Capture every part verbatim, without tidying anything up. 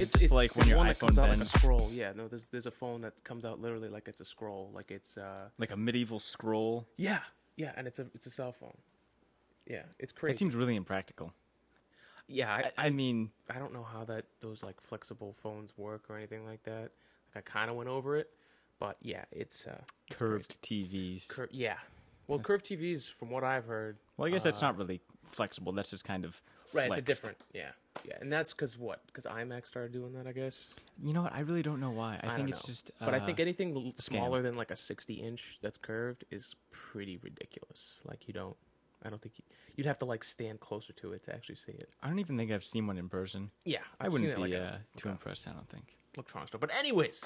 It's just it's, like when your one iPhone comes out like a scroll. Yeah, no, there's there's a phone that comes out literally like it's a scroll, like it's uh, like a medieval scroll. Yeah, yeah, and it's a it's a cell phone. Yeah, it's crazy. That seems really impractical. Yeah, I, I, I mean, I don't know how that those like flexible phones work or anything like that. Like I kind of went over it, but yeah, it's uh, curved T Vs. Cur- yeah, well, curved T Vs, from what I've heard. Well, I guess uh, that's not really flexible. That's just kind of flexed. Right. It's a different. Yeah. Yeah, and that's because what? Because IMAX started doing that, I guess. You know what? I really don't know why. I, I think it's just. Uh, but I think anything l- smaller than like a sixty inch that's curved is pretty ridiculous. Like you don't. I don't think you, you'd have to like stand closer to it to actually see it. I don't even think I've seen one in person. Yeah, I've I wouldn't be like a, uh, too okay. impressed. I don't think. Electronic stuff. But anyways,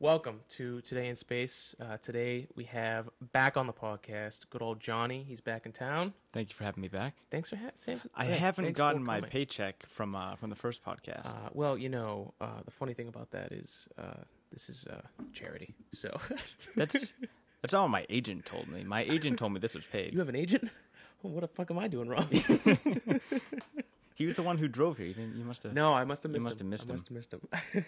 welcome to Today in Space. Uh, today we have back on the podcast, good old Johnny. He's back in town. Thank you for having me back. Thanks for having me. I hey, haven't gotten my paycheck from uh, from the first podcast. Uh, well, you know, uh, the funny thing about that is uh, this is uh, charity. So that's that's all my agent told me. My agent told me this was paid. You have an agent? What the fuck am I doing wrong? He was the one who drove here. You, you must have. No, I must have missed him. You must have missed him. I must have missed him.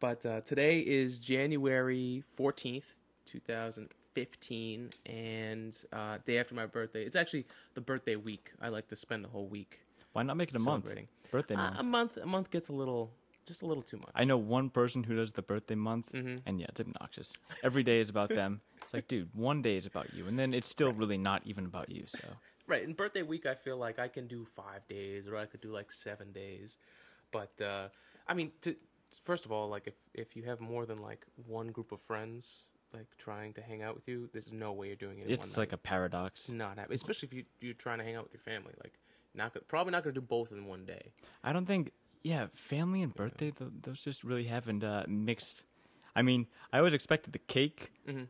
But uh, today is January fourteenth, twenty fifteen, and uh, day after my birthday. It's actually the birthday week. I like to spend the whole week. Why not make it a month? Birthday month. Uh, a month. A month gets a little, just a little too much. I know one person who does the birthday month, mm-hmm. and yeah, it's obnoxious. Every day is about them. It's like, dude, one day is about you, and then it's still really not even about you. So right, in birthday week, I feel like I can do five days, or I could do like seven days. But uh, I mean, to, first of all, like if, if you have more than like one group of friends like trying to hang out with you, there's no way you're doing it. In it's one like night. A paradox. Not happening, especially if you you're trying to hang out with your family. Like not probably not gonna do both in one day. I don't think. Yeah, family and birthday, yeah. th- those just really haven't uh, mixed. I mean, I always expected the cake, mm-hmm.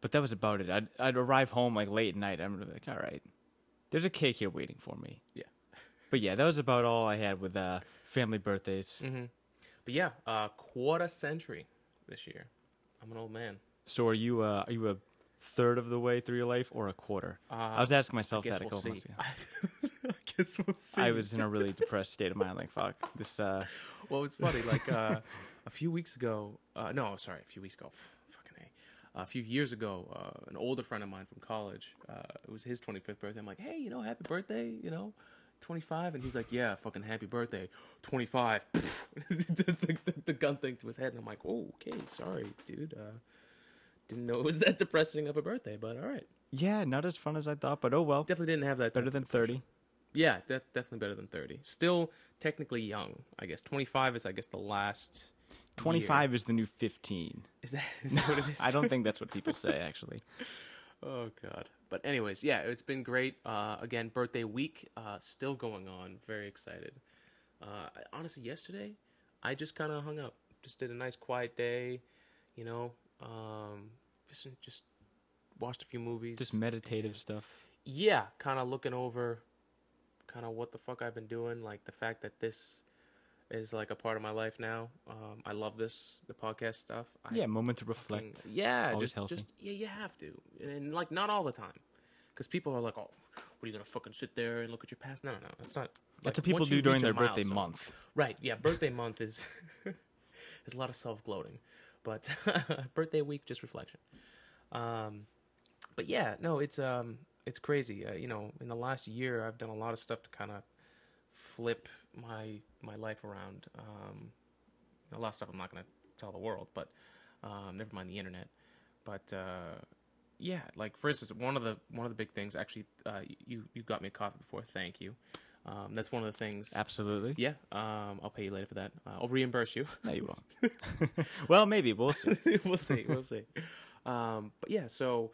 but that was about it. I'd I'd arrive home like late at night. I'm like, all right. There's a cake here waiting for me. Yeah. But yeah, that was about all I had with uh, family birthdays. Mm-hmm. But yeah, uh, quarter century this year. I'm an old man. So are you uh, Are you a third of the way through your life or a quarter? Uh, I was asking myself that a couple we'll months ago. I guess we'll see. I was in a really depressed state of mind. Like, fuck. This. Uh... Well, it's funny. Like, uh, a few weeks ago. Uh, no, sorry. A few weeks ago. A few years ago, uh, an older friend of mine from college, uh, it was his twenty-fifth birthday. I'm like, hey, you know, happy birthday, you know, twenty-five. And he's like, yeah, fucking happy birthday, twenty-five. the, the, the gun thing to his head. And I'm like, oh, okay, sorry, dude. Uh, didn't know it was that depressing of a birthday, but all right. Yeah, not as fun as I thought, but oh well. Definitely didn't have that. Better than thirty. Yeah, def- definitely better than thirty. Still technically young, I guess. twenty-five is, I guess, the last... twenty-five year. Is the new fifteen. Is that, is that what it is? I don't think that's what people say, actually. Oh, God. But anyways, yeah, it's been great. Uh, again, birthday week uh, still going on. Very excited. Uh, honestly, yesterday, I just kind of hung up. Just did a nice quiet day, you know. Um, just, just watched a few movies. Just meditative and, stuff. Yeah, kind of looking over kind of what the fuck I've been doing. Like the fact that this... is like a part of my life now. Um, I love this, the podcast stuff. I yeah, moment to reflect. Fucking, yeah, Always just healthy. just yeah, you have to, and, and like not all the time, because people are like, oh, what are you gonna fucking sit there and look at your past? No, no, no, it's not. Like, that's what people do during their birthday milestone. month. Right? Yeah, birthday month is is a lot of self gloating, but birthday week just reflection. Um, but yeah, no, it's um, it's crazy. Uh, you know, in the last year, I've done a lot of stuff to kind of flip my my life around. Um a lot of stuff I'm not gonna tell the world, but um never mind the internet. But uh yeah, like for instance, one of the one of the big things actually, uh you you got me a coffee before, thank you. Um that's one of the things. Absolutely. Yeah. um I'll pay you later for that. uh, I'll reimburse you. No, you won't. Well, maybe we'll see. we'll see we'll see um but yeah, so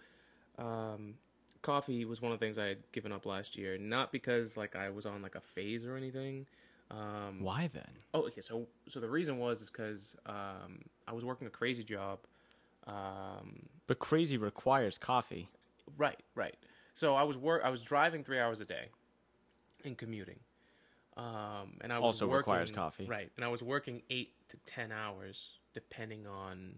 um coffee was one of the things I had given up last year, not because like I was on like a phase or anything. Um, Why then? Oh, okay. So, so the reason was is because um, I was working a crazy job. Um, but crazy requires coffee. Right, right. So I was work. I was driving three hours a day, and commuting. Um, and I was also working, requires coffee. Right, and I was working eight to ten hours, depending on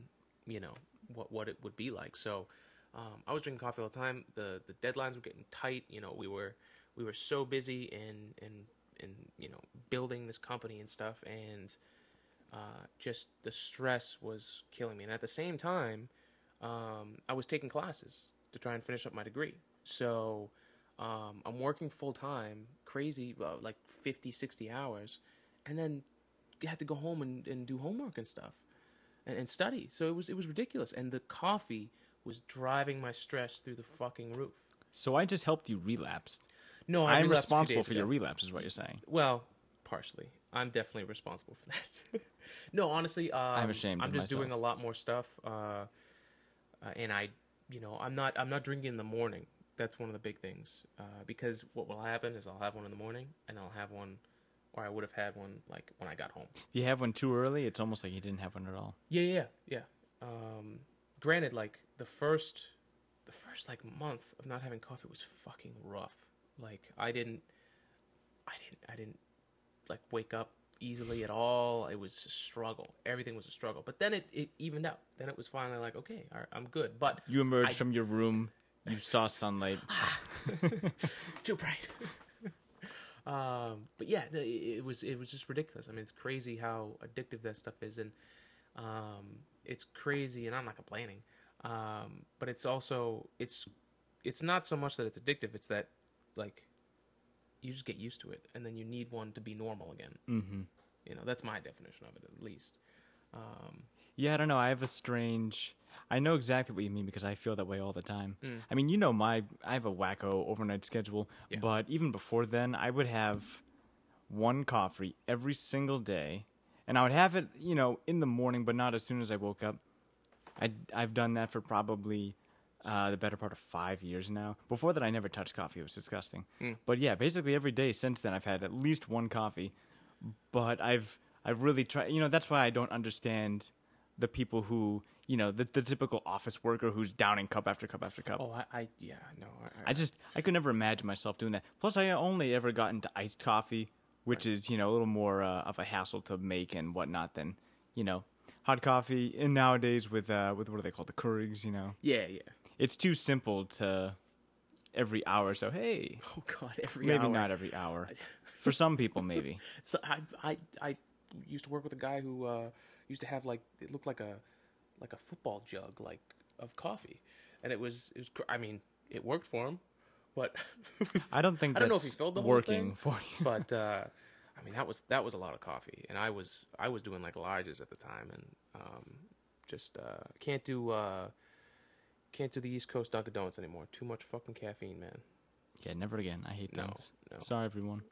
you know what what it would be like. So. Um, I was drinking coffee all the time. The the deadlines were getting tight. You know, we were we were so busy in in, in you know building this company and stuff. And uh, just the stress was killing me. And at the same time, um, I was taking classes to try and finish up my degree. So um, I'm working full time, crazy, uh, like fifty, sixty hours, and then had to go home and, and do homework and stuff and, and study. So it was it was ridiculous. And the coffee was driving my stress through the fucking roof. So I just helped you relapse. No, I I'm responsible for ago. your relapse, is what you're saying. Well, partially. I'm definitely responsible for that. No, honestly, um, I'm ashamed. I'm just myself. doing a lot more stuff, uh, uh, and I, you know, I'm not. I'm not drinking in the morning. That's one of the big things, uh, because what will happen is I'll have one in the morning, and I'll have one, or I would have had one like when I got home. If you have one too early, it's almost like you didn't have one at all. Yeah, yeah, yeah. Um, granted, like the first, the first like month of not having coffee was fucking rough. Like I didn't, I didn't, I didn't like wake up easily at all. It was a struggle. Everything was a struggle. But then it, it evened out. Then it was finally like, okay, all right, I'm good. But you emerged I, from your room. You saw sunlight. It's too bright. um, but yeah, it, it was it was just ridiculous. I mean, it's crazy how addictive that stuff is, and um, it's crazy. And I'm not complaining. Um, but it's also it's it's not so much that it's addictive. It's that like you just get used to it, and then you need one to be normal again. Mm-hmm. You know, that's my definition of it, at least. Um, yeah, I don't know. I have a strange... I know exactly what you mean because I feel that way all the time. Mm. I mean, you know, my I have a wacko overnight schedule, yeah. But even before then, I would have one coffee every single day, and I would have it, you know, in the morning, but not as soon as I woke up. I'd, I've done that for probably... Uh, the better part of five years now. Before that, I never touched coffee. It was disgusting. Mm. But yeah, basically every day since then, I've had at least one coffee. But I've I've really tried... You know, that's why I don't understand the people who... You know, the, the typical office worker who's downing cup after cup after cup. Oh, I... I yeah, no. I, I, I just... I could never imagine myself doing that. Plus, I only ever got into iced coffee, which right. is, you know, a little more uh, of a hassle to make and whatnot than, you know, hot coffee. And nowadays with, uh, with what are they called? The Keurigs, you know? Yeah, yeah. It's too simple to every hour. So, hey. Oh, God, every maybe hour. Maybe not every hour. For some people, maybe. So I, I I used to work with a guy who uh, used to have, like, it looked like a like a football jug, like, of coffee. And it was, it was I mean, it worked for him. But I don't think I don't that's know if he filled the working whole thing, for you. But, uh, I mean, that was that was a lot of coffee. And I was, I was doing, like, larges at the time. And um, just uh, can't do... Uh, Can't do the East Coast Dunkin' Donuts anymore. Too much fucking caffeine, man. Yeah, never again. I hate donuts. No, no. Sorry, everyone.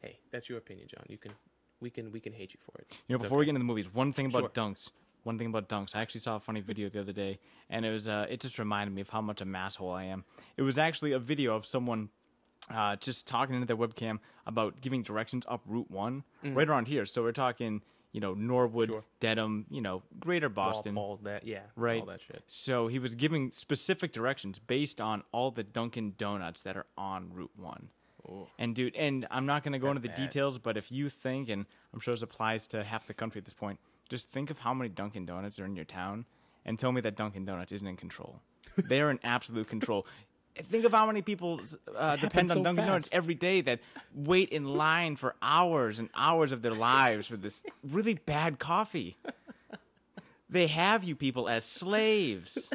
Hey, that's your opinion, John. You can, we can, we can hate you for it. You know, it's before okay. we get into the movies, one thing about sure. dunks. One thing about dunks. I actually saw a funny video the other day, and it was, uh, it just reminded me of how much a masshole I am. It was actually a video of someone, uh, just talking into their webcam about giving directions up Route One, mm-hmm. right around here. So we're talking. You know, Norwood, sure. Dedham, you know, greater Boston. All, all that, yeah. Right. All that shit. So he was giving specific directions based on all the Dunkin' Donuts that are on Route one. Ooh. And, dude, and I'm not going to go That's into the bad. details, but if you think, and I'm sure this applies to half the country at this point, just think of how many Dunkin' Donuts are in your town and tell me that Dunkin' Donuts isn't in control. They are in absolute control. Think of how many people uh, depend on so Dunkin' Donuts every day that wait in line for hours and hours of their lives for this really bad coffee. They have you people as slaves.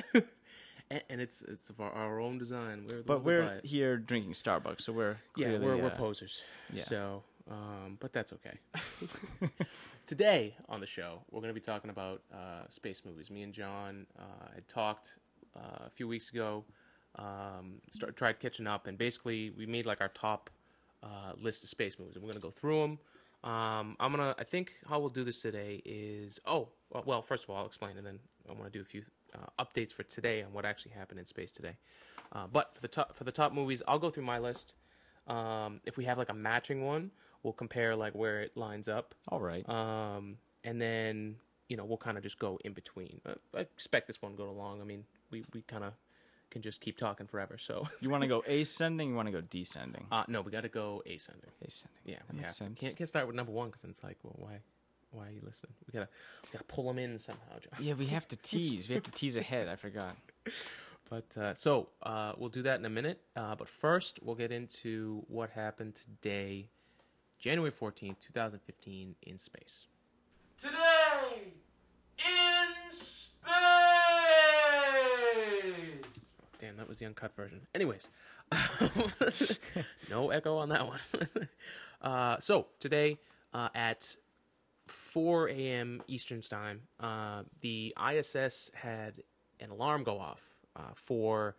and, and it's it's of our, our own design. We're but we're here drinking Starbucks, so we're clearly, Yeah, we're, uh, we're posers. Yeah. So, um, but that's okay. Today on the show, we're going to be talking about uh, space movies. Me and John uh, had talked uh, a few weeks ago. Um, start, tried catching up, and basically we made like our top uh, list of space movies, and we're gonna go through them. Um, I'm gonna, I think how we'll do this today is, oh, well, first of all, I'll explain, and then I want to do a few uh, updates for today on what actually happened in space today. Uh, but for the top for the top movies, I'll go through my list. Um, if we have like a matching one, we'll compare like where it lines up. All right. Um, and then you know we'll kind of just go in between. Uh, I expect this one to go long. I mean, we we kind of. Can just keep talking forever. So you want to go ascending? You want to go descending? Uh, no, we got to go ascending. Ascending. Yeah, that we makes sense. Can't, can't start with number one because it's like, well, why, why are you listening? We gotta, we gotta pull them in somehow, John. Yeah, we have to tease. We have to tease ahead. I forgot. But uh, so uh, we'll do that in a minute. Uh, but first, we'll get into what happened today, January fourteenth, two thousand fifteen, in space. Today in space. Damn, that was the uncut version. Anyways, no echo on that one. Uh, so today uh, at four a.m. Eastern time, uh, the I S S had an alarm go off uh, for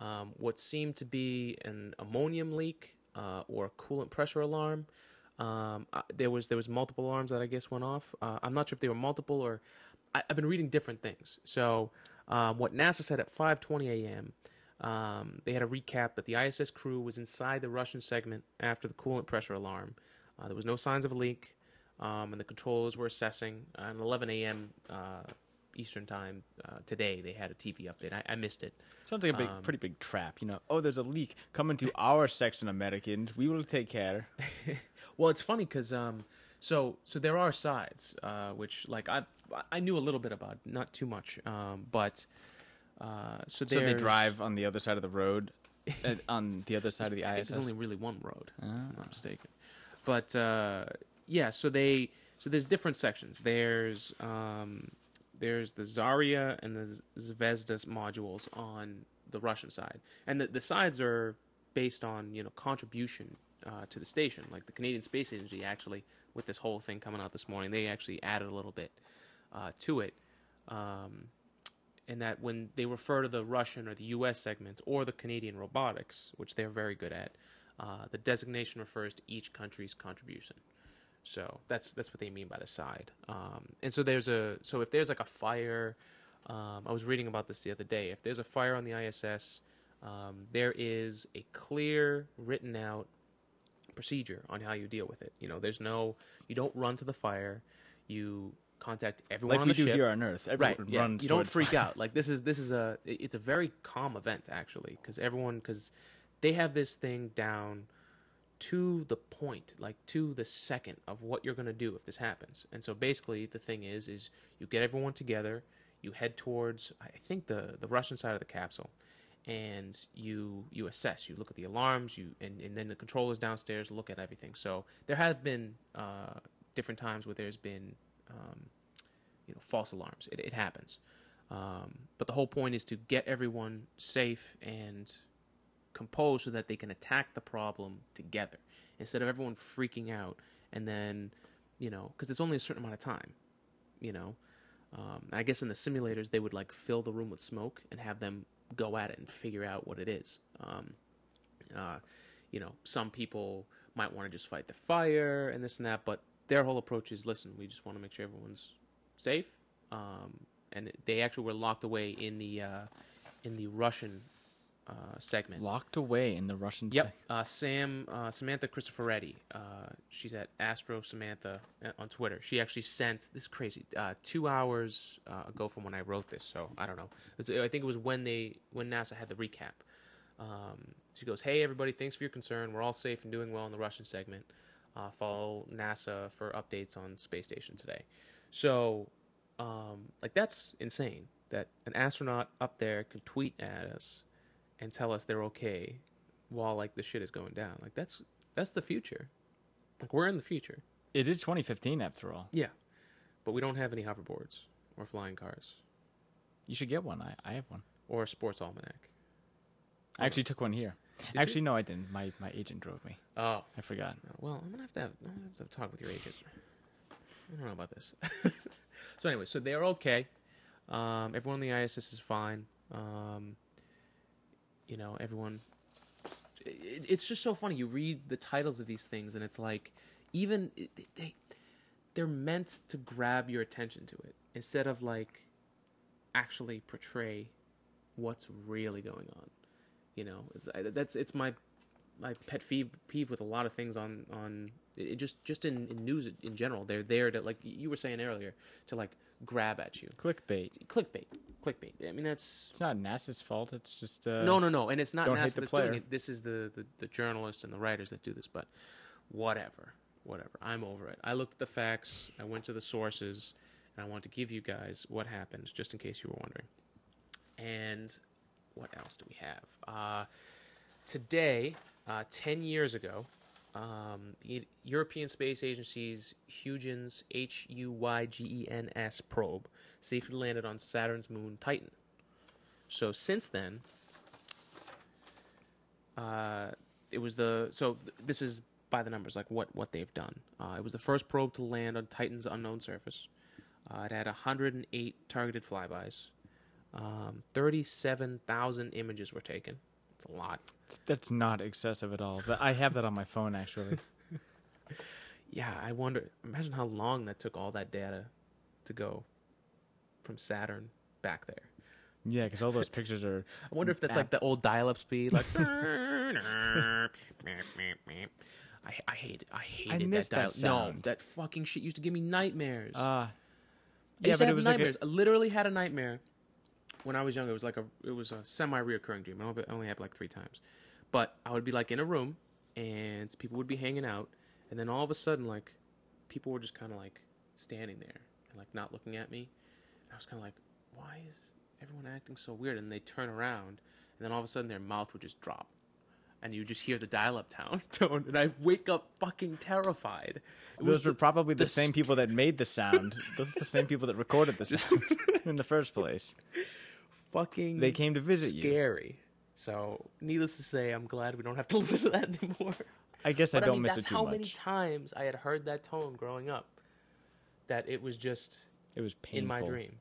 um, what seemed to be an ammonium leak uh, or a coolant pressure alarm. Um, uh, there was there was multiple alarms that I guess went off. Uh, I'm not sure if they were multiple or I, I've been reading different things. So um, what NASA said at five twenty a.m., um, they had a recap that the I S S crew was inside the Russian segment after the coolant pressure alarm. Uh, there was no signs of a leak, um, and the controllers were assessing. Uh, at eleven a.m. Uh, Eastern time uh, today, they had a T V update. I, I missed it. Sounds like a big, um, pretty big trap, you know. Oh, there's a leak coming to our section, Americans. We will take care. Well, it's funny because um, so so there are sides, uh, which like I I knew a little bit about, not too much, um, but uh, so so they drive on the other side of the road, uh, on the other side of the I S S. I think there's only really one road, oh. if I'm not mistaken. But uh, yeah, so they so there's different sections. There's um, there's the Zarya and the Zvezda modules on the Russian side, and the the sides are based on you know contribution. Uh, to the station, like the Canadian Space Agency, actually, with this whole thing coming out this morning, they actually added a little bit uh, to it, um, and that when they refer to the Russian or the U S segments or the Canadian robotics, which they're very good at, uh, the designation refers to each country's contribution. So that's that's what they mean by the side. Um, and so there's a so if there's like a fire, um, I was reading about this the other day. If there's a fire on the I S S, um, there is a clear written out procedure on how you deal with it. You know, there's no, you don't run to the fire. You contact everyone like on the ship. Like we do here on Earth. Everyone right, yeah. runs. You don't freak fire. out. Like this is this is a it's a very calm event actually, because everyone because they have this thing down to the point, like to the second of what you're gonna do if this happens. And so basically the thing is is you get everyone together, you head towards I think the the Russian side of the capsule. And you you assess, you look at the alarms, you and, and then the controllers downstairs look at everything. So there have been uh, different times where there's been um, you know false alarms. It, it happens, um, but the whole point is to get everyone safe and composed so that they can attack the problem together instead of everyone freaking out. And then you know because it's only a certain amount of time, you know. Um, I guess in the simulators they would like fill the room with smoke and have them go at it and figure out what it is. Um, uh, you know, some people might want to just fight the fire and this and that, but their whole approach is, listen, we just want to make sure everyone's safe. Um, and they actually were locked away in the uh, in the Russian uh, segment. Locked away in the Russian segment. Yep. Uh, Sam uh, Samantha Cristoforetti. Uh, she's at Astro Samantha on Twitter. She actually sent this is crazy uh, two hours uh, ago from when I wrote this. So I don't know. It was, I think it was when they when NASA had the recap. Um, she goes, "Hey everybody, thanks for your concern. We're all safe and doing well in the Russian segment. Uh, follow NASA for updates on space station today." So, um, like that's insane that an astronaut up there could tweet at us and tell us they're okay while like the shit is going down. Like that's that's the future. Like we're in the future. It is twenty fifteen after all. Yeah, but we don't have any hoverboards or flying cars. You should get one. I, I have one. Or a sports almanac. I actually took one here. Did actually, you? No, I didn't. My my agent drove me. Oh, I forgot. Well, I'm gonna have to have, I'm gonna have to talk with your agent. I don't know about this. So anyway, so they're okay. Um, everyone in the I S S is fine. Um, you know, everyone. It's just so funny. You read the titles of these things, and it's like, even they, they're meant to grab your attention to it instead of like actually portray what's really going on. You know, it's, that's it's my my pet peeve, peeve with a lot of things on on it, just just in, in news in general. They're there to like you were saying earlier to like grab at you. Clickbait, clickbait, clickbait. I mean that's it's not NASA's fault. It's just uh, no, no, no, and it's not NASA that's doing it. This is the, the the journalists and the writers that do this. But whatever, whatever. I'm over it. I looked at the facts. I went to the sources, and I want to give you guys what happened, just in case you were wondering. And what else do we have? Uh, today, uh, ten years ago, Um, the European Space Agency's Huygens H U Y G E N S probe safely landed on Saturn's moon Titan. So since then, uh, it was the so th- this is by the numbers, like what what they've done. Uh, it was the first probe to land on Titan's unknown surface. Uh, it had one hundred eight targeted flybys. Um, thirty-seven thousand images were taken. That's a lot. That's not excessive at all. But I have that on my phone, actually. Yeah, I wonder. Imagine how long that took, all that data to go from Saturn back there. Yeah, because all those pictures are... I wonder if that's app- like the old dial-up speed. Like... I, I hate it. I hated I missed that, dial- that sound. No, that fucking shit used to give me nightmares. Uh, I yeah, but it was nightmares. Like a- I literally had a nightmare. When I was younger, it was like a it was a semi-reoccurring dream. It only happened like three times. But I would be like in a room, and people would be hanging out, and then all of a sudden, like, people were just kind of like standing there and like not looking at me. And I was kind of like, why is everyone acting so weird? And they turn around, and then all of a sudden their mouth would just drop, and you just hear the dial-up tone, and I wake up fucking terrified. It Those were the, probably the, the same sc- people that made the sound. Those were the same people that recorded the sound in the first place. Fucking they came to visit scary. you. Scary. So, needless to say, I'm glad we don't have to listen to that anymore. I guess but I don't I mean, miss it too much. That's how many times I had heard that tone growing up, that it was just it was painful in my dream.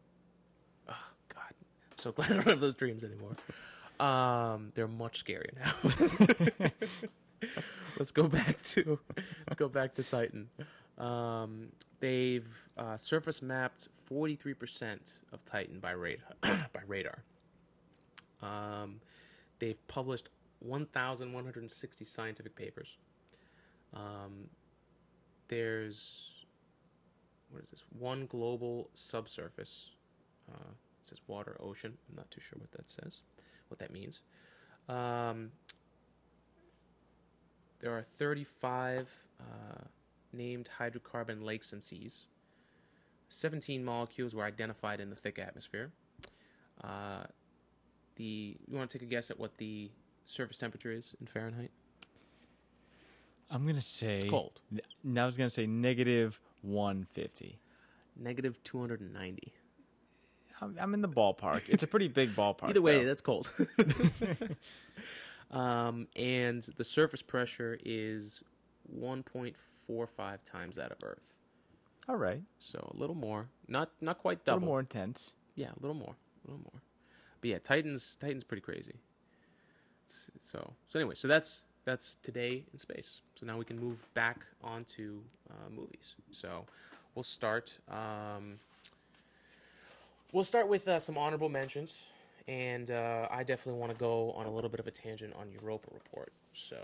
Oh, God. I'm so glad I don't have those dreams anymore. Um, they're much scarier now. let's go back to let's go back to Titan. Um, they've uh, surface mapped forty-three percent of Titan by radar. by radar. Um, they've published one thousand one hundred sixty scientific papers. Um, there's what is this? One global subsurface. Uh, it says water, ocean. I'm not too sure what that says. What that means. Um, there are thirty-five uh, named hydrocarbon lakes and seas. seventeen molecules were identified in the thick atmosphere. Uh, the you want to take a guess at what the surface temperature is in Fahrenheit? I'm going to say... It's cold. N- now I was going to say negative one hundred fifty. Negative two hundred ninety. I'm in the ballpark. It's a pretty big ballpark. Either way, though. That's cold. um, and the surface pressure is one point four five times that of Earth. All right. So a little more. Not not quite double. A little more intense. Yeah, a little more. A little more. But yeah, Titan's Titan's pretty crazy. It's, so so anyway, so that's that's today in space. So now we can move back onto uh, movies. So we'll start. Um, We'll start with uh, some honorable mentions, and uh, I definitely want to go on a little bit of a tangent on Europa Report. So,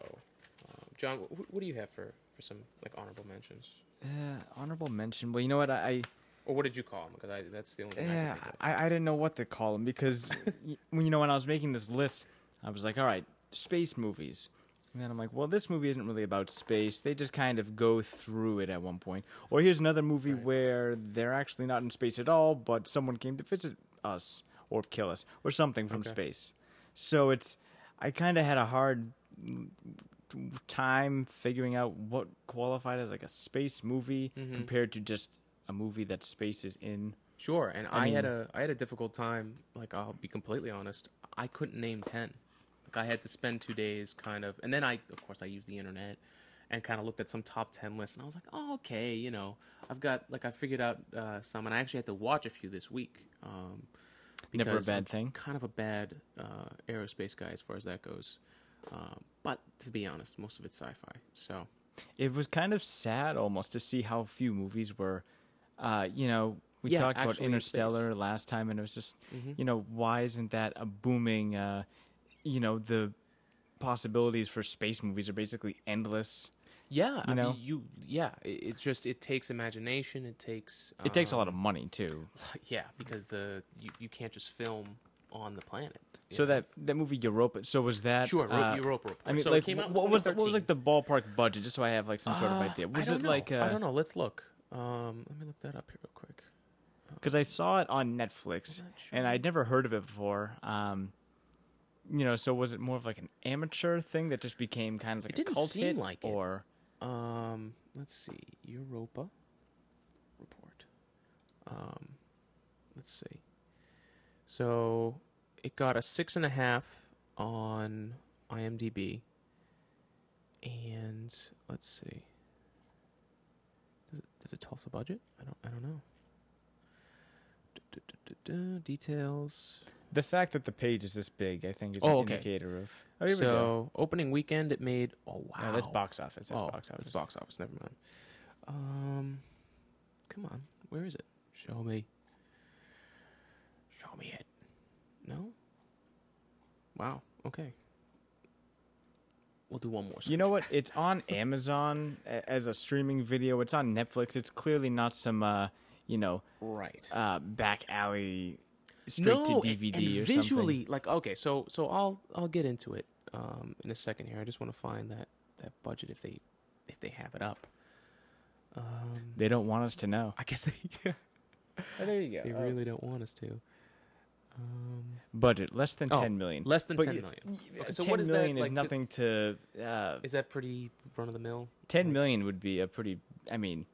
um, John, wh- what do you have for, for some like honorable mentions? Uh, honorable mention. Well, you know what I, I or what did you call them? Because I that's the only thing. Yeah, I, I, I didn't know what to call them because y- you know when I was making this list, I was like, all right, space movies, and then I'm like, well, this movie isn't really about space. They just kind of go through it at one point. Or here's another movie right. where they're actually not in space at all, but someone came to visit us or kill us or something from okay. space. So it's, I kind of had a hard time figuring out what qualified as like a space movie mm-hmm. compared to just a movie that space is in. Sure, and I, I mean, had a I had a difficult time. Like I'll be completely honest, I couldn't name ten. I had to spend two days kind of, and then I, of course, I used the internet and kind of looked at some top ten lists, and I was like, oh, okay, you know, I've got, like, I figured out uh, some, and I actually had to watch a few this week. Um, Never a bad I'm thing. Kind of a bad uh, aerospace guy as far as that goes. Um, but to be honest, most of it's sci-fi, so. It was kind of sad almost to see how few movies were, uh, you know, we yeah, talked about Interstellar in last time, and it was just, mm-hmm. you know, why isn't that a booming... Uh, You know, the possibilities for space movies are basically endless. Yeah, you know? I mean, you yeah, it, it just it takes imagination. It takes um, it takes a lot of money too. Yeah, because the you, you can't just film on the planet. So know? that that movie Europa. So was that sure uh, Europa Report? I mean, so like, it came out what was the, what was like the ballpark budget? Just so I have like some sort uh, of idea. Was I don't it know. like a, I don't know. Let's look. Um, let me look that up here real quick. Because um, I saw it on Netflix sure. and I'd never heard of it before. Um. You know, so was it more of like an amateur thing that just became kind of like it a cult hit? It didn't seem like it. Or Um, let's see. Europa Report. Um, let's see. So it got a six and a half on IMDb. And let's see. Does it, does it tell us the budget? I don't. I don't know. Du-du-du-du-du, details. The fact that the page is this big, I think, is oh, an okay. indicator of. Oh, so opening weekend, it made. Oh wow! No, that's box office. That's oh, box office. That's box office. Never mind. Um, come on. Where is it? Show me. Show me it. No. Wow. Okay. We'll do one more. Search. You know what? It's on Amazon as a streaming video. It's on Netflix. It's clearly not some, uh, you know, right uh, back alley straight no, to D V D and, and or visually, something. Visually, like okay, so so I'll I'll get into it um, in a second here. I just want to find that, that budget if they if they have it up. Um, they don't want us to know. I guess they. Yeah. Oh, there you go. They oh. really don't want us to. Um, budget less than oh, ten million. Less than but ten million. Okay, so ten what is million that? Like, is nothing to. Uh, is that pretty run of the mill? Ten like, million would be a pretty. I mean,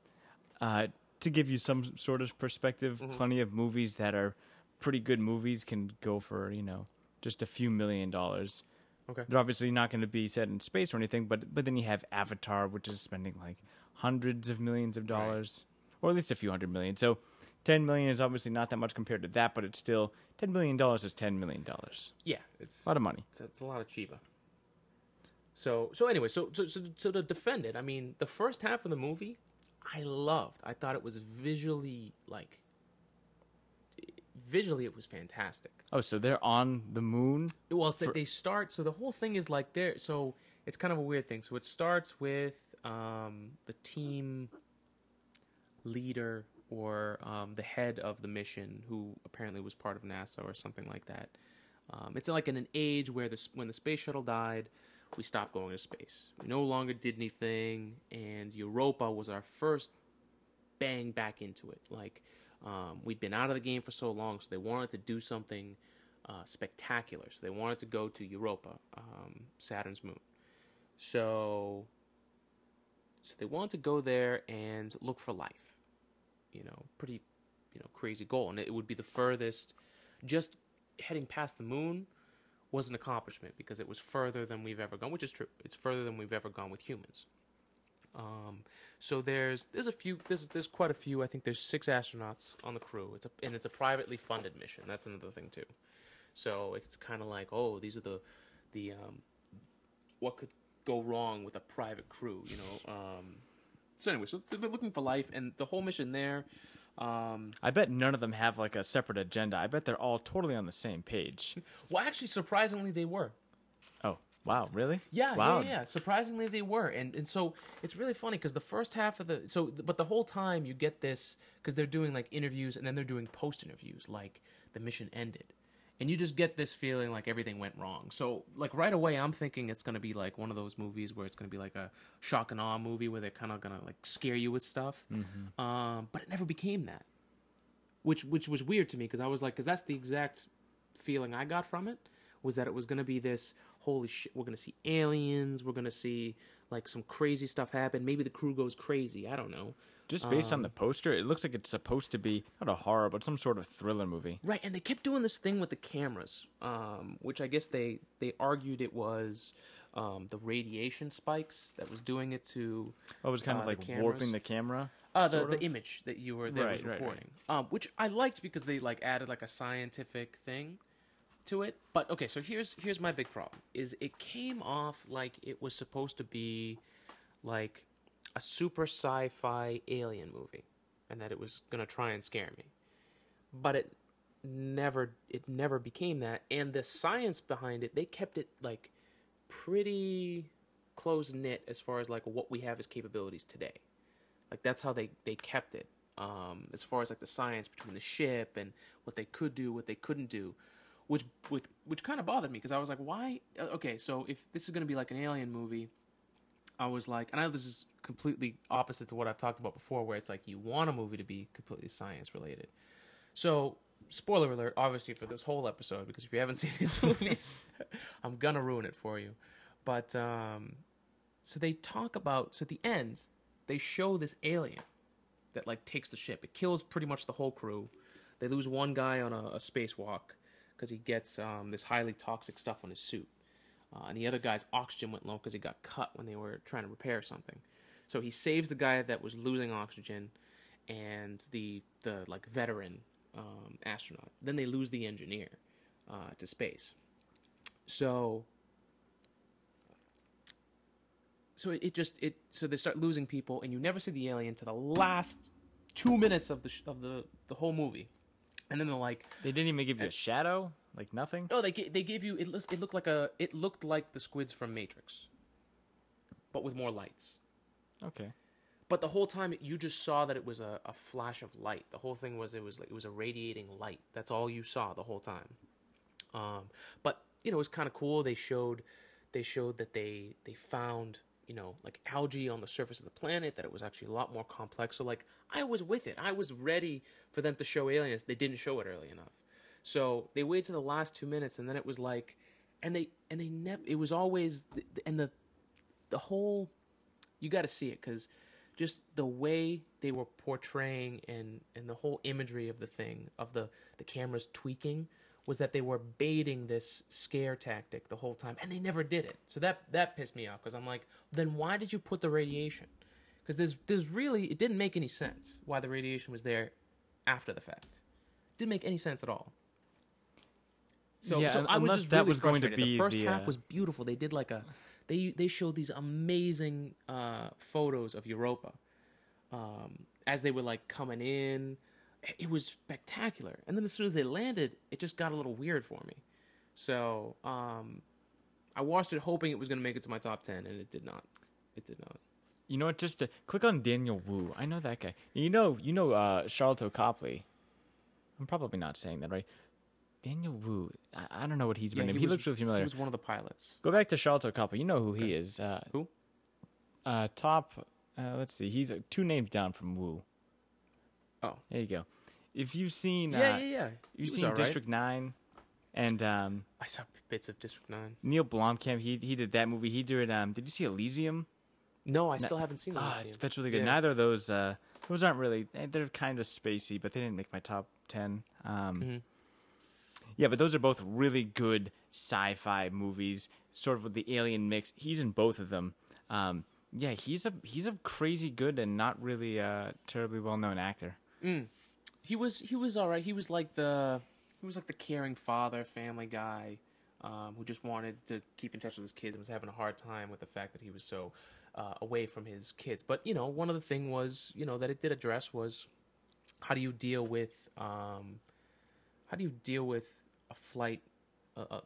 uh, to give you some sort of perspective, mm-hmm. plenty of movies that are pretty good movies can go for you know just a few million dollars. Okay. They're obviously not going to be set in space or anything, but but then you have Avatar, which is spending like hundreds of millions of dollars, right. or at least a few hundred million. So. ten million dollars is obviously not that much compared to that, but it's still ten million dollars is ten million dollars. Yeah. It's a lot of money. It's a, it's a lot of Chiba. So, so anyway, so, so so so to defend it, I mean, the first half of the movie, I loved. I thought it was visually, like, visually it was fantastic. Oh, so they're on the moon? Well, so for... they start, so the whole thing is like there. So it's kind of a weird thing. So it starts with um, the team leader... or um, the head of the mission, who apparently was part of NASA or something like that. Um, it's like in an age where the, when the space shuttle died, we stopped going to space. We no longer did anything, and Europa was our first bang back into it. Like, um, we'd been out of the game for so long, so they wanted to do something uh, spectacular. So they wanted to go to Europa, um, Saturn's moon. So, so they wanted to go there and look for life. You know, pretty, you know, crazy goal. And it would be the furthest, just heading past the moon was an accomplishment because it was further than we've ever gone, which is true. It's further than we've ever gone with humans. Um, so there's, there's a few, there's, there's quite a few, I think there's six astronauts on the crew. It's a, and it's a privately funded mission. That's another thing too. So it's kind of like, oh, these are the, the, um, what could go wrong with a private crew, you know, um, So anyway, so they're looking for life, and the whole mission there. Um, I bet none of them have like a separate agenda. I bet they're all totally on the same page. Well, actually, surprisingly, they were. Oh wow, really? Yeah, wow. yeah, yeah. Surprisingly, they were, and and so it's really funny because the first half of the so, but the whole time you get this because they're doing like interviews, and then they're doing post interviews, like the mission ended, and you just get this feeling like everything went wrong. So like right away, I'm thinking it's going to be like one of those movies where it's going to be like a shock and awe movie where they're kind of going to like scare you with stuff. Mm-hmm. Um, but it never became that, which which was weird to me because I was like, because that's the exact feeling I got from it was that it was going to be this, holy shit, we're going to see aliens, we're going to see like some crazy stuff happen. Maybe the crew goes crazy. I don't know. Just based um, on the poster, it looks like it's supposed to be not a horror, but some sort of thriller movie. Right, and they kept doing this thing with the cameras, um, which I guess they, they argued it was um, the radiation spikes that was doing it to. Oh, it was kind uh, of like the warping the camera. Uh, the the image that you were that right, was recording, right, right. Um, which I liked because they like added like a scientific thing to it. But okay, so here's here's my big problem: is it came off like it was supposed to be, like. A super sci-fi alien movie, and that it was gonna try and scare me, but it never it never became that. And the science behind it, they kept it like pretty close knit as far as like what we have as capabilities today. Like that's how they they kept it um, as far as like the science between the ship and what they could do, what they couldn't do, which with which kind of bothered me because I was like, why? Okay, so if this is gonna be like an alien movie. I was like, and I know this is completely opposite to what I've talked about before, where it's like you want a movie to be completely science related. So, spoiler alert, obviously for this whole episode, because if you haven't seen these movies, I'm gonna ruin it for you. But um, So they talk about, so at the end, they show this alien that, like, takes the ship. It kills pretty much the whole crew. They lose one guy on a, a spacewalk because he gets um, this highly toxic stuff on his suit. Uh, and the other guy's oxygen went low because he got cut when they were trying to repair something. So he saves the guy that was losing oxygen and the, the like, veteran um, astronaut. Then they lose the engineer uh, to space. So... So it just it so they start losing people, and you never see the alien to the last two minutes of the sh- of the, the whole movie, and then they're like they didn't even give you a shadow, like nothing. No, they they gave you it. It looked like a it looked like the squids from Matrix, but with more lights. Okay. But the whole time you just saw that it was a, a flash of light. The whole thing was it was like, it was a radiating light. That's all you saw the whole time. Um, but you know it was kind of cool. They showed they showed that they they found. You know, like algae on the surface of the planet, that it was actually a lot more complex. So, like, I was with it. I was ready for them to show aliens. They didn't show it early enough. So they waited to the last two minutes, and then it was like, and they and they never. It was always and the the whole. You got to see it because just the way they were portraying and and the whole imagery of the thing of the the cameras tweaking was that they were baiting this scare tactic the whole time, and they never did it. So that that pissed me off, because I'm like, then why did you put the radiation? Because there's, there's really, it didn't make any sense why the radiation was there after the fact. It didn't make any sense at all. So, yeah, so I was just really was frustrated. Going to be the first the, uh... half was beautiful. They did like a, they they showed these amazing uh, photos of Europa um, as they were like coming in. It was spectacular. And then as soon as they landed, it just got a little weird for me. So um, I watched it hoping it was going to make it to my top ten, and it did not. It did not. You know what? Just to click on Daniel Wu. I know that guy. You know you know, uh, Sharlto Copley. I'm probably not saying that right. Daniel Wu. I, I don't know what he's been yeah, in. He, he looks really familiar. He was one of the pilots. Go back to Sharlto Copley. You know who okay. he is. Uh, who? Uh, top, uh, let's see. He's uh, two names down from Wu. Oh, there you go. If you've seen, yeah, uh, yeah, yeah, you've he seen District right. Nine, and um, I saw bits of District Nine. Neil Blomkamp, he he did that movie. He did. Um, did you see Elysium? No, I Na- still haven't seen Elysium. Oh, that's really good. Yeah. Neither of those. Uh, those aren't really. They're kind of spacey, but they didn't make my top ten. Um, mm-hmm. Yeah, but those are both really good sci-fi movies, sort of with the alien mix. He's in both of them. Um, yeah, he's a he's a crazy good and not really uh, terribly well known actor. Mm. He was he was all right. He was like the he was like the caring father, family guy, um, who just wanted to keep in touch with his kids and was having a hard time with the fact that he was so uh, away from his kids. But you know, one of the thing was you know that it did address was how do you deal with um, how do you deal with a flight, a, a,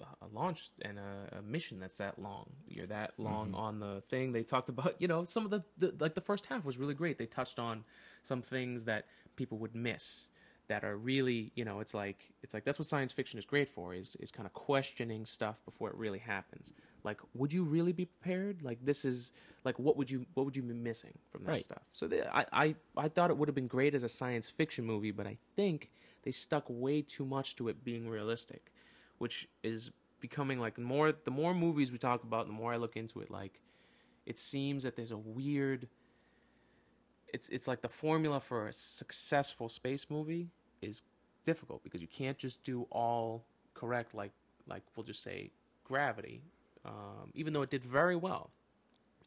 a launch, and a, a mission that's that long. You're that long mm-hmm. on the thing. They talked about you know some of the, the like the first half was really great. They touched on some things that people would miss that are really, you know, it's like it's like that's what science fiction is great for, is is kind of questioning stuff before it really happens. Like, would you really be prepared? Like, this is like what would you what would you be missing from that right. stuff? So they, I, I I thought it would have been great as a science fiction movie, but I think they stuck way too much to it being realistic, which is becoming like more the more movies we talk about, the more I look into it, like it seems that there's a weird. It's it's like the formula for a successful space movie is difficult because you can't just do all correct, like like we'll just say Gravity, um, even though it did very well,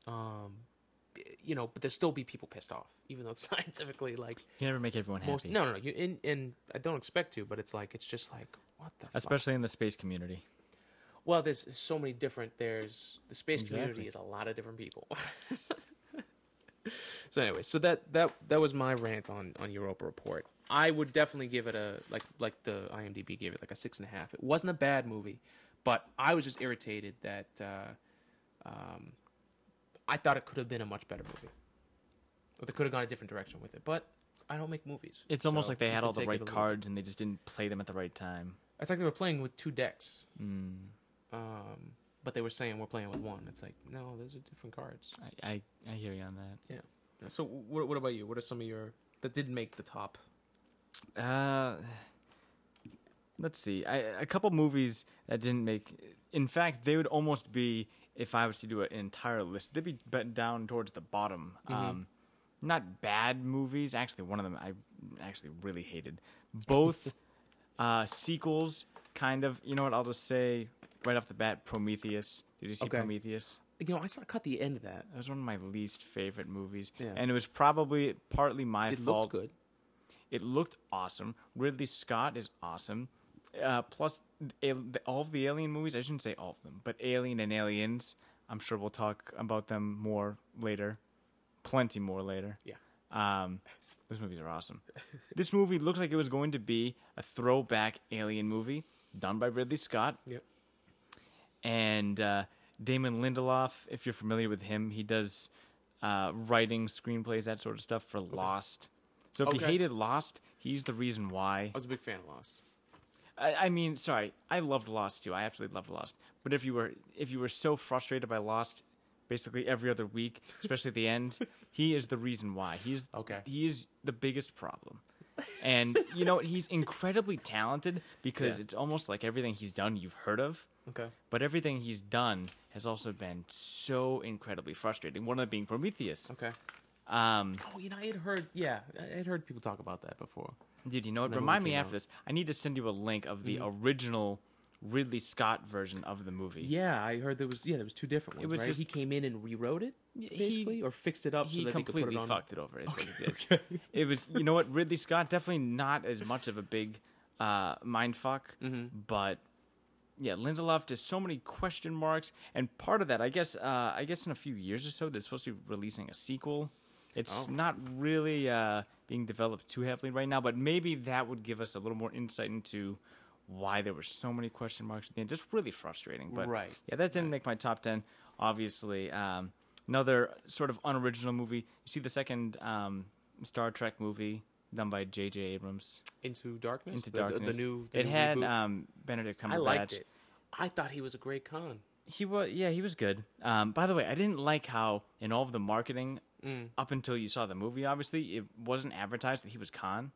um, you know. But there still be people pissed off, even though it's scientifically like you never make everyone most, happy. No, no, no. You and, and I don't expect to, but it's like it's just like what the especially fuck? In the space community. Well, there's so many different. There's the space exactly. community is a lot of different people. So anyway, so that, that that was my rant on, on Europa Report. I would definitely give it a like like the IMDb gave it like a six and a half. It wasn't a bad movie, but I was just irritated that uh, um, I thought it could have been a much better movie. Or they could have gone a different direction with it. But I don't make movies. It's so almost like they had all the right cards and they just didn't play them at the right time. It's like they were playing with two decks. Mm. Um, but they were saying we're playing with one. It's like no, those are different cards. I I, I hear you on that. Yeah. So what what about you? What are some of your that didn't make the top? Uh, let's see. I, a couple movies that didn't make. In fact, they would almost be if I was to do an entire list, they'd be down towards the bottom. Mm-hmm. Um, not bad movies. Actually, one of them I actually really hated. Both uh, sequels, kind of. You know what? I'll just say right off the bat, Prometheus. Did you see okay. Prometheus? You know, I saw cut the end of that. That was one of my least favorite movies. Yeah. And it was probably partly my it fault. It looked good. It looked awesome. Ridley Scott is awesome. Uh, plus, all of the Alien movies, I shouldn't say all of them, but Alien and Aliens, I'm sure we'll talk about them more later. Plenty more later. Yeah. Um, those movies are awesome. This movie looked like it was going to be a throwback Alien movie done by Ridley Scott. Yep. And uh, Damon Lindelof, if you're familiar with him, he does uh, writing, screenplays, that sort of stuff for okay. Lost. So if okay. you hated Lost, he's the reason why. I was a big fan of Lost. I mean, sorry, I loved Lost too. I absolutely loved Lost. But if you were if you were so frustrated by Lost, basically every other week, especially at the end, he is the reason why. He's okay. He is the biggest problem. And you know, he's incredibly talented because yeah. it's almost like everything he's done you've heard of. Okay. But everything he's done has also been so incredibly frustrating. One of them being Prometheus. Okay. Um, oh, you know, I had heard. Yeah, I had heard people talk about that before. Dude, you know what? Remind me after this. I need to send you a link of the mm-hmm. original Ridley Scott version of the movie. Yeah, I heard there was yeah there was two different ones. It was right? just, he came in and rewrote it basically, he, or fixed it up. He so that completely he could put it on. Fucked it over. Is okay, what he did. Okay. It was you know what Ridley Scott definitely not as much of a big uh, mind fuck, mm-hmm. but yeah, Lindelof does so many question marks, and part of that I guess uh, I guess in a few years or so they're supposed to be releasing a sequel. It's oh. not really uh, being developed too heavily right now, but maybe that would give us a little more insight into why there were so many question marks at the end. Just really frustrating. But right. yeah, that didn't make my top ten, obviously. Um, another sort of unoriginal movie. You see the second um, Star Trek movie done by J J. Abrams. Into Darkness? Into the, Darkness. The, the new the It new had um, Benedict Cumberbatch. I liked it. I thought he was a great con. He was, yeah, he was good. Um, by the way, I didn't like how in all of the marketing... Mm. Up until you saw the movie, obviously, it wasn't advertised that he was Khan.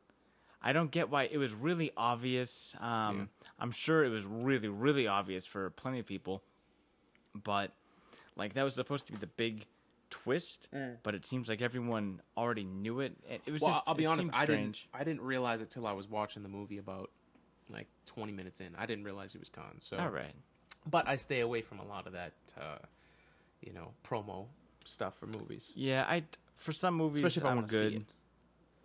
I don't get why. It was really obvious. Um, yeah. I'm sure it was really, really obvious for plenty of people. But, like, that was supposed to be the big twist. Mm. But it seems like everyone already knew it. It was well, just, I'll be honest, I didn't, I didn't realize it till I was watching the movie about, like, twenty minutes in. I didn't realize he was Khan. So. All right. But I stay away from a lot of that, uh, you know, promo stuff for movies. Yeah, I for some movies especially if I'm I good.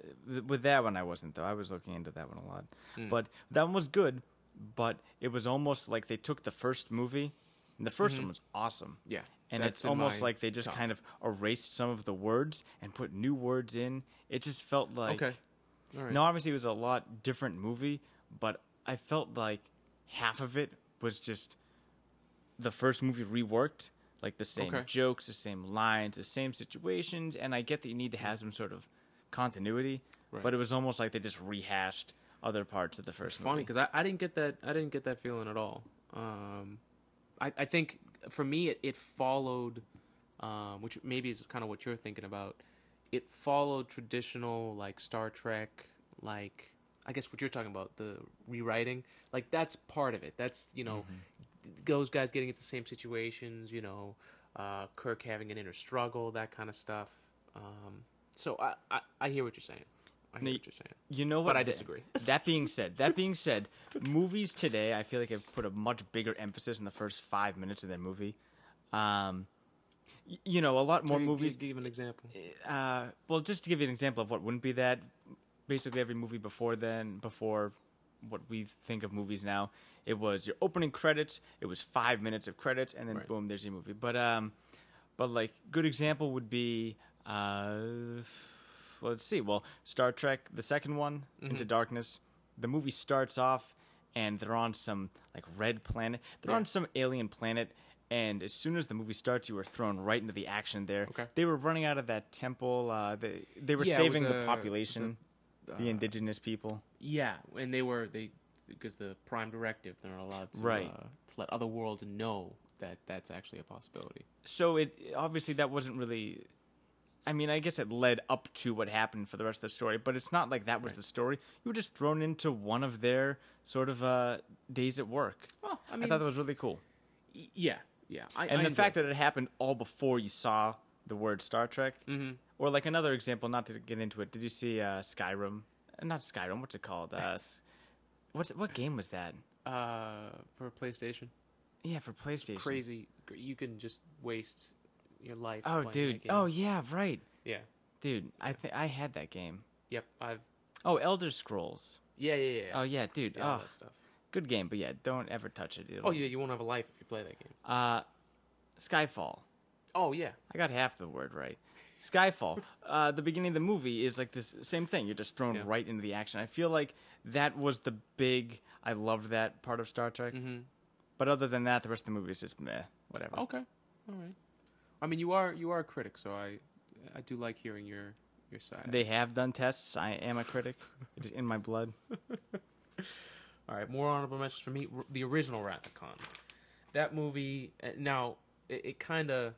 See it. With that one, I wasn't though. I was looking into that one a lot, mm. but that one was good. But it was almost like they took the first movie, and the first mm-hmm. one was awesome. Yeah, and it's almost like they just top. kind of erased some of the words and put new words in. It just felt like okay, all right. Now obviously it was a lot different movie, but I felt like half of it was just the first movie reworked. Like the same okay. jokes, the same lines, the same situations. And I get that you need to have some sort of continuity, right. but it was almost like they just rehashed other parts of the first It's movie. Funny because I, I didn't get that I didn't get that feeling at all. Um, I, I think for me it, it followed, um, which maybe is kind of what you're thinking about. It followed traditional like Star Trek, like I guess what you're talking about, the rewriting. Like that's part of it. That's you know. Mm-hmm. Those guys getting into the same situations, you know, uh, Kirk having an inner struggle, that kind of stuff. Um, so I, I, I hear what you're saying. I hear now, what you're saying. You know what? But I disagree. That being said, that being said, movies today, I feel like I've put a much bigger emphasis in the first five minutes of their movie. Um, y- you know, a lot more you, movies. Give an example. Uh, well, just to give you an example of what wouldn't be that, basically every movie before then, before what we think of movies now. It was your opening credits. It was five minutes of credits, and then right. boom, there's your movie. But um, but like good example would be uh, let's see. Well, Star Trek, the second one, mm-hmm. Into Darkness. The movie starts off, and they're on some like red planet. They're yeah. on some alien planet, and as soon as the movie starts, you are thrown right into the action there. Okay. They were running out of that temple. Uh, they they were yeah, saving the a, population, a, uh, the indigenous people. Yeah, and they were they. Because the prime directive, they're allowed to, right. uh, to let other worlds know that that's actually a possibility. So it obviously that wasn't really. I mean, I guess it led up to what happened for the rest of the story, but it's not like that was right. the story. You were just thrown into one of their sort of uh, days at work. Well, I mean, I thought that was really cool. Y- yeah, Yeah, I, and I the fact that it happened all before you saw the word Star Trek, mm-hmm. or like another example, not to get into it. Did you see uh, Skyrim? Not Skyrim. What's it called? Uh, what's what game was that? Uh, for PlayStation. Yeah, for PlayStation. It's crazy. You can just waste your life. Oh, dude. Oh, yeah. Right. Yeah. Dude, I th- I had that game. Yep, I've. Oh, Elder Scrolls. Yeah, yeah, yeah. yeah. Oh, yeah, dude. Yeah, oh, that stuff. Good game, but yeah, don't ever touch it. It'll... Oh, yeah, you won't have a life if you play that game. Uh, Skyfall. Oh, yeah. I got half the word right. Skyfall. uh, the beginning of the movie is like this same thing. You're just thrown yeah. right into the action. I feel like that was the big. I loved that part of Star Trek. Mm-hmm. But other than that, the rest of the movie is just meh, whatever. Okay, all right. I mean, you are you are a critic, so I I do like hearing your, your side. They have done tests. I am a critic. It's in my blood. All right, more honorable mentions for me. The original Wrath of Khan. That movie, now, it, it kind of,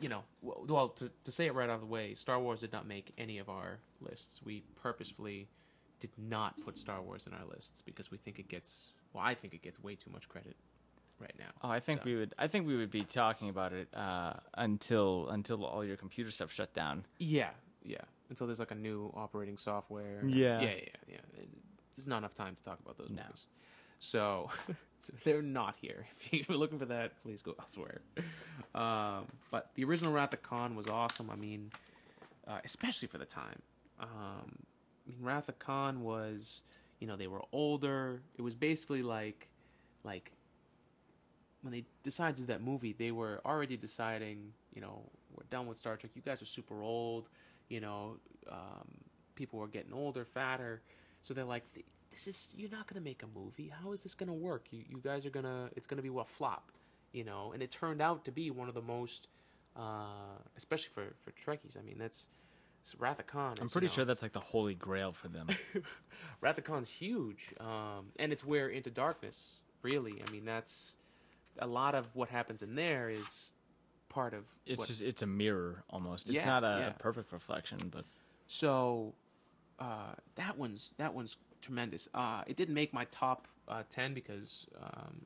you know, well, to, to say it right out of the way, Star Wars did not make any of our lists. We purposefully did not put Star Wars in our lists because we think it gets... Well, I think it gets way too much credit right now. Oh, I think so. we would. I think we would be talking about it uh, until until all your computer stuff shut down. Yeah, yeah. Until there's like a new operating software. Yeah, yeah, yeah, yeah. There's not enough time to talk about those no. movies. So, so they're not here. If you're looking for that, please go elsewhere. Um, but the original Wrath of Khan was awesome. I mean, uh, especially for the time. Um, I mean, Wrath of Khan was. You know, they were older. It was basically like, like, when they decided to do that movie, they were already deciding, you know, we're done with Star Trek. You guys are super old. You know, um, people were getting older, fatter. So they're like, this is, you're not going to make a movie. How is this going to work? You you guys are going to, it's going to be a flop, you know. And it turned out to be one of the most, uh, especially for, for Trekkies. I mean, that's. So Wrath of Khan. Is, I'm pretty you know, sure that's like the holy grail for them. Wrath of Khan's huge, um, and it's where Into Darkness really. I mean, that's a lot of what happens in there is part of. It's what, just it's a mirror almost. It's yeah, not a, yeah. a perfect reflection, but so uh, that one's that one's tremendous. Uh, it didn't make my top uh, ten because um,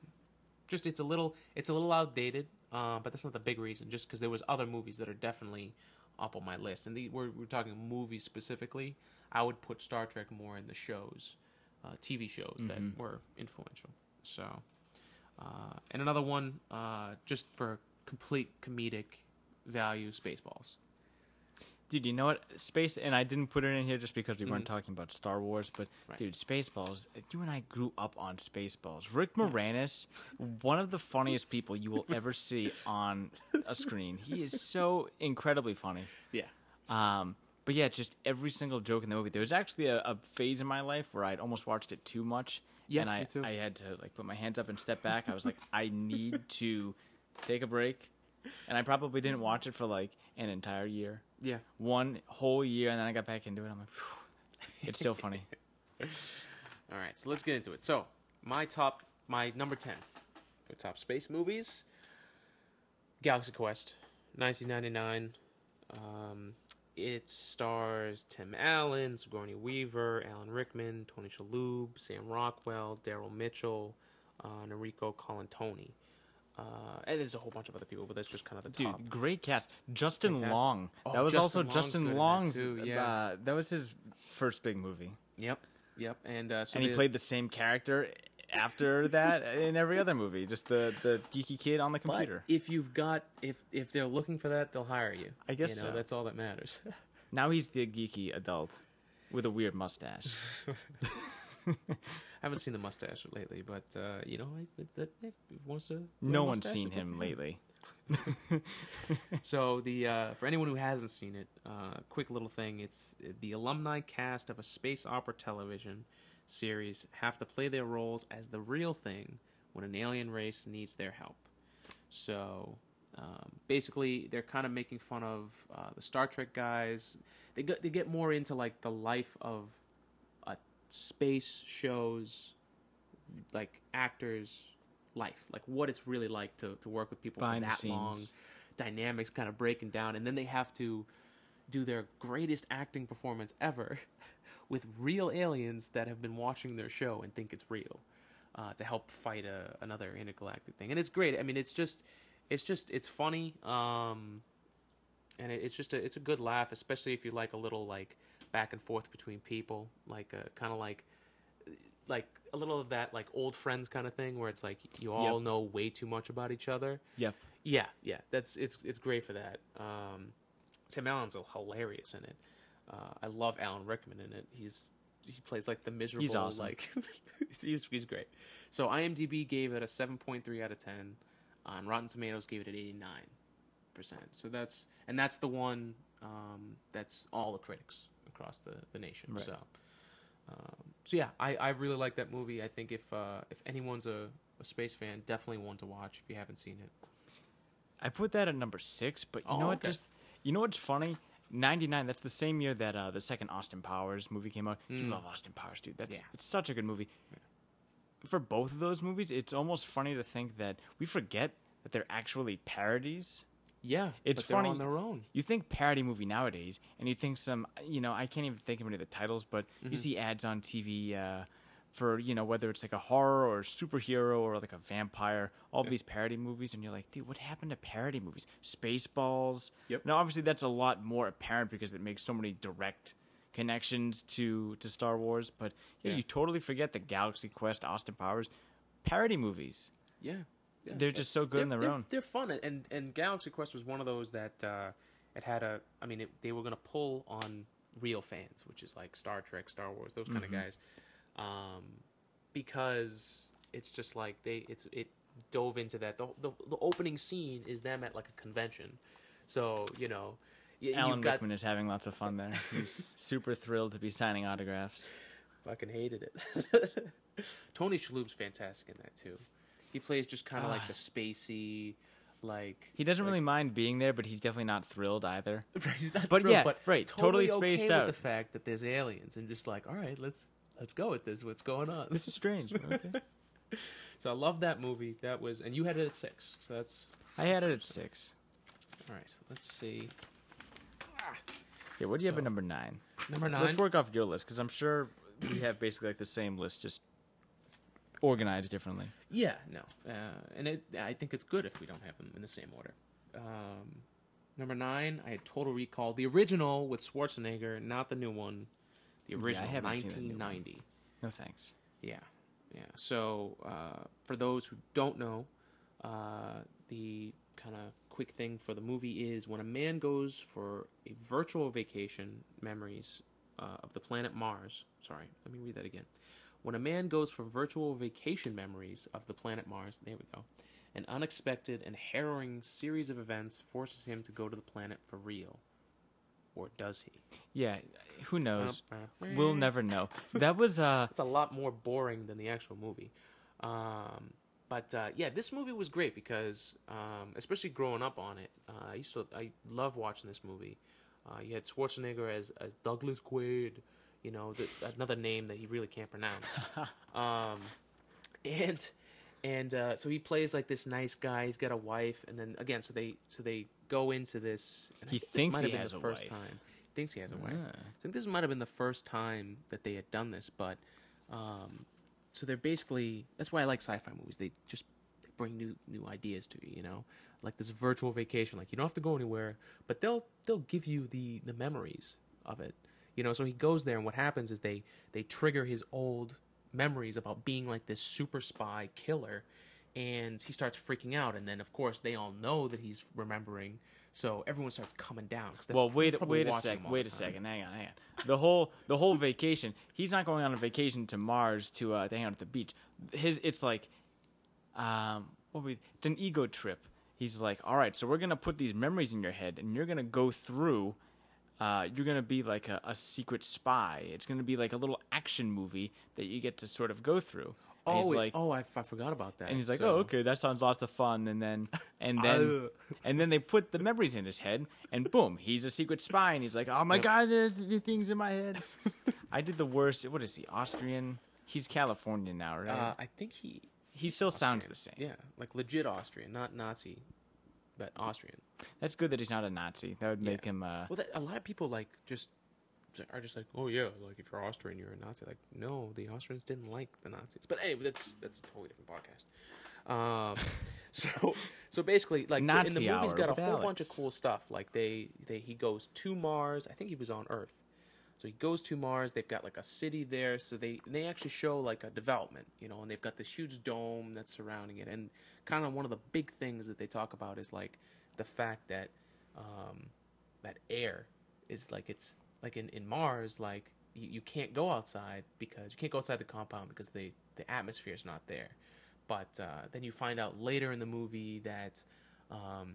just it's a little it's a little outdated, uh, but that's not the big reason. Just because there was other movies that are definitely. Up on my list, and the, we're, we're talking movies specifically. I would put Star Trek more in the shows, uh, T V shows mm-hmm. that were influential. So, uh, and another one uh, just for complete comedic value, Spaceballs. Dude, you know what? Space, and I didn't put it in here just because we mm-hmm. weren't talking about Star Wars, but right. dude, Spaceballs, you and I grew up on Spaceballs. Rick Moranis, one of the funniest people you will ever see on a screen. He is so incredibly funny. Yeah. Um, but yeah, just every single joke in the movie. There was actually a, a phase in my life where I'd almost watched it too much. Yeah, and I, me too. I had to like put my hands up and step back. I was like, I need to take a break. And I probably didn't watch it for like an entire year. Yeah. One whole year, and then I got back into it. I'm like, phew, it's still funny. All right, so let's get into it. So my top, my number ten for top space movies, Galaxy Quest, nineteen ninety-nine. Um, it stars Tim Allen, Sigourney Weaver, Alan Rickman, Tony Shalhoub, Sam Rockwell, Daryl Mitchell, uh, Noriko Colantoni. Uh, and there's a whole bunch of other people, but that's just kind of the top. Dude, great cast. Justin Fantastic. Long. Oh, that was Justin also Long's Justin Long's. That, yeah. uh, that was his first big movie. Yep. Yep. And uh, so and he played the same character after that in every other movie. Just the, the geeky kid on the computer. But if you've got, if if they're looking for that, they'll hire you. I guess you know, so. That's all that matters. Now he's the geeky adult with a weird mustache. I haven't seen the mustache lately, but uh, you know, I, I, I, I wants to no one's seen him lately. So the uh, for anyone who hasn't seen it, uh, quick little thing: it's the alumni cast of a space opera television series have to play their roles as the real thing when an alien race needs their help. So um, basically, they're kind of making fun of uh, the Star Trek guys. They go, they get more into like the life of. Space shows like actors life, like what it's really like to, to work with people for that long, dynamics kind of breaking down, and then they have to do their greatest acting performance ever with real aliens that have been watching their show and think it's real. uh, to help fight a, another intergalactic thing. And it's great. I mean, it's just, it's just, it's funny. Um, and it, it's just a, it's a good laugh, especially if you like a little like back and forth between people, like uh, kind of like, like a little of that, like old friends kind of thing where it's like, you all yep. know way too much about each other. Yep. Yeah. Yeah. That's, it's, it's great for that. Um, Tim Allen's hilarious in it. Uh, I love Alan Rickman in it. He's he plays like the miserable. He's awesome. Like he's he's great. So IMDb gave it a seven point three out of ten. On um, Rotten Tomatoes gave it an eighty nine percent. So that's and that's the one um, that's all the critics across the, the nation. Right. So um, so yeah, I, I really like that movie. I think if uh, if anyone's a, a space fan, definitely one to watch if you haven't seen it. I put that at number six, but you oh, know what? Okay. Just you know what's funny. ninety-nine, that's the same year that uh, the second Austin Powers movie came out. Mm. You love Austin Powers, dude. That's yeah. It's such a good movie. Yeah. For both of those movies, it's almost funny to think that we forget that they're actually parodies. Yeah, it's but funny. They're on their own. You think parody movie nowadays, and you think some, you know, I can't even think of any of the titles, but mm-hmm. you see ads on T V uh, for, you know, whether it's like a horror or a superhero or like a vampire, all yeah. these parody movies, and you're like, dude, what happened to parody movies? Spaceballs. Yep. Now, obviously, that's a lot more apparent because it makes so many direct connections to, to Star Wars, but yeah, yeah. you totally forget the Galaxy Quest, Austin Powers, parody movies. Yeah. yeah. They're just so good they're, on their they're, own. They're fun, and and Galaxy Quest was one of those that uh, it had a, I mean, it, they were going to pull on real fans, which is like Star Trek, Star Wars, those kind mm-hmm. of guys. Um, because it's just like they, it's, it dove into that. The, the, the opening scene is them at like a convention. So, you know, y- Alan you've got... Rickman is having lots of fun there. He's super thrilled to be signing autographs. Fucking hated it. Tony Shalhoub's fantastic in that too. He plays just kind of uh, like the spacey, like, he doesn't like, really mind being there, but he's definitely not thrilled either. He's not but thrilled, yeah, but right. Totally, totally okay spaced with out. The fact that there's aliens and just like, all right, let's, Let's go with this. What's going on? This is strange. Okay. So I love that movie. That was, and you had it at six. So that's. I had it at six. All right. Let's see. Ah. Okay, what do you so, have at number nine? Number nine. Let's work off your list because I'm sure we have basically like the same list, just organized differently. Yeah. No. Uh, and it, I think it's good if we don't have them in the same order. Um, number nine, I had Total Recall, the original with Schwarzenegger, not the new one. The original, yeah, nineteen ninety. No thanks. Yeah, yeah. So uh, for those who don't know, uh, the kind of quick thing for the movie is when a man goes for a virtual vacation, memories uh, of the planet Mars. Sorry, let me read that again. When a man goes for virtual vacation memories of the planet Mars, there we go, an unexpected and harrowing series of events forces him to go to the planet for real. Or does he? Yeah, who knows? We'll never know. That was uh it's a lot more boring than the actual movie. Um but uh yeah, this movie was great because um especially growing up on it, uh, I used to I love watching this movie. Uh you had Schwarzenegger as as Douglas Quaid, you know, the, another name that he really can't pronounce. um and and uh so he plays like this nice guy, he's got a wife, and then again so they so they go into this. He thinks he has a wife. He thinks he has a wife. I think this might have been the first time that they had done this, but um, so they're basically. That's why I like sci-fi movies. They just they bring new new ideas to you. You know, like this virtual vacation. Like you don't have to go anywhere, but they'll they'll give you the the memories of it. You know, so he goes there, and what happens is they they trigger his old memories about being like this super spy killer. And he starts freaking out, and then of course they all know that he's remembering, so everyone starts coming down. Well, wait, wait a second, wait a second, hang on, hang on. The whole, the whole vacation. He's not going on a vacation to Mars to, uh, to hang out at the beach. His, it's like, um, what we? It's an ego trip. He's like, all right, so we're gonna put these memories in your head, and you're gonna go through. Uh, you're going to be like a, a secret spy. It's going to be like a little action movie that you get to sort of go through. And oh, he's like, oh, I, f- I forgot about that. And he's like, so. Oh, okay, that sounds lots of fun. And then, and then, and then they put the memories in his head, and boom, he's a secret spy. And he's like, oh my yep. god, the, the thing's in my head. I did the worst. What is he? Austrian? He's Californian now, right? Uh, I think he. He still Austrian. Sounds the same. Yeah, like legit Austrian, not Nazi. But Austrian. That's good that he's not a Nazi. That would make yeah. him. Uh... Well, that, a lot of people like just are just like, oh yeah, like if you're Austrian, you're a Nazi. Like, no, the Austrians didn't like the Nazis. But anyway, that's that's a totally different podcast. Um, so so basically, like, Nazi in the movie's got a whole Alex. bunch of cool stuff. Like they, they he goes to Mars. I think he was on Earth. So he goes to Mars. They've got like a city there. So they they actually show like a development, you know, and they've got this huge dome that's surrounding it. And kind of one of the big things that they talk about is like the fact that um, that air is like it's like in, in Mars, like you, you can't go outside because you can't go outside the compound because the the atmosphere is not there. But uh, then you find out later in the movie that um,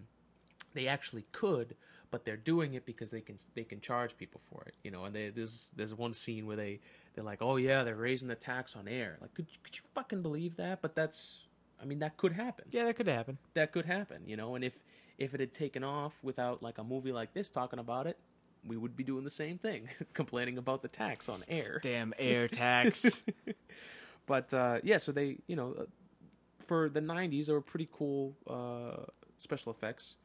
they actually could, but they're doing it because they can they can charge people for it, you know. And they, there's there's one scene where they they're like, oh yeah, they're raising the tax on air. Like, could could you fucking believe that? But that's, I mean, that could happen. Yeah, that could happen. That could happen, you know. And if if it had taken off without like a movie like this talking about it, we would be doing the same thing, complaining about the tax on air. Damn air tax. But uh, yeah, so they, you know, for the nineties, there were pretty cool uh, special effects,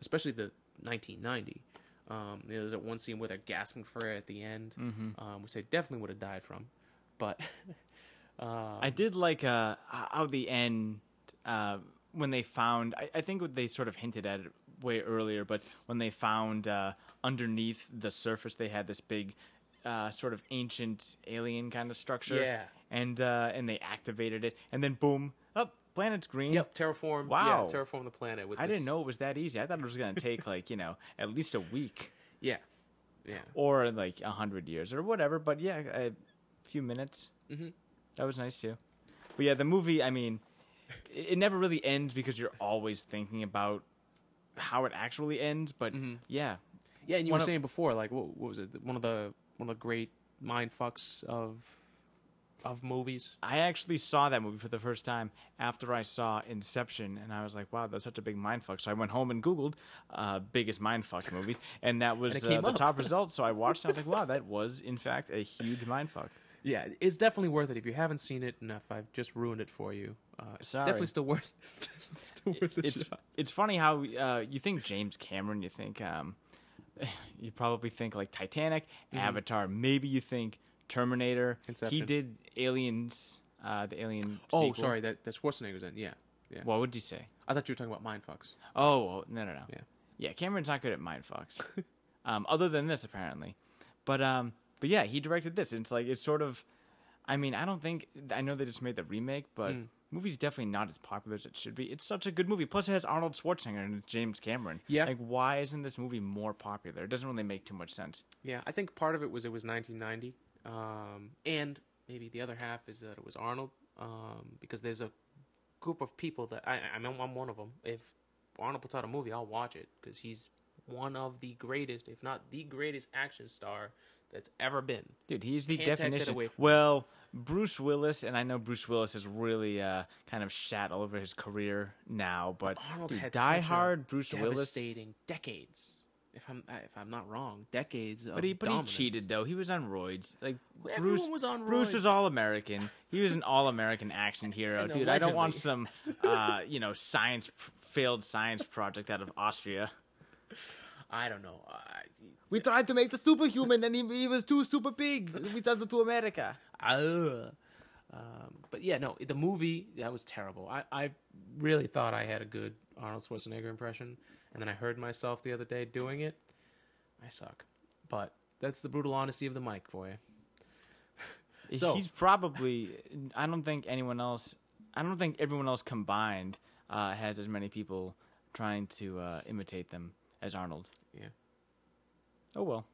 especially the nineteen ninety. Um, you know, there's that one scene where they're gasping for air at the end, mm-hmm. um, which they definitely would have died from. But um, I did like uh, how the end uh, when they found. I, I think they sort of hinted at it way earlier, but when they found uh, underneath the surface, they had this big uh, sort of ancient alien kind of structure. Yeah, and uh, and they activated it, and then boom, up. Planet's green. Yep, terraform. Wow, yeah, terraform the planet. With I this. didn't know it was that easy. I thought it was going to take like you know at least a week. Yeah, yeah, or like a hundred years or whatever. But yeah, a few minutes. Mm-hmm. That was nice too. But yeah, the movie. I mean, it never really ends because you're always thinking about how it actually ends. But mm-hmm. yeah, yeah. And you one were of, saying before, like what, what was it? One of the one of the great mind fucks of. Of movies. I actually saw that movie for the first time after I saw Inception, and I was like, wow, that's such a big mindfuck. So I went home and Googled uh, biggest mindfuck movies, and that was and uh, the up. top result. So I watched and I was like, wow, that was, in fact, a huge mindfuck. Yeah, it's definitely worth it. If you haven't seen it, and if I've just ruined it for you, uh, it's Sorry. definitely still worth, it's still worth the it's, shot. It's funny how uh, you think James Cameron, you think, um, you probably think like Titanic, mm-hmm. Avatar, maybe you think Terminator. Inception. He did Aliens, uh, the Alien Oh, sequel. sorry, that, that Schwarzenegger's in, yeah. yeah. What would you say? I thought you were talking about mindfucks. Oh, no, no, no. Yeah, yeah, Cameron's not good at mindfucks. um, other than this, apparently. But um, but yeah, he directed this. It's like, it's sort of, I mean, I don't think, I know they just made the remake, but mm. the movie's definitely not as popular as it should be. It's such a good movie. Plus, it has Arnold Schwarzenegger and James Cameron. Yeah. Like, why isn't this movie more popular? It doesn't really make too much sense. Yeah, I think part of it was it was nineteen ninety. Um, and maybe the other half is that it was Arnold, um, because there's a group of people that I, I mean, I'm one of them. If Arnold puts out a movie, I'll watch it because he's one of the greatest, if not the greatest action star that's ever been. Dude, he's the Can't definition. Well, me. Bruce Willis, and I know Bruce Willis is really, uh, kind of shat all over his career now, but, but Arnold dude, had Die Hard, Bruce Willis, devastating decades. If I'm if I'm not wrong, decades of But he but dominance. he cheated though. He was on roids. Like Everyone Bruce was on roids. Bruce was all American. He was an all American action hero, dude. Allegedly. I don't want some uh, you know science failed science project out of Austria. I don't know. Uh, we tried to make the superhuman, and he, he was too super big. We sent him to America. Uh, um, but yeah, no, the movie that was terrible. I I really thought I had a good Arnold Schwarzenegger impression. And then I heard myself the other day doing it. I suck. But that's the brutal honesty of the mic for you. So, he's probably, I don't think anyone else, I don't think everyone else combined uh, has as many people trying to uh, imitate them as Arnold. Yeah. Oh, well.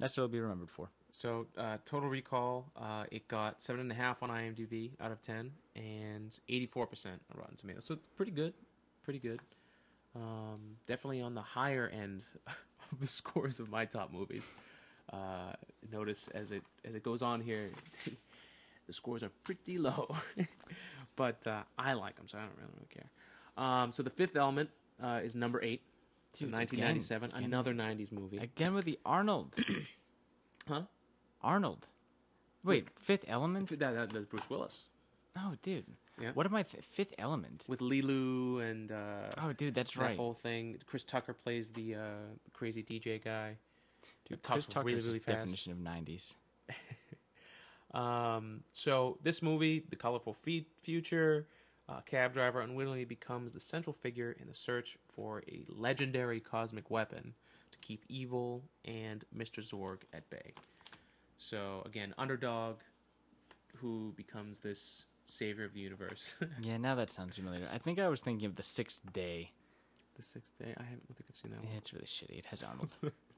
That's what it'll be remembered for. So, uh, Total Recall, uh, it got seven point five on IMDb out of ten, and eighty-four percent on Rotten Tomatoes. So, it's pretty good. Pretty good. Um, definitely on the higher end of the scores of my top movies. Uh, notice as it as it goes on here, the scores are pretty low, but uh, I like them, so I don't really, really care. Um, so The Fifth Element uh, is number eight, Dude, nineteen ninety-seven, again, another again, nineties movie. Again with the Arnold. Huh? Arnold. Wait, Wait, Fifth Element? That, that, that's Bruce Willis. Oh, dude. Yeah. What am I? Th- Fifth Element with Lilu and uh, oh, dude, that's that right. Whole thing. Chris Tucker plays the uh, crazy D J guy. Dude, Chris Tucker really, really fast. Definition of nineties. um, so this movie, The Colorful Fe- Future, uh, cab driver unwittingly becomes the central figure in the search for a legendary cosmic weapon to keep evil and Mister Zorg at bay. So again, underdog who becomes this savior of the universe. Yeah, now that sounds familiar. I think I was thinking of The Sixth Day. The Sixth Day? I haven't think I've seen that one. Yeah, it's really shitty. It has Arnold.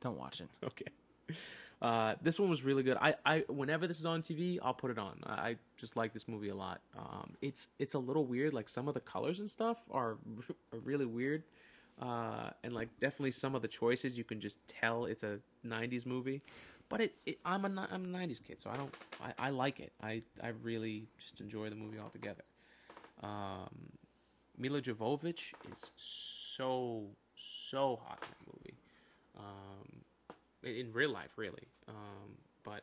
Don't watch it. Okay. Uh, this one was really good. I, I whenever this is on T V, I'll put it on. I, I just like this movie a lot. Um, it's it's a little weird. Like some of the colors and stuff are, are really weird, uh, and like definitely some of the choices you can just tell it's a nineties movie. But it, it I'm a I'm a nineties kid, so I don't I, I like it. I I really just enjoy the movie altogether. Um, Mila Jovovich is so so hot in that movie. Um, in real life, really. Um, but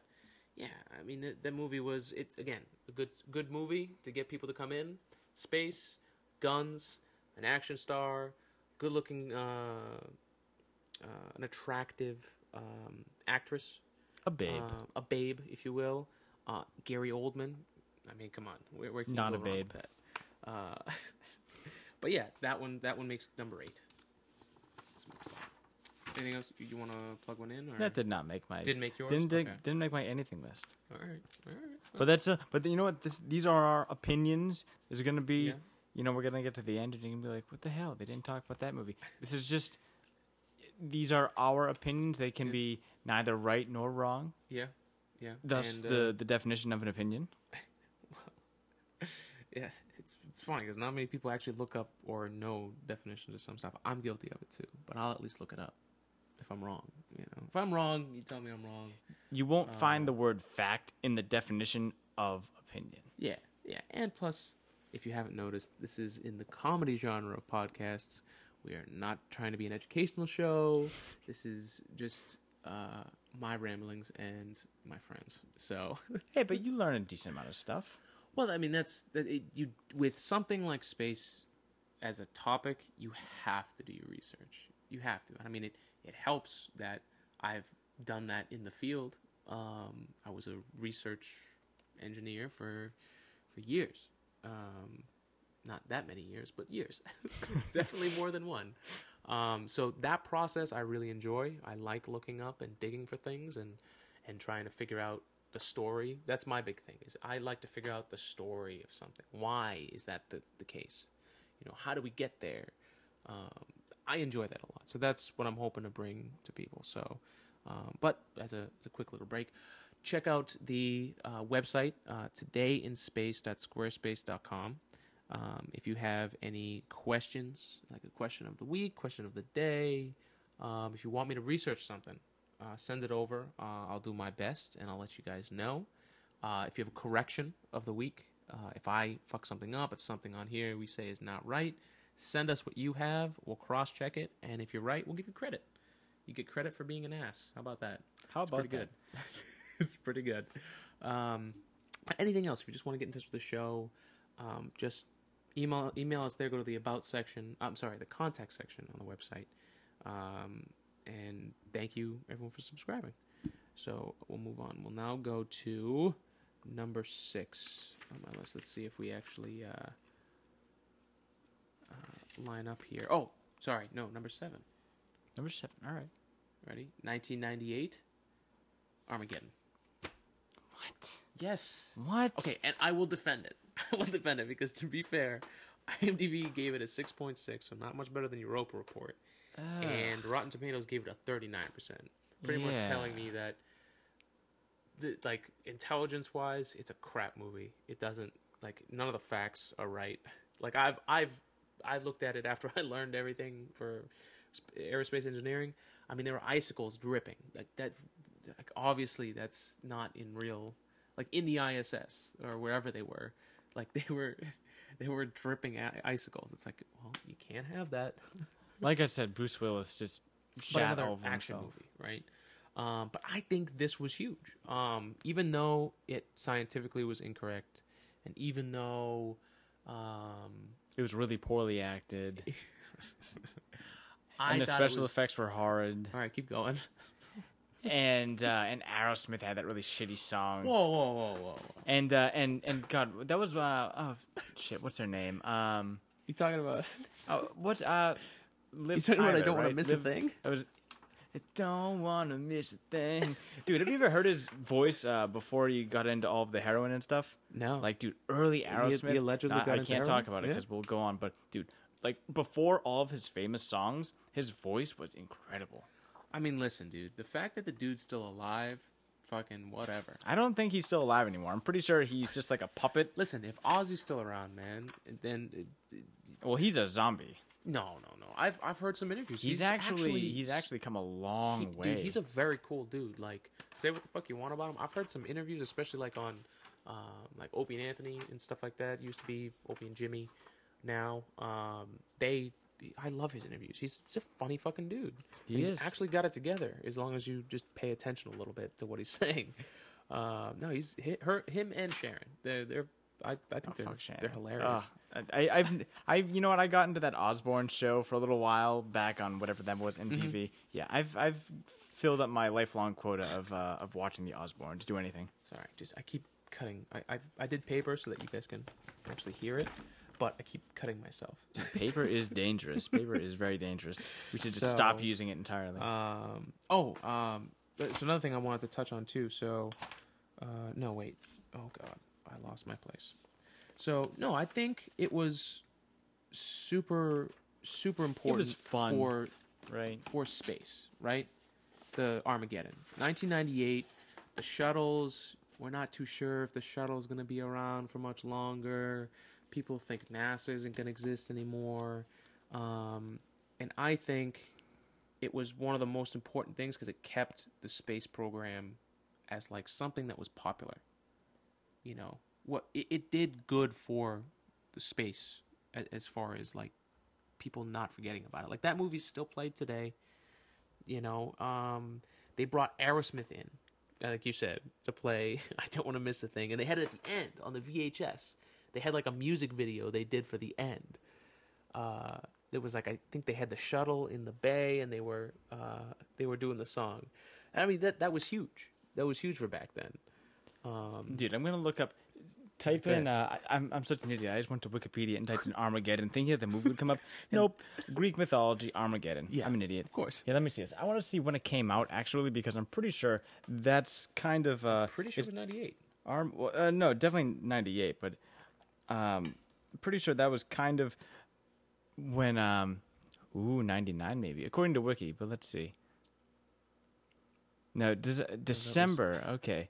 yeah, I mean, that, that movie was, it's again, a good, good movie to get people to come in. Space, guns, an action star, good looking, uh, uh, an attractive, um, actress. A babe. Uh, a babe, if you will. Uh, Gary Oldman. I mean, come on. Where, where can Not you go a babe. Wrong with that? Uh, but yeah, that one, that one makes number eight. It's my fault. Anything else you want to plug one in? Or? That did not make my didn't make yours. Didn't dig, okay. didn't make my anything list. All right, all right. All but that's a, but you know what? This, these are our opinions. There's gonna be, yeah. you know, we're gonna get to the end and you're gonna be like, what the hell? They didn't talk about that movie. This is just, these are our opinions. They can yeah. be neither right nor wrong. Yeah, yeah. Thus and, uh, the the definition of an opinion. Well, yeah, it's it's funny because not many people actually look up or know definitions of some stuff. I'm guilty of it too, but I'll at least look it up. If I'm wrong, you know. If I'm wrong, you tell me I'm wrong. You won't uh, find the word fact in the definition of opinion. Yeah, yeah. And plus, if you haven't noticed, this is in the comedy genre of podcasts. We are not trying to be an educational show. This is just uh, my ramblings and my friends. So hey, but you learn a decent amount of stuff. Well, I mean, that's that it, you with something like space as a topic, you have to do your research. You have to. I mean, it It helps that I've done that in the field. Um, I was a research engineer for for years. Um, not that many years, but years. Definitely more than one. Um, so that process I really enjoy. I like looking up and digging for things and, and trying to figure out the story. That's my big thing, is I like to figure out the story of something. Why is that the, the case? You know, how do we get there? Um, I enjoy that a lot. So that's what I'm hoping to bring to people. So, um, but as a, as a quick little break, check out the uh, website, uh, today in space dot squarespace dot com. Um, if you have any questions, like a question of the week, question of the day, um, if you want me to research something, uh, send it over. Uh, I'll do my best and I'll let you guys know. Uh, if you have a correction of the week, uh, if I fuck something up, if something on here we say is not right, send us what you have. We'll cross-check it, and if you're right, we'll give you credit. You get credit for being an ass. How about that? How about that? It's pretty good. It's pretty good. Um, but anything else? If you just want to get in touch with the show, um, just email email us there. Go to the About section. I'm sorry, the Contact section on the website. Um, and thank you, everyone, for subscribing. So we'll move on. We'll now go to number six on my list. Let's see if we actually... Uh, Uh, line up here. Oh, sorry. No, number seven. Number seven. All right. Ready? nineteen ninety-eight. Armageddon. What? Yes. What? Okay, and I will defend it. I will defend it because, to be fair, IMDb gave it a six point six, so not much better than Europa Report. Uh, and Rotten Tomatoes gave it a thirty-nine percent. Pretty yeah. much telling me that, the, like, intelligence-wise, it's a crap movie. It doesn't, like, none of the facts are right. Like, I've, I've, I looked at it after I learned everything for aerospace engineering. I mean, there were icicles dripping. Like that, like obviously that's not in real, like in the I S S or wherever they were. Like they were, they were dripping icicles. It's like, well, you can't have that. Like I said, Bruce Willis just shot over action himself. Movie, right? Um, but I think this was huge. Um, even though it scientifically was incorrect, and even though. Um, It was really poorly acted. I and the special was... effects were horrid. All right, keep going. and uh, and Aerosmith had that really shitty song. Whoa, whoa, whoa, whoa, whoa. And uh, and and God, that was uh, oh shit, what's her name? Um, you talking about? Oh, what? Uh, Liv you talking Tyler, about? I don't right? want to miss Liv, a thing. I was. I don't want to miss a thing. Dude, have you ever heard his voice uh, before you got into all of the heroin and stuff? No. Like, dude, early Aerosmith. He, he allegedly nah, got I can't heroin? talk about it because yeah. we'll go on. But, dude, like, before all of his famous songs, his voice was incredible. I mean, listen, dude, the fact that the dude's still alive, fucking whatever. I don't think he's still alive anymore. I'm pretty sure he's just like a puppet. Listen, if Ozzy's still around, man, then... It, it, well, he's a zombie. No, no, no. I've I've heard some interviews. He's, he's actually, actually he's actually come a long he, way. Dude, he's a very cool dude. Like, say what the fuck you want about him. I've heard some interviews, especially like on, um, like Opie and Anthony and stuff like that. Used to be Opie and Jimmy. Now, um, they. I love his interviews. He's just a funny fucking dude. He he's is. actually got it together. As long as you just pay attention a little bit to what he's saying. Uh, no, he's her, him and Sharon. They're they're. I, I think oh, they're, fuck they're hilarious. Uh, I, I've, I, you know what? I got into that Osborne show for a little while back on whatever that was, M T V. Mm-hmm. Yeah, I've, I've filled up my lifelong quota of, uh, of watching the Osbornes do anything. Sorry, just I keep cutting. I, I, I did paper so that you guys can actually hear it, but I keep cutting myself. Dude, paper is dangerous. Paper is very dangerous. We should just so, stop using it entirely. Um. Oh. Um. So another thing I wanted to touch on too. So, uh, no wait. Oh God. I lost my place. So, no, I think it was super, super important it was fun, for, right. for space, right? The Armageddon. nineteen ninety-eight, the shuttles, we're not too sure if the shuttle's going to be around for much longer. People think NASA isn't going to exist anymore. Um, and I think it was one of the most important things because it kept the space program as like something that was popular. You know, what it, it did good for the space as, as far as, like, people not forgetting about it. Like, that movie's still played today, you know. Um, they brought Aerosmith in, like you said, to play I Don't Want to Miss a Thing. And they had it at the end on the V H S. They had, like, a music video they did for the end. Uh, it was, like, I think they had the shuttle in the bay, and they were uh, they were doing the song. I mean, that that was huge. That was huge for back then. Um, Dude, I'm gonna look up. Type in. Uh, I, I'm I'm such an idiot. I just went to Wikipedia and typed in Armageddon, thinking that the movie would come up. Nope. Greek mythology, Armageddon. Yeah, I'm an idiot. Of course. Yeah. Let me see this. I want to see when it came out actually, because I'm pretty sure that's kind of. Uh, I'm pretty sure it was ninety-eight. Arm. Uh, no, definitely ninety-eight. But, um, pretty sure that was kind of when. Um, ooh, ninety-nine maybe, according to Wiki. But let's see. No, des- December. Okay.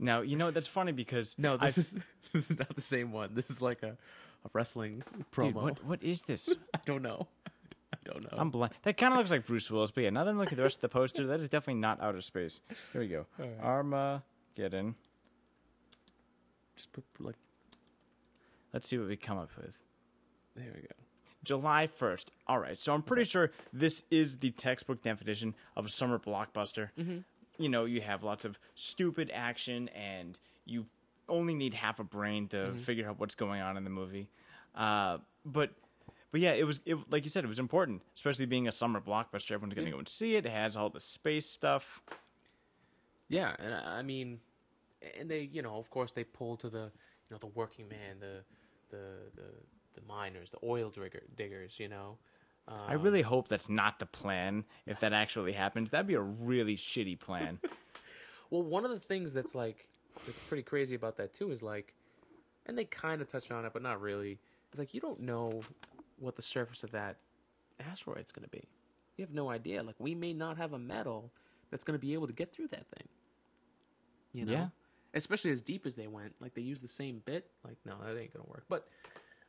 Now, you know, that's funny because... No, this I've... is this is not the same one. This is like a, a wrestling promo. Dude, what, what is this? I don't know. I don't know. I'm blind. That kind of looks like Bruce Willis, but yeah, now that I'm looking at the rest of the poster, that is definitely not outer space. Here we go. Right. Armageddon. Just put, like... Let's see what we come up with. There we go. July first. All right, so I'm pretty okay. sure this is the textbook definition of a summer blockbuster. Mm-hmm. You know, you have lots of stupid action, and you only need half a brain to mm-hmm. figure out what's going on in the movie. Uh, but, but yeah, it was it, like you said, it was important, especially being a summer blockbuster. Everyone's going to yeah. go and see it. It has all the space stuff. Yeah, and I mean, and they, you know, of course, they pull to the, you know, the working man, the the the, the miners, the oil digger, diggers, you know. Um, I really hope that's not the plan. If that actually happens, that'd be a really shitty plan. Well, one of the things that's like that's pretty crazy about that too is like, and they kind of touched on it, but not really. It's like you don't know what the surface of that asteroid's going to be. You have no idea. Like we may not have a metal that's going to be able to get through that thing. You know, yeah. Especially as deep as they went. Like they used the same bit. Like no, that ain't going to work. But.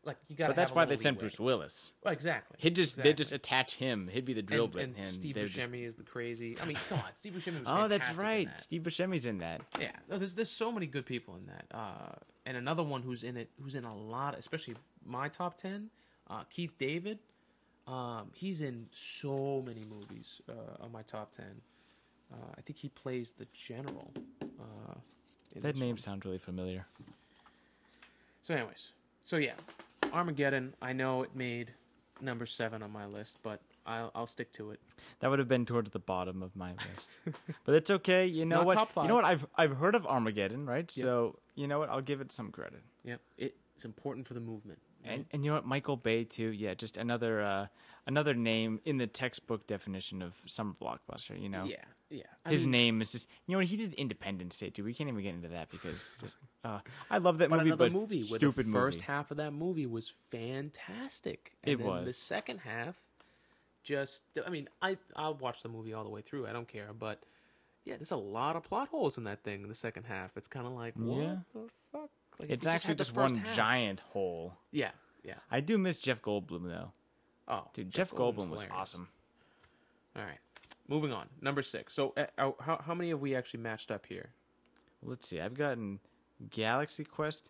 Like you got. But that's why they sent Bruce Willis. Well, exactly. He'd just exactly. They just attach him. He'd be the drill bit. And, and, and Steve Buscemi just... is the crazy. I mean, come on, Steve Buscemi. Was oh, that's right. That. Steve Buscemi's in that. Yeah. No, there's there's so many good people in that. Uh, and another one who's in it, who's in a lot, especially my top ten, uh, Keith David. Um, he's in so many movies uh, on my top ten. Uh, I think he plays the general. Uh, that name one. sounds really familiar. So, anyways, so yeah. Armageddon, I know it made number seven on my list, but I'll, I'll stick to it. That would have been towards the bottom of my list, but it's okay. You know Not what? Top five. You know what? I've I've heard of Armageddon, right? Yep. So you know what? I'll give it some credit. Yep, it's important for the movement. And and you know what? Michael Bay too. Yeah, just another uh, another name in the textbook definition of summer blockbuster. You know? Yeah, yeah. I His mean, name is just. You know what? He did Independence Day too. We can't even get into that because just. Uh, I love that but movie, but movie stupid where the first movie. Half of that movie was fantastic. And it then was. The second half. Just, I mean, I, I'll watch the movie all the way through. I don't care. But, yeah, there's a lot of plot holes in that thing in the second half. It's kind of like, what yeah. the fuck? Like, it's actually just, just one half. giant hole. Yeah, yeah. I do miss Jeff Goldblum, though. Oh. Dude, Jeff, Jeff Goldblum was hilarious. Awesome. All right. Moving on. Number six. So, uh, how, how many have we actually matched up here? Let's see. I've gotten Galaxy Quest.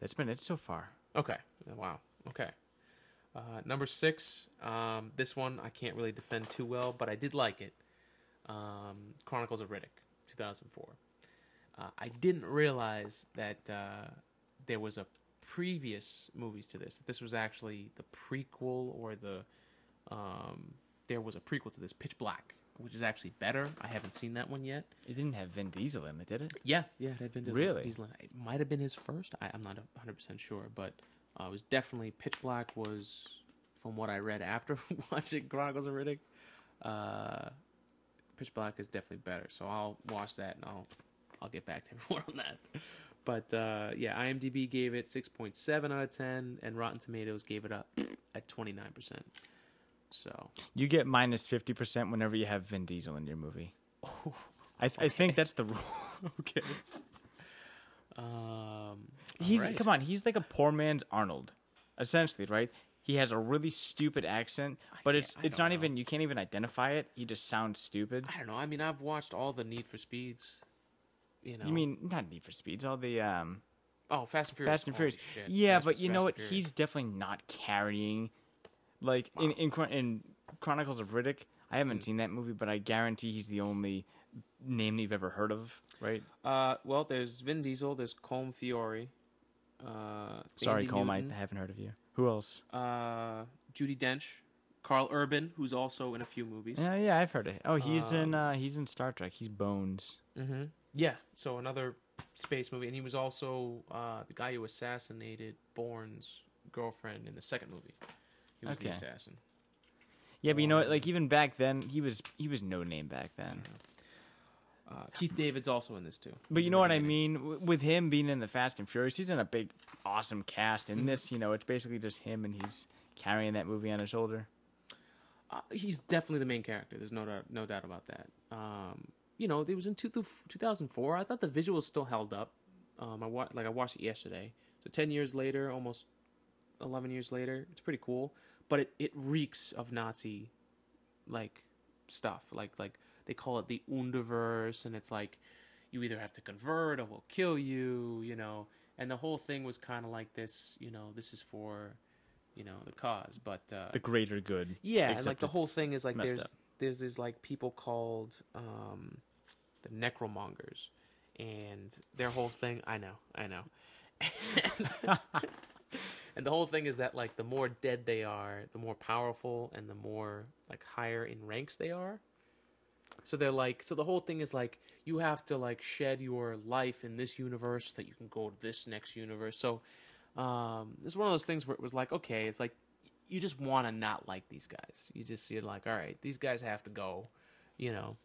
That's been it so far. Okay. Wow. Okay. Uh, number six, um, this one I can't really defend too well, but I did like it. Um, Chronicles of Riddick, two thousand four. Uh, I didn't realize that uh, there was a previous movies to this. This was actually the prequel or the... Um, there was a prequel to this, Pitch Black, which is actually better. I haven't seen that one yet. It didn't have Vin Diesel in it, did it? Yeah, yeah, it had Vin Diesel. Really? Diesel in it. It might have been his first. I, I'm not one hundred percent sure, but... Uh, it was definitely Pitch Black was, from what I read after watching Chronicles of Riddick, uh, Pitch Black is definitely better. So I'll watch that and I'll I'll get back to everyone on that. But uh, yeah, IMDb gave it six point seven out of ten, and Rotten Tomatoes gave it up at twenty-nine percent. So you get minus fifty percent whenever you have Vin Diesel in your movie. Oh, okay. I th- I think that's the rule. Okay. Um, he's right. Come on, he's like a poor man's Arnold, essentially, right? He has a really stupid accent, but it's it's not know. even you can't even identify it. He just sounds stupid. I don't know. I mean, I've watched all the Need for Speeds. You know, you mean not Need for Speeds, all the um, oh Fast and Furious, Fast and Furious. Shit. Yeah, Fast but you Fast know what? Furious. He's definitely not carrying, like wow. in, in in Chronicles of Riddick. I haven't mm. seen that movie, but I guarantee he's the only. Name that you've ever heard of, right? Uh, well, there's Vin Diesel, there's Colm Fiore. Uh, Sorry, Colm, I haven't heard of you. Who else? Uh, Judi Dench, Carl Urban, who's also in a few movies. Yeah, uh, yeah, I've heard of him. Oh, he's um, in uh, he's in Star Trek. He's Bones. Mm-hmm. Yeah, so another space movie, and he was also uh, the guy who assassinated Bourne's girlfriend in the second movie. He was okay. the assassin. Yeah, but you um, know what? Like even back then, he was he was no name back then. Uh, Keith David's also in this too. But you know what I mean? With him being in the Fast and Furious, he's in a big, awesome cast. In this, you know, it's basically just him and he's carrying that movie on his shoulder. Uh, he's definitely the main character. There's no doubt, no doubt about that. Um, you know, it was in two, two thousand four. I thought the visuals still held up. Um, I wa- like I watched it yesterday. So ten years later, almost eleven years later, it's pretty cool. But it, it reeks of Nazi, like, stuff. Like, like. They call it the Underverse, and it's like you either have to convert or we'll kill you, you know. And the whole thing was kind of like this, you know, this is for, you know, the cause, but uh, the greater good. Yeah, and like the whole thing is like there's up. there's these like people called um, the Necromongers, and their whole thing. I know, I know. And, and the whole thing is that like the more dead they are, the more powerful, and the more like higher in ranks they are. So they're like, so the whole thing is like, you have to like shed your life in this universe so that you can go to this next universe. So, um, it's one of those things where it was like, okay, it's like, you just want to not like these guys. You just, you're like, all right, these guys have to go, you know?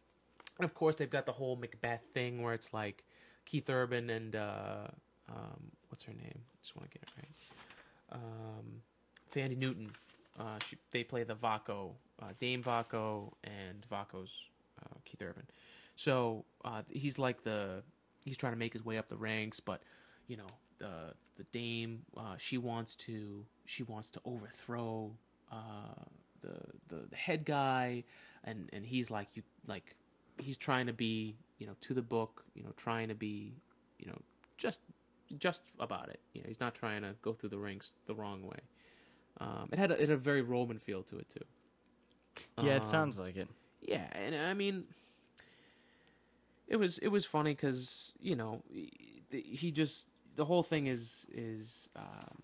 And of course they've got the whole Macbeth thing where it's like Keith Urban and, uh, um, what's her name? I just want to get it right. Um, Fandy Newton, uh, she, they play the Vako, uh, Dame Vako and Vako's. Uh, Keith Urban. So uh, he's like the, he's trying to make his way up the ranks, but you know, the the dame, uh, she wants to, she wants to overthrow uh, the, the the head guy, and, and he's like, you like, he's trying to be, you know, to the book, you know, trying to be, you know, just, just about it. You know, he's not trying to go through the ranks the wrong way. Um, it had a, it had a very Roman feel to it too. Yeah, it um, sounds like it. Yeah, and I mean, it was it was funny because you know he just the whole thing is is um,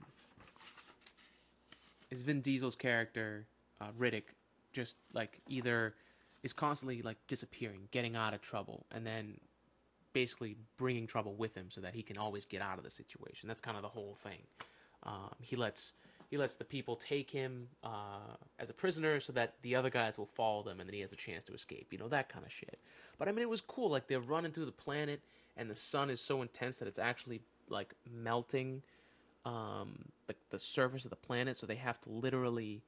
is Vin Diesel's character uh, Riddick just like either is constantly like disappearing, getting out of trouble, and then basically bringing trouble with him so that he can always get out of the situation. That's kind of the whole thing. Um, he lets he lets the people take him uh, as a prisoner so that the other guys will follow them, and then he has a chance to escape. You know, that kind of shit. But I mean, it was cool. Like they're running through the planet, and the sun is so intense that it's actually like melting um, like the surface of the planet. So they have to literally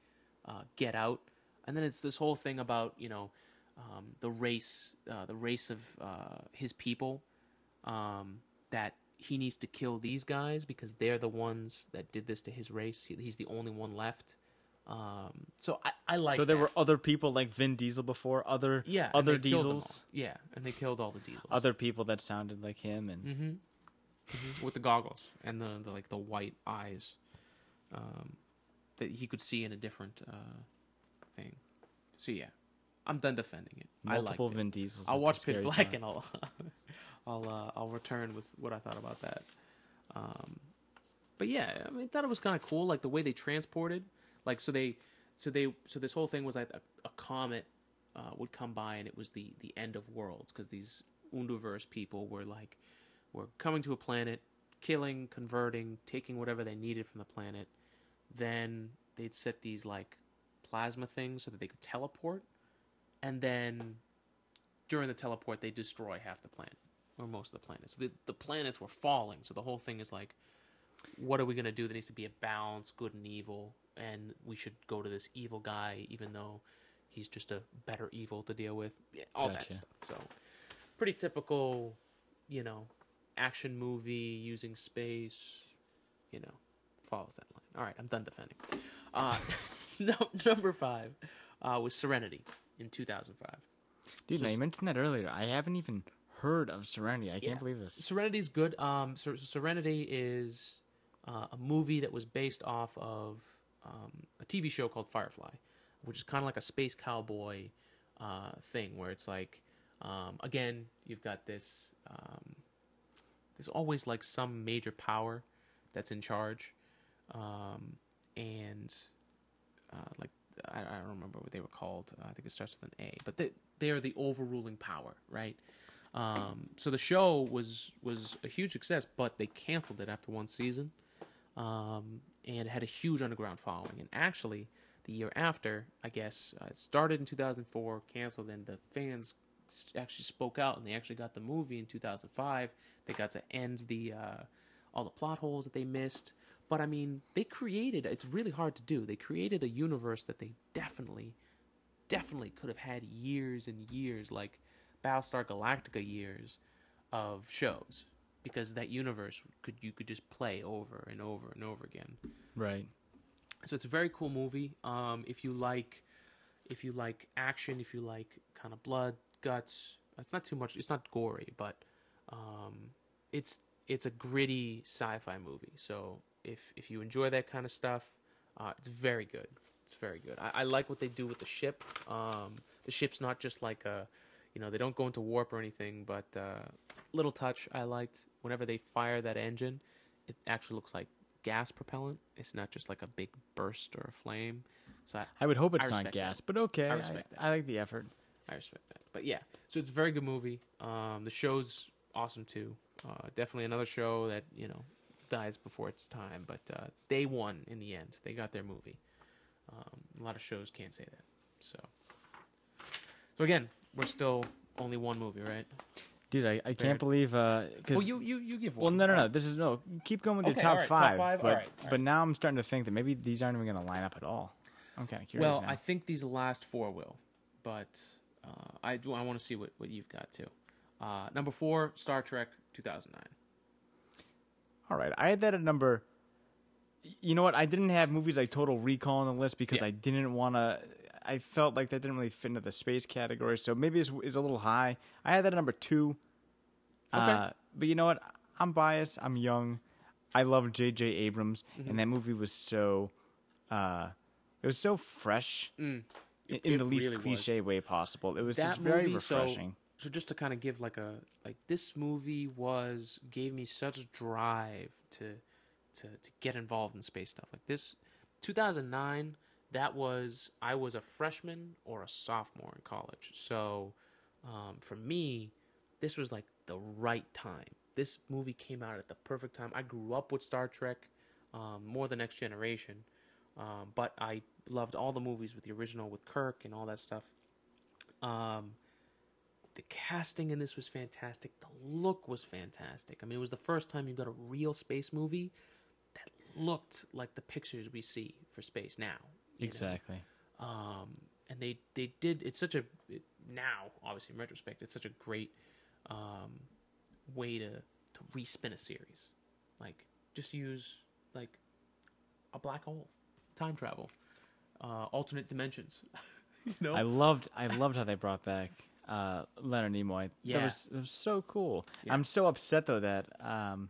uh, get out. And then it's this whole thing about, you know, um, the race, uh, the race of uh, his people, um, that he needs to kill these guys because they're the ones that did this to his race. He, he's the only one left. Um, so I, I like. So there that. were other people like Vin Diesel before, other yeah, other Diesels. Yeah, and they killed all the Diesels. Other people that sounded like him and mm-hmm. Mm-hmm. with the goggles and the, the like the white eyes um, that he could see in a different uh, thing. So yeah, I'm done defending it. Multiple I liked Vin Diesels. I'll watch Pitch Black time. and I'll. I'll uh, I'll return with what I thought about that, um, but yeah, I mean, I thought it was kind of cool, like the way they transported, like so they, so they, so this whole thing was like a, a comet uh, would come by and it was the, the end of worlds because these Underverse people were like, were coming to a planet, killing, converting, taking whatever they needed from the planet, then they'd set these like plasma things so that they could teleport, and then during the teleport they destroy half the planet. Or most of the planets. The, the planets were falling, so the whole thing is like, what are we going to do? There needs to be a balance, good and evil, and we should go to this evil guy, even though he's just a better evil to deal with. Yeah, all gotcha. That stuff. So, pretty typical, you know, action movie, using space, you know, follows that line. All right, I'm done defending. Uh, no, number five uh, was Serenity in two thousand five. Dude, just, now you mentioned that earlier. I haven't even... heard of Serenity. I yeah. can't believe this. Serenity's good. Um, Ser- Serenity is uh, a movie that was based off of um, a T V show called Firefly, which is kind of like a space cowboy uh, thing where it's like, um, again, you've got this, um, there's always like some major power that's in charge. Um, and uh, like, I, I don't remember what they were called. Uh, I think it starts with an A, but they, they're the overruling power, right? Um, so the show was, was a huge success, but they canceled it after one season, um, and it had a huge underground following. And actually, the year after, I guess, uh, it started in two thousand four, canceled, and the fans actually spoke out, and they actually got the movie in two thousand five. They got to end the uh, all the plot holes that they missed. But, I mean, they created, it's really hard to do, they created a universe that they definitely, definitely could have had years and years, like... Battlestar Galactica years of shows, because that universe could you could just play over and over and over again. Right. So it's a very cool movie. Um, if you like, if you like action, if you like kind of blood, guts, it's not too much. It's not gory, but um, it's it's a gritty sci-fi movie. So if if you enjoy that kind of stuff, uh, it's very good. It's very good. I, I like what they do with the ship. Um, the ship's not just like a You know, they don't go into warp or anything, but uh, little touch I liked. Whenever they fire that engine, it actually looks like gas propellant. It's not just like a big burst or a flame. So I, I would hope it's not gas, that. But okay. I respect I, that. I like the effort. I respect that. But yeah, so it's a very good movie. Um, the show's awesome too. Uh, definitely another show that, you know, dies before its time, but uh, they won in the end. They got their movie. Um, a lot of shows can't say that. So, so again... We're still only one movie, right? Dude, I, I can't believe... Uh, cause, well, you, you, you give one. Well, no, no, no. This is... No, keep going with okay, your top, right, five, top five. But, all right, all right. But now I'm starting to think that maybe these aren't even going to line up at all. I'm kind of curious Well, now. I think these last four will. But uh, I do. I want to see what, what you've got, too. Uh, number four, Star Trek two thousand nine. All right. I had that at number... You know what? I didn't have movies like Total Recall on the list because yeah. I didn't want to... I felt like that didn't really fit into the space category, so maybe it's, it's a little high. I had that at number two. Okay. Uh, but you know what? I'm biased. I'm young. I love J J. Abrams, mm-hmm. and that movie was so uh, it was so fresh mm. it, in it the least really cliche was. way possible. It was that just very movie, refreshing. So, so just to kind of give like a like this movie was gave me such drive to to to get involved in space stuff. Like this two thousand nine that was, I was a freshman or a sophomore in college. So um, for me, this was like the right time. This movie came out at the perfect time. I grew up with Star Trek, um, more the Next Generation. Um, but I loved all the movies with the original, with Kirk and all that stuff. Um, the casting in this was fantastic. The look was fantastic. I mean, it was the first time you got a real space movie that looked like the pictures we see for space now. Exactly. Um, and they, they did, it's such a, it, now, obviously in retrospect, it's such a great um, way to, to re-spin a series. Like, just use, like, a black hole. Time travel, uh, alternate dimensions. You know? I loved, I loved how they brought back uh, Leonard Nimoy. Yeah, that was, it was so cool. Yeah. I'm so upset though that, um,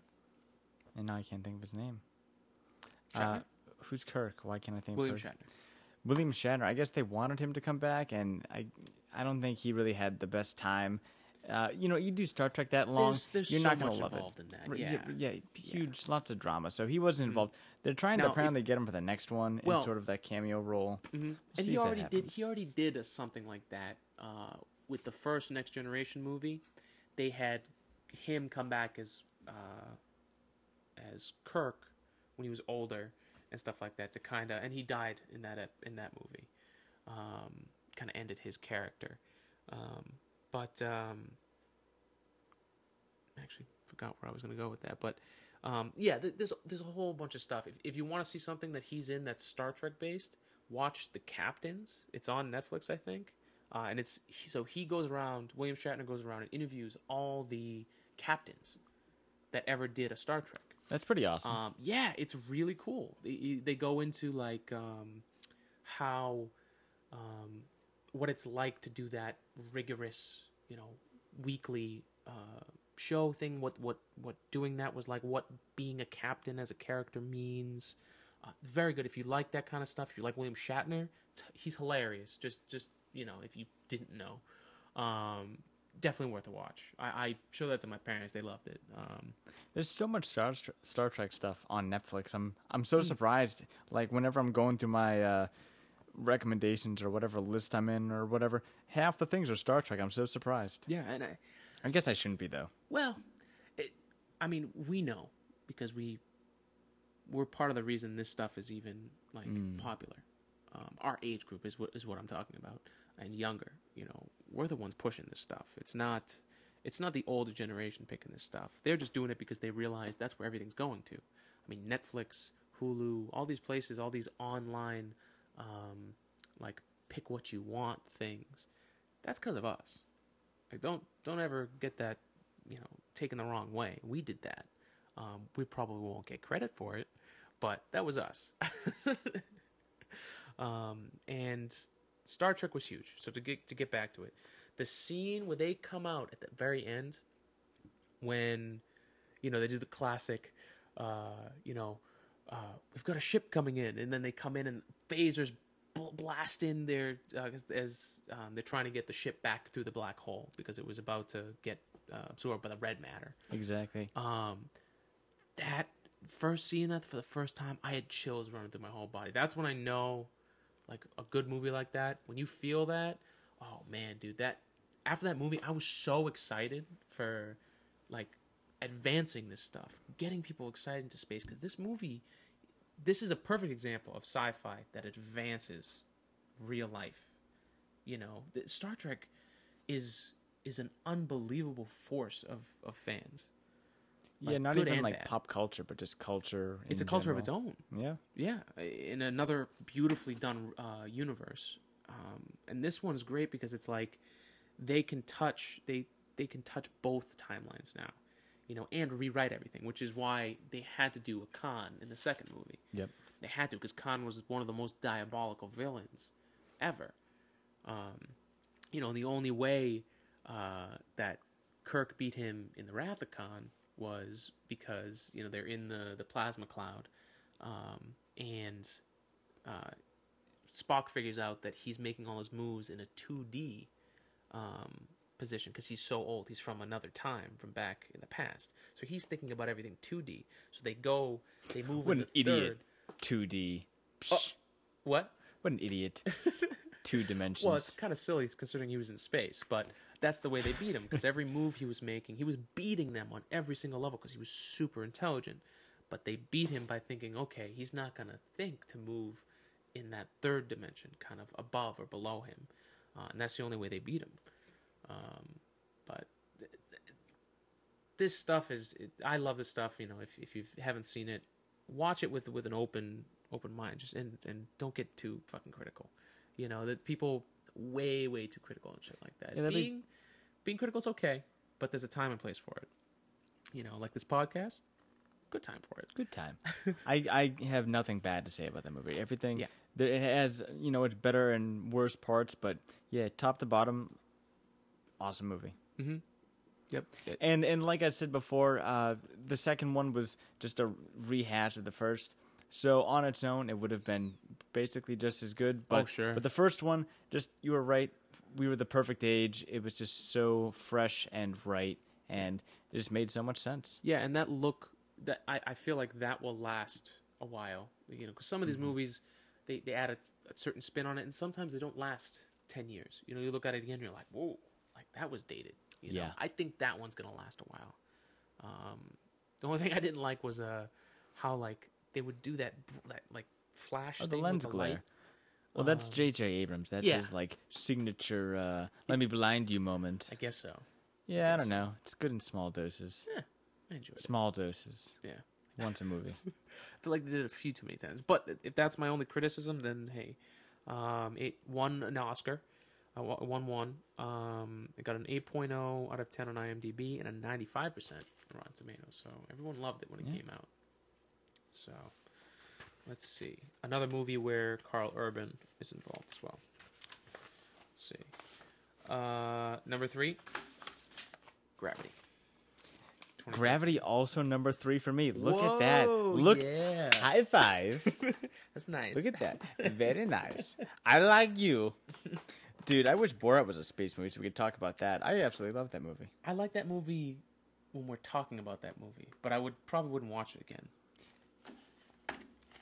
and now I can't think of his name. Uh, who's Kirk? Why can't I think? William of William Shatner. William Shatner. I guess they wanted him to come back, and I, I don't think he really had the best time. Uh, you know, you do Star Trek that long, there's, there's you're so not going to love it. In that. Yeah. yeah, yeah, huge, yeah. Lots of drama. So he wasn't involved. They're trying now, to apparently if, get him for the next one well, in sort of that cameo role. Mm-hmm. We'll and he already did. He already did a, something like that uh, with the first Next Generation movie. They had him come back as uh, as Kirk when he was older and stuff like that to kind of, and he died in that in that movie. Um, kind of ended his character. Um, But um, I actually forgot where I was going to go with that. But um, yeah, th- there's there's a whole bunch of stuff. If if you want to see something that he's in that's Star Trek based, watch The Captains. It's on Netflix, I think. Uh, and it's so he goes around. William Shatner goes around and interviews all the captains that ever did a Star Trek. That's pretty awesome. Um, yeah, it's really cool. They, they go into like um, how. Um, what it's like to do that rigorous, you know, weekly uh, show thing, what, what, what doing that was like, what being a captain as a character means. Uh, very good. If you like that kind of stuff, if you like William Shatner, it's, he's hilarious. Just, just you know, if you didn't know. Um, definitely worth a watch. I, I showed that to my parents. They loved it. Um, There's so much Star, Star Trek stuff on Netflix. I'm I'm so surprised. Like, whenever I'm going through my... Uh, recommendations or whatever list I'm in or whatever, half the things are Star Trek. I'm so surprised. Yeah, and I... I guess I shouldn't be, though. Well, it, I mean, we know, because we, we're part of the reason this stuff is even, like, mm. popular. Um, our age group is what is what I'm talking about, and younger, you know. We're the ones pushing this stuff. It's not, it's not the older generation picking this stuff. They're just doing it because they realize that's where everything's going to. I mean, Netflix, Hulu, all these places, all these online... Um, like pick what you want things. That's because of us. Like don't don't ever get that, you know, taken the wrong way. We did that. Um, we probably won't get credit for it, but that was us. um, and Star Trek was huge. So to get to get back to it, the scene where they come out at the very end, when, you know, they do the classic, uh, you know. Uh, we've got a ship coming in, and then they come in and phasers bl- blast in there uh, as, as um, they're trying to get the ship back through the black hole because it was about to get uh, absorbed by the red matter. Exactly. Um, that first seeing that for the first time, I had chills running through my whole body. That's when I know, like a good movie like that, when you feel that, oh man, dude, that after that movie, I was so excited for, like. Advancing this stuff, getting people excited into space, because this movie, this is a perfect example of sci-fi that advances real life. You know, Star Trek is is an unbelievable force of of fans. Like, yeah, not even like bad. Pop culture, but just culture. It's a culture general. Of its own. Yeah, yeah, in another beautifully done uh, universe. Um, and this one's great because it's like they can touch they they can touch both timelines now. You know, and rewrite everything, which is why they had to do a Khan in the second movie. Yep, they had to because Khan was one of the most diabolical villains ever. Um, you know, the only way uh, that Kirk beat him in the Wrath of Khan was because you know they're in the the plasma cloud, um, and uh, Spock figures out that he's making all his moves in a two D. Um, position because he's so old. He's from another time, from back in the past. So he's thinking about everything two D. So they go, they move what in the an idiot. third. two D. Oh, what? What an idiot. Two dimensions. Well, it's kind of silly considering he was in space, but that's the way they beat him, because every move he was making, he was beating them on every single level because he was super intelligent. But they beat him by thinking, okay, he's not going to think to move in that third dimension, kind of above or below him. Uh, and that's the only way they beat him. Um, but th- th- this stuff is... It, I love this stuff. You know, if if you haven't seen it, watch it with with an open open mind. Just and, and don't get too fucking critical. You know, that people way, way too critical and shit like that. Yeah, being, be... being critical is okay, but there's a time and place for it. You know, like this podcast... Good time for it. Good time. I, I have nothing bad to say about that movie. Everything, yeah. There, it has, you know, it's better and worse parts, but yeah, top to bottom, awesome movie. Mm-hmm. Yep. And and like I said before, uh, the second one was just a rehash of the first. So on its own, it would have been basically just as good. But, oh, sure. But the first one, just, you were right, we were the perfect age. It was just so fresh and right, and it just made so much sense. Yeah, and that look... That I, I feel like that will last a while, you know, because some of these mm-hmm. movies, they, they add a, a certain spin on it, and sometimes they don't last ten years. You know, you look at it again, you're like, whoa, like that was dated. You yeah. know, I think that one's going to last a while. Um, the only thing I didn't like was uh, how, like, they would do that, that like, flash oh, thing the lens with the glare. Light. Well, that's um, J J. Abrams. That's yeah. his, like, signature uh, let me blind you moment. I guess so. Yeah, I, I don't so. know. It's good in small doses. Yeah. I enjoyed Small it. doses. Yeah. Once a movie. I feel like they did it a few too many times. But if that's my only criticism, then hey. Um, it won an Oscar. It uh, won one. Um, it got an eight point oh out of ten on IMDb and a ninety-five percent on Rotten Tomatoes. So everyone loved it when it yeah. came out. So let's see. Another movie where Carl Urban is involved as well. Let's see. Uh, number three, Gravity. Gravity also number three for me. Look Whoa, at that. Look, yeah. High five. That's nice. Look at that. Very nice. I like you. Dude, I wish Borat was a space movie so we could talk about that. I absolutely love that movie. I like that movie when we're talking about that movie, but I would probably wouldn't watch it again.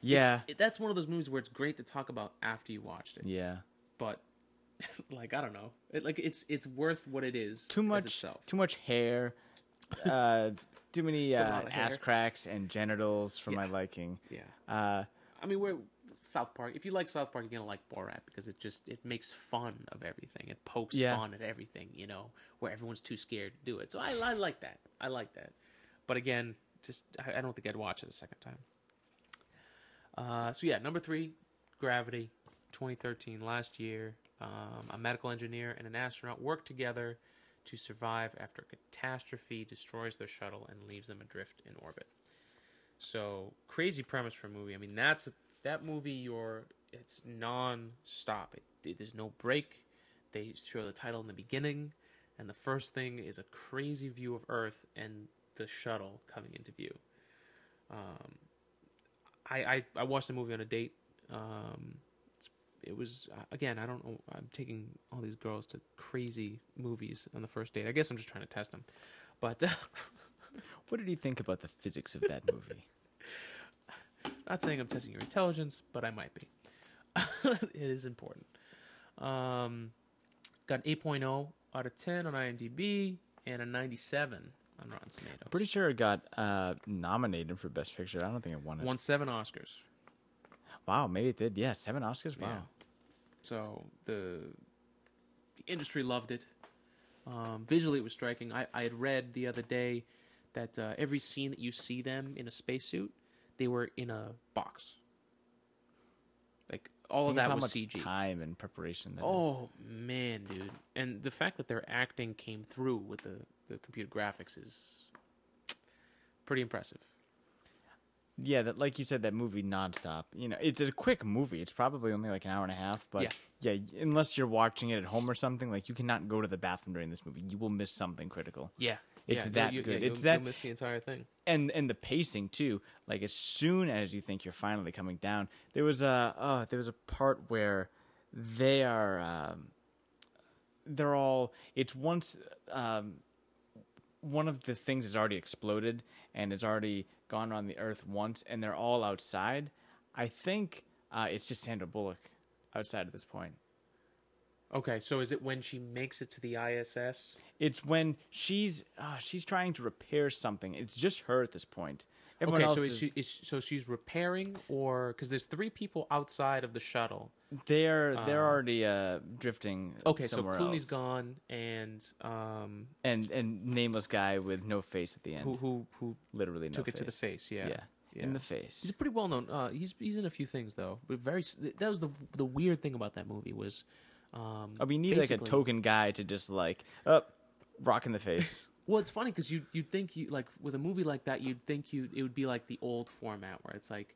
Yeah. It, that's one of those movies where it's great to talk about after you watched it. Yeah. But... like, I don't know. It, like, it's it's worth what it is. Too much, as itself. Too much hair. uh, too many uh, ass cracks and genitals for yeah. my liking. Yeah. Uh, I mean, we're South Park. If you like South Park, you're gonna like Borat because it just it makes fun of everything. It pokes yeah. fun at everything. You know, where everyone's too scared to do it. So I, I like that. I like that. But again, just I, I don't think I'd watch it a second time. Uh, so yeah, number three, Gravity, twenty thirteen, last year. Um, a medical engineer and an astronaut work together to survive after a catastrophe destroys their shuttle and leaves them adrift in orbit. So, crazy premise for a movie. I mean, that's a, that movie, you're, it's non-stop. It, it, there's no break. They show the title in the beginning, and the first thing is a crazy view of Earth and the shuttle coming into view. Um, I, I, I watched the movie on a date. Um, It was, again, I don't know, I'm taking all these girls to crazy movies on the first date. I guess I'm just trying to test them. But uh, what did you think about the physics of that movie? Not saying I'm testing your intelligence, but I might be. It is important. Um, got an eight point oh out of ten on IMDb and a ninety-seven on Rotten Tomatoes. I'm pretty sure it got uh, nominated for Best Picture. I don't think it won it. Won seven Oscars. Wow, maybe it did. Yeah, seven Oscars. Wow. Yeah. So the, the industry loved it. Um, visually, it was striking. I, I had read the other day that uh, every scene that you see them in a spacesuit, they were in a box. Like all of that was C G. How much time and preparation that is. Oh man, dude! And the fact that their acting came through with the, the computer graphics is pretty impressive. Yeah, that like you said, that movie nonstop. You know, it's a quick movie. It's probably only like an hour and a half. But yeah. yeah, unless you're watching it at home or something, like you cannot go to the bathroom during this movie. You will miss something critical. Yeah, it's yeah, that you, good. Yeah, it's you'll, that you'll miss the entire thing. And and the pacing too. Like as soon as you think you're finally coming down, there was a oh, there was a part where they are um, they're all. It's once um, one of the things has already exploded and it's already gone on the Earth once, and they're all outside. I think uh, it's just Sandra Bullock. outside of this point. Okay, so is it when she makes it to the I S S? It's when she's uh, she's trying to repair something. It's just her at this point. Everyone okay, else so is, is she is so she's repairing, or because there's three people outside of the shuttle. They're um, they're already uh, drifting. Okay, somewhere so Clooney's else. gone, and um and and nameless guy with no face at the end. Who who who literally no took face. it to the face? Yeah. yeah. Yeah. In the face. He's a pretty well known. Uh, he's he's in a few things though. But very that was the the weird thing about that movie was. Um, oh, we need like a token guy to just like up, oh, rock in the face. Well, it's funny because you you'd think you like with a movie like that you'd think you it would be like the old format where it's like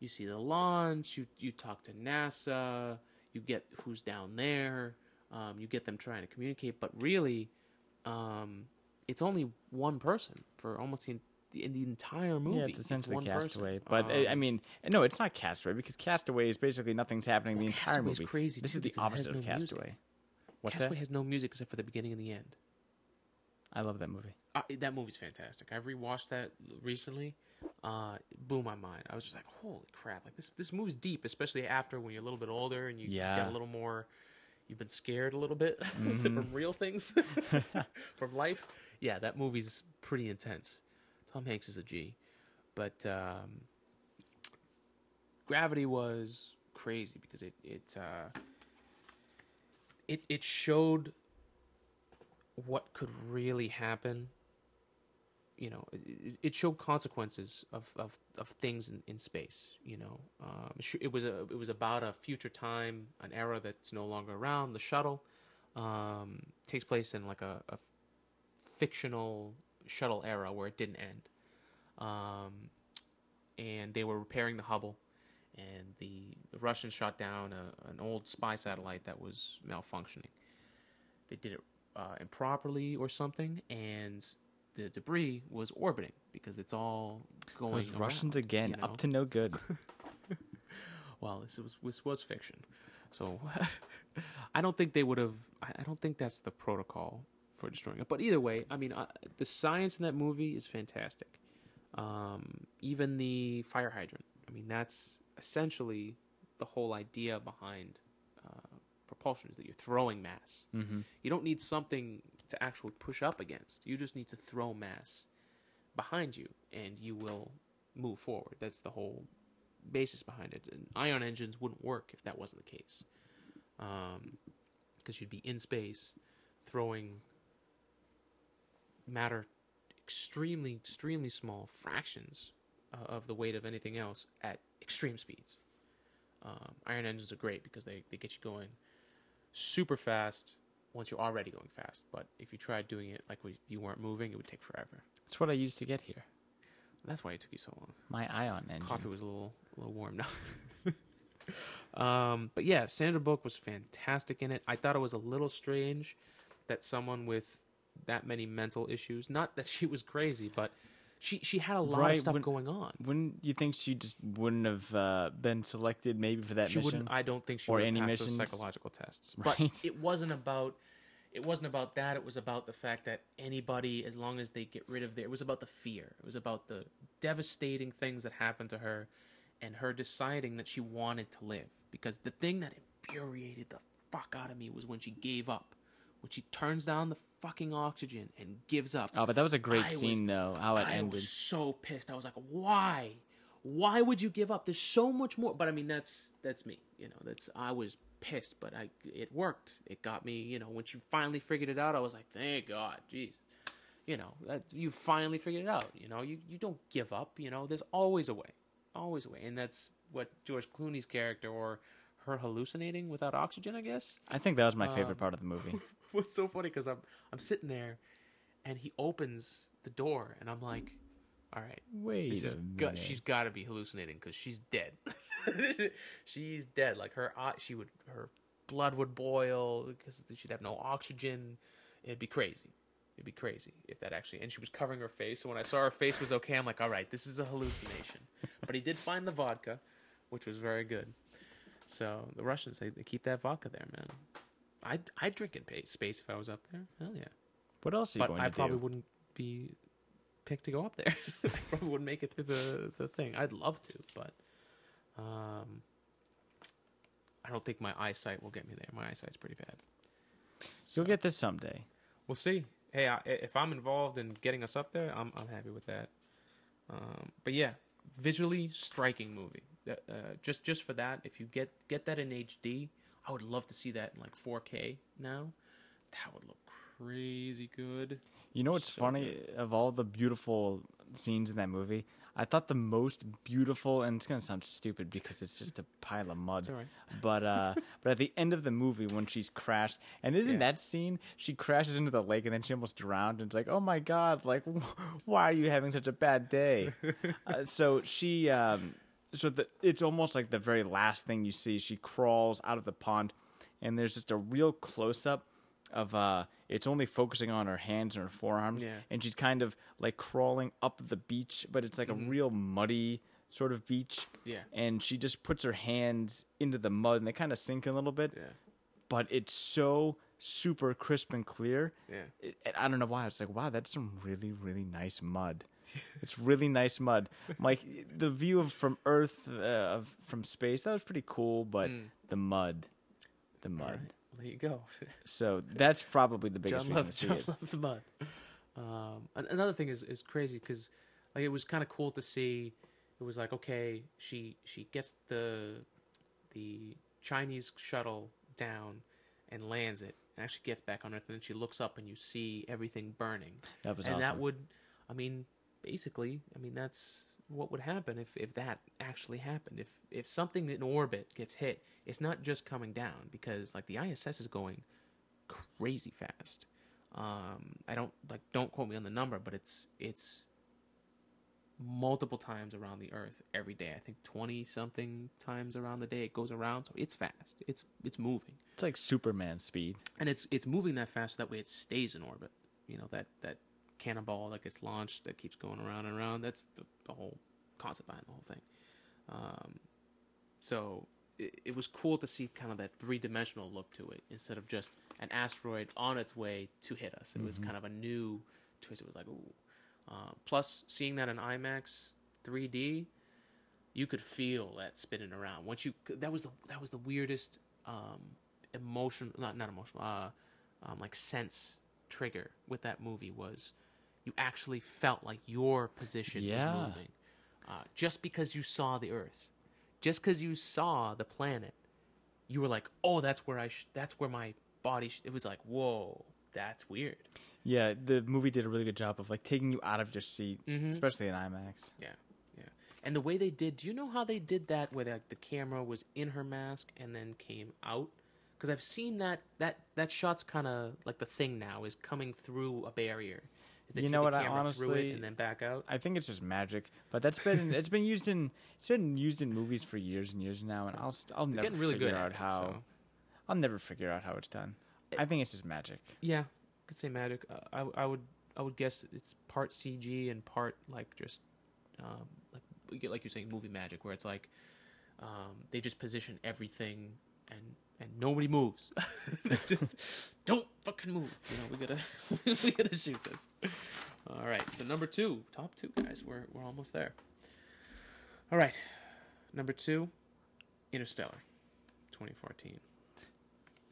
you see the launch, you you talk to NASA, you get who's down there, um, you get them trying to communicate. But really, um, it's only one person for almost the. in the entire movie. Yeah, it's essentially it's Castaway. Person. But, um, I mean, no, it's not Castaway, because Castaway is basically nothing's happening well, the entire Castaway's movie. Crazy this too, is the opposite no of Castaway. Music. What's Castaway that? has no music except for the beginning and the end. I love that movie. Uh, that movie's fantastic. I rewatched that recently. Uh, it blew my mind. I was just like, holy crap. Like This this movie's deep, especially after when you're a little bit older and you yeah. get a little more... You've been scared a little bit mm-hmm. from real things, from life. Yeah, that movie's pretty intense. Tom Hanks is a G, but um, Gravity was crazy because it it, uh, it it showed what could really happen. You know, it, it showed consequences of, of, of things in, in space. You know, um, it was a it was about a future time, an era that's no longer around. The shuttle um, takes place in like a, a fictional. shuttle era where it didn't end, um and they were repairing the Hubble, and the, the Russians shot down a, an old spy satellite that was malfunctioning. They did it uh, improperly or something, and the debris was orbiting because it's all going Those around, Russians again you know? up to no good. Well, this was this was fiction, so I don't think they would have I don't think that's the protocol for destroying it. But either way, I mean, uh, the science in that movie is fantastic. Um, even the fire hydrant. I mean, that's essentially the whole idea behind uh, propulsion, is that you're throwing mass. Mm-hmm. You don't need something to actually push up against. You just need to throw mass behind you, and you will move forward. That's the whole basis behind it. And ion engines wouldn't work if that wasn't the case. Um, because you'd be in space throwing... matter extremely extremely small fractions uh, of the weight of anything else at extreme speeds. Um, iron engines are great because they, they get you going super fast once you're already going fast, but if you tried doing it like we, you weren't moving, it would take forever. That's what I used to get here. That's why it took you so long. My ion engine. Coffee was a little a little warm now. um, but yeah, Sandra Bullock was fantastic in it. I thought it was a little strange that someone with that many mental issues. Not that she was crazy, but she she had a lot right. of stuff wouldn't, going on. Wouldn't you think she just wouldn't have uh, been selected maybe for that she mission? Wouldn't, I don't think she or would any have passed those psychological tests. Right. But it wasn't about it wasn't about that. It was about the fact that anybody, as long as they get rid of their... It was about the fear. It was about the devastating things that happened to her and her deciding that she wanted to live. Because the thing that infuriated the fuck out of me was when she gave up. When she turns down the fucking oxygen and gives up. Oh, but that was a great I scene, was, though, how it I ended. I was so pissed. I was like, why? Why would you give up? There's so much more. But, I mean, that's that's me. You know, that's I was pissed, but I it worked. It got me, you know, once you finally figured it out, I was like, thank God, jeez. You know, that, you finally figured it out. You know, you, you don't give up. You know, there's always a way. Always a way. And that's what George Clooney's character or her hallucinating without oxygen, I guess. I think that was my favorite um, part of the movie. What's so funny because I'm I'm sitting there, and he opens the door, and I'm like, "All right, wait, this is gu- she's got to be hallucinating because she's dead. she's dead. Like her, she would her blood would boil because she'd have no oxygen. It'd be crazy. It'd be crazy if that actually." And she was covering her face. So when I saw her face was okay, I'm like, "All right, this is a hallucination." But he did find the vodka, which was very good. So the Russians they, they keep that vodka there, man. I'd, I'd drink in space if I was up there. Hell yeah. What else are you but going I to do? But I probably wouldn't be picked to go up there. I probably wouldn't make it through the, the thing. I'd love to, but um, I don't think my eyesight will get me there. My eyesight's pretty bad. So, you'll get this someday. We'll see. Hey, I, if I'm involved in getting us up there, I'm I'm happy with that. Um, but yeah, visually striking movie. Uh, just just for that, if you get get that in H D, I would love to see that in like four K now. That would look crazy good. You know what's so funny? Good. Of all the beautiful scenes in that movie, I thought the most beautiful, and it's going to sound stupid because it's just a pile of mud. It's all right. But, uh, but at the end of the movie when she's crashed, and isn't yeah. that scene, she crashes into the lake and then she almost drowned, and it's like, oh my God, like, why are you having such a bad day? uh, so she, um, so the, it's almost like the very last thing you see. She crawls out of the pond, and there's just a real close-up of uh it's only focusing on her hands and her forearms, yeah. and she's kind of like crawling up the beach, but it's like mm-hmm. a real muddy sort of beach, yeah and she just puts her hands into the mud and they kind of sink a little bit, yeah but it's so super crisp and clear. yeah it, and I don't know why, it's like, wow, that's some really really nice mud. It's really nice mud. Like the view of from Earth, uh, from space, that was pretty cool, but mm. the mud the mud there you go. So that's probably the biggest John reason Love, to see John it. Love the mud. Um, another thing is, is crazy because like it was kind of cool to see. It was like, okay, she she gets the the Chinese shuttle down and lands it, and actually gets back on Earth, and then she looks up and you see everything burning. That was and awesome. And that would, I mean, basically, I mean that's what would happen if, if that actually happened. If if something in orbit gets hit, it's not just coming down, because like the I S S is going crazy fast. Um, I don't like don't quote me on the number, but it's it's multiple times around the Earth every day. I think twenty something times around the day it goes around, so it's fast. It's it's moving. It's like Superman speed. And it's it's moving that fast so that way it stays in orbit. You know, that that cannonball that gets launched that keeps going around and around. That's the, the whole concept behind the whole thing. Um, so it, it was cool to see kind of that three-dimensional look to it instead of just an asteroid on its way to hit us. It mm-hmm. was kind of a new twist. It was like, ooh. Uh, plus, seeing that in IMAX three D, you could feel that spinning around. Once you that was the that was the weirdest um, emotion, not not emotional, uh, um, like sense trigger with that movie was. You actually felt like your position yeah. was moving. Uh, just because you saw the Earth, just because you saw the planet, you were like, "Oh, that's where I. Sh- that's where my body." Sh-. It was like, "Whoa, that's weird." Yeah, the movie did a really good job of like taking you out of your seat, mm-hmm. especially in IMAX. Yeah, yeah. And the way they did. Do you know how they did that? Where they, like the camera was in her mask and then came out. Because I've seen that that that shot's kind of like the thing now is coming through a barrier. You know what? I honestly, and then back out. I think it's just magic, but that's been it's been used in it's been used in movies for years and years now, and I'll I'll They're never really figure good out it, how so. I'll never figure out how it's done. It, I think it's just magic. Yeah, I could say magic. Uh, I I would I would guess it's part C G and part like just um, like like you're saying movie magic, where it's like um, they just position everything and. And nobody moves. Just don't fucking move. You know, we gotta we gotta shoot this. All right. So number two, top two guys. We're we're almost there. All right. Number two, Interstellar, twenty fourteen.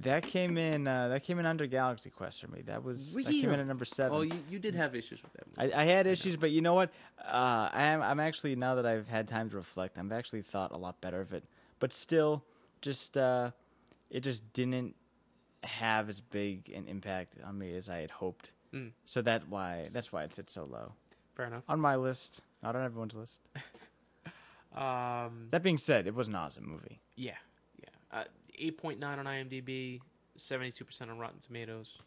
That came in. Uh, that came in under Galaxy Quest for me. That was Real. That came in at number seven. Oh, you, you did have issues with that movie. I, I had issues, I but you know what? Uh, I'm I'm actually now that I've had time to reflect, I've actually thought a lot better of it. But still, just. Uh, It just didn't have as big an impact on me as I had hoped. Mm. So that why that's why it sits so low. Fair enough. On my list, not on everyone's list. um, that being said, it was an awesome movie. Yeah, yeah. Uh, eight point nine on IMDb, seventy-two percent on Rotten Tomatoes.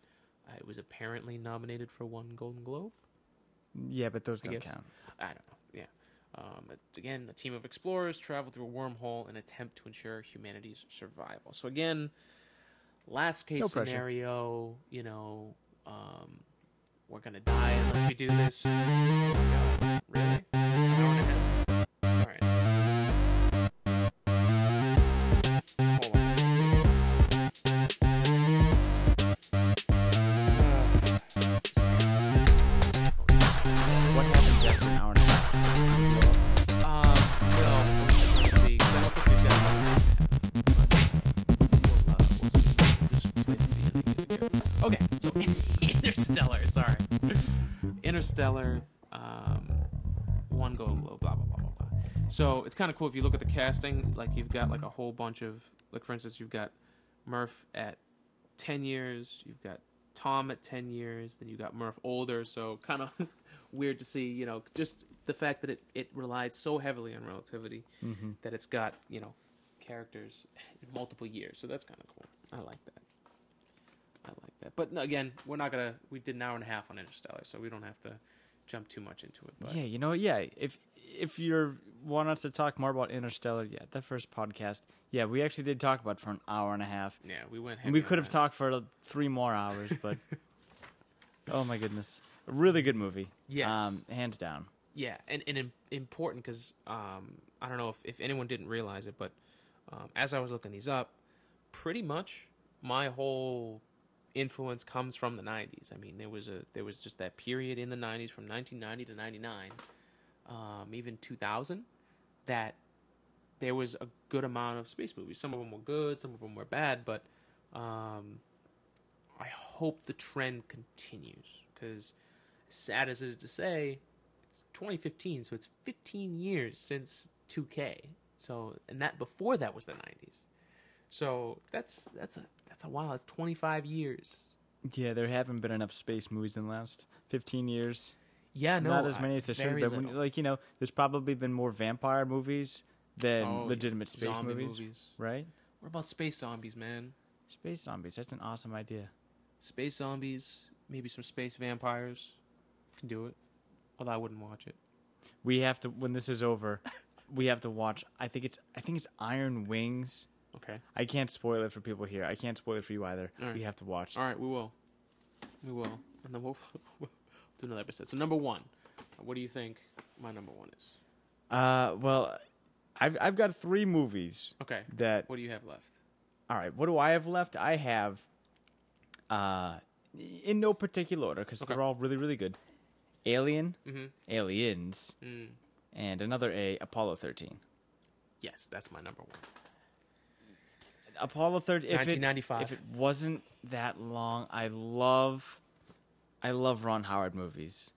Uh, it was apparently nominated for one Golden Globe. Yeah, but those I don't guess. count. I don't know, yeah. Um, again, a team of explorers travel through a wormhole in an attempt to ensure humanity's survival. So again, last case no scenario, you know, um, we're going to die unless we do this. Oh, really? An All right. Hold on. What happens after an hour and a half? Um, no, let's see, because I don't think we've got Interstellar, sorry. Interstellar, um, one Golden Globe, blah, blah, blah, blah, blah. So it's kind of cool if you look at the casting. Like, you've got, like, a whole bunch of... Like, for instance, you've got Murph at ten years. You've got Tom at ten years. Then you've got Murph older. So kind of weird to see, you know, just the fact that it, it relied so heavily on relativity mm-hmm. that it's got, you know, characters in multiple years. So that's kind of cool. I like that. I like that. But, no, again, we're not going to... We did an hour and a half on Interstellar, so we don't have to jump too much into it. But. Yeah, you know, yeah. If if you want us to talk more about Interstellar, yeah, that first podcast, yeah, we actually did talk about it for an hour and a half. Yeah, we went heavy. And we could have talked for three more hours, but... oh, my goodness. A really good movie. Yes. Um, hands down. Yeah, and, and important because um, I don't know if, if anyone didn't realize it, but um, as I was looking these up, pretty much my whole... influence comes from the nineties. I mean, there was a there was just that period in the nineties from nineteen ninety to ninety-nine, um, even two thousand, that there was a good amount of space movies. Some of them were good, some of them were bad, but um, I hope the trend continues because, as sad as it is to say, it's twenty fifteen, so it's fifteen years since two K. So, and that before that was the nineties. So that's that's a that's a while. It's twenty-five years. Yeah, there haven't been enough space movies in the last fifteen years. Yeah, no, not as many as there should. But when, like you know, there's probably been more vampire movies than oh, legitimate space movies, movies, right? What about space zombies, man? Space zombies. That's an awesome idea. Space zombies, maybe some space vampires. Can do it. Although I wouldn't watch it. We have to when this is over. we have to watch. I think it's I think it's Iron Wings. Okay. I can't spoil it for people here. I can't spoil it for you either. Right. We have to watch. All right, we will. We will. And then we'll, we'll do another episode. So number one, what do you think my number one is? Uh, well, I've I've got three movies. Okay. That. What do you have left? All right. What do I have left? I have, uh, in no particular order because okay. they're all really really good. Alien, mm-hmm. Aliens, mm. and another A, Apollo thirteen. Yes, that's my number one. Apollo thirteen, if nineteen ninety-five. It, if it wasn't that long, I love, I love Ron Howard movies,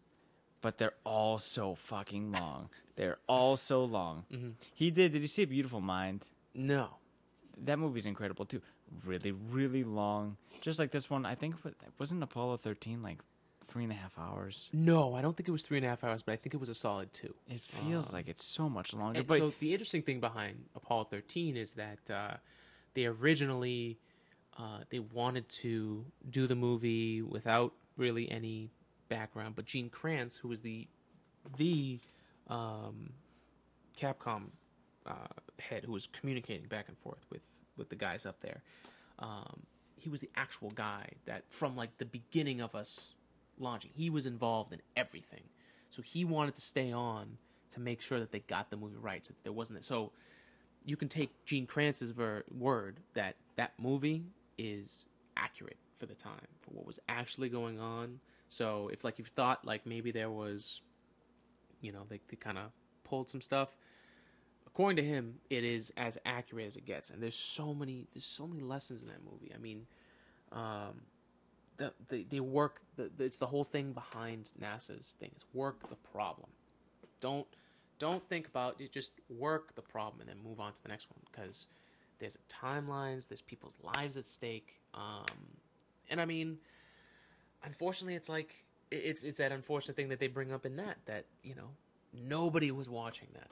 but they're all so fucking long. They're all so long. Mm-hmm. He did. Did you see A Beautiful Mind? No. That movie's incredible too. Really, really long. Just like this one. I think wasn't Apollo thirteen like three and a half hours? No, I don't think it was three and a half hours, but I think it was a solid two. It feels um, like it's so much longer. And but so the interesting thing behind Apollo thirteen is that. Uh, They originally, uh, they wanted to do the movie without really any background, but Gene Kranz, who was the the um, Capcom uh, head, who was communicating back and forth with, with the guys up there, um, he was the actual guy that from like the beginning of us launching, he was involved in everything. So he wanted to stay on to make sure that they got the movie right, so that there wasn't so. You can take Gene Kranz's ver- word that that movie is accurate for the time, for what was actually going on. So if like you thought like maybe there was, you know, they, they kind of pulled some stuff. According to him, it is as accurate as it gets, and there's so many there's so many lessons in that movie. I mean, um, the they they work. The, it's the whole thing behind NASA's thing. It's work the problem. Don't. Don't think about it. Just work the problem and then move on to the next one because there's timelines. There's people's lives at stake. Um, and, I mean, unfortunately, it's like it's it's that unfortunate thing that they bring up in that, that, you know, nobody was watching that.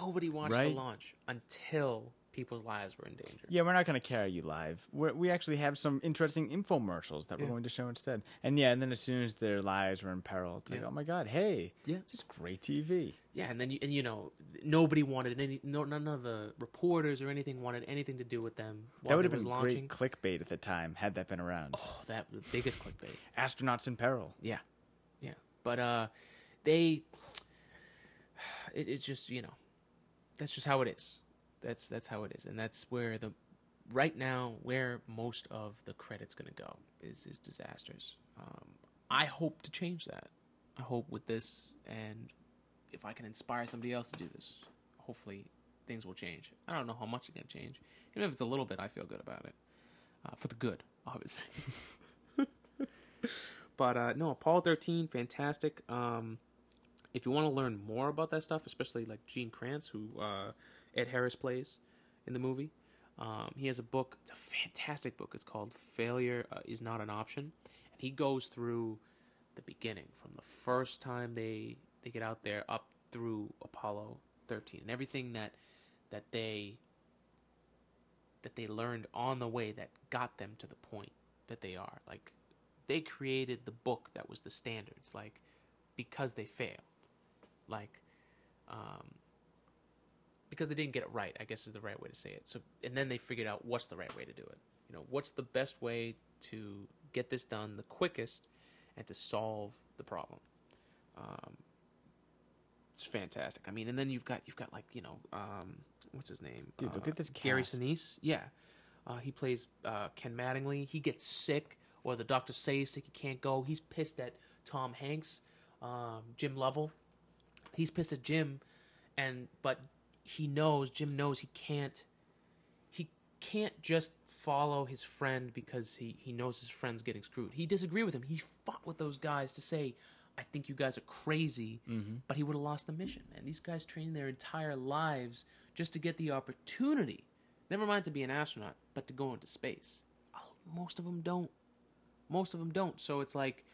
Nobody watched right? the launch until people's lives were in danger. Yeah, we're not going to carry you live. We're, we actually have some interesting infomercials that yeah. we're going to show instead. And, yeah, and then as soon as their lives were in peril, it's yeah. like, oh, my God, hey, yeah. this is great T V. Yeah, and then, you, and you know, nobody wanted any, no, none of the reporters or anything wanted anything to do with them. That would have been launching. Great clickbait at the time, had that been around. Oh, that the biggest clickbait. Astronauts in peril. Yeah, yeah. But uh, they, it, it's just, you know, that's just how it is. That's that's how it is. And that's where the, right now, where most of the credit's going to go is, is disasters. Um, I hope to change that. I hope with this and... if I can inspire somebody else to do this, hopefully things will change. I don't know how much it's going to change. Even if it's a little bit, I feel good about it. Uh, for the good, obviously. But uh, no, Apollo thirteen, fantastic. Um, if you want to learn more about that stuff, especially like Gene Kranz, who uh, Ed Harris plays in the movie, um, he has a book. It's a fantastic book. It's called Failure uh, is Not an Option. And he goes through the beginning, from the first time they, they get out there up through Apollo thirteen, and everything that that they that they learned on the way that got them to the point that they are. Like, they created the book that was the standards, like, because they failed, like, um, because they didn't get it right, I guess is the right way to say it. So, and then they figured out what's the right way to do it. You know, what's the best way to get this done the quickest and to solve the problem. Um, it's fantastic. I mean, and then you've got, you've got like, you know, um, what's his name? Dude, uh, look at this cast. Gary Sinise. Yeah. Uh, he plays uh, Ken Mattingly. He gets sick, or the doctor says sick, he can't go. He's pissed at Tom Hanks, um, Jim Lovell. He's pissed at Jim, and but he knows, Jim knows he can't, he can't just follow his friend because he, he knows his friend's getting screwed. He disagreed with him. He fought with those guys to say, I think you guys are crazy, mm-hmm. but he would have lost the mission. And these guys trained their entire lives just to get the opportunity, never mind to be an astronaut, but to go into space. Oh, most of them don't. Most of them don't. So it's like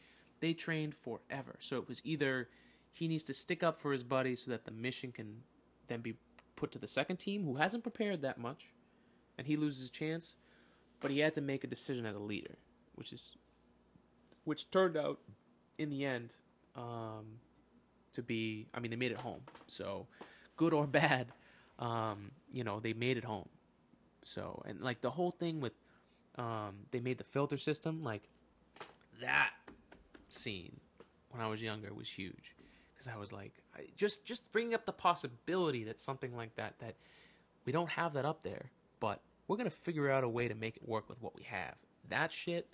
they trained forever. So it was either he needs to stick up for his buddy so that the mission can then be put to the second team, who hasn't prepared that much, and he loses his chance. But he had to make a decision as a leader, which is, which turned out, in the end, um, to be, I mean, they made it home. So, good or bad, um, you know, they made it home. So, and like the whole thing with, um, they made the filter system, like that scene when I was younger was huge, because I was like, I, just just bringing up the possibility that something like that, that we don't have that up there, but we're going to figure out a way to make it work with what we have. That shit,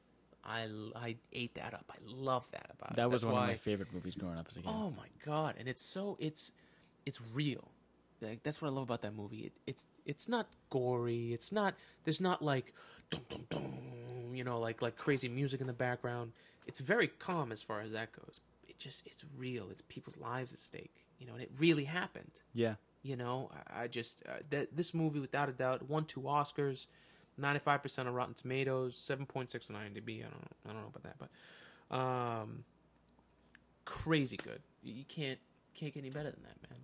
I, I ate that up. I love that about it. That was one of my favorite movies growing up as a kid. Oh, my God. And it's so, it's it's real. Like, that's what I love about that movie. It, it's it's not gory. It's not, there's not like, dum, dum, dum, you know, like like crazy music in the background. It's very calm as far as that goes. It just, it's real. It's people's lives at stake, you know, and it really happened. Yeah. You know, I just, uh, th- this movie, without a doubt, won two Oscars, ninety-five percent on Rotten Tomatoes, seven point six on IMDb. I don't know, I don't know about that, but um, crazy good. You can't can't get any better than that, man.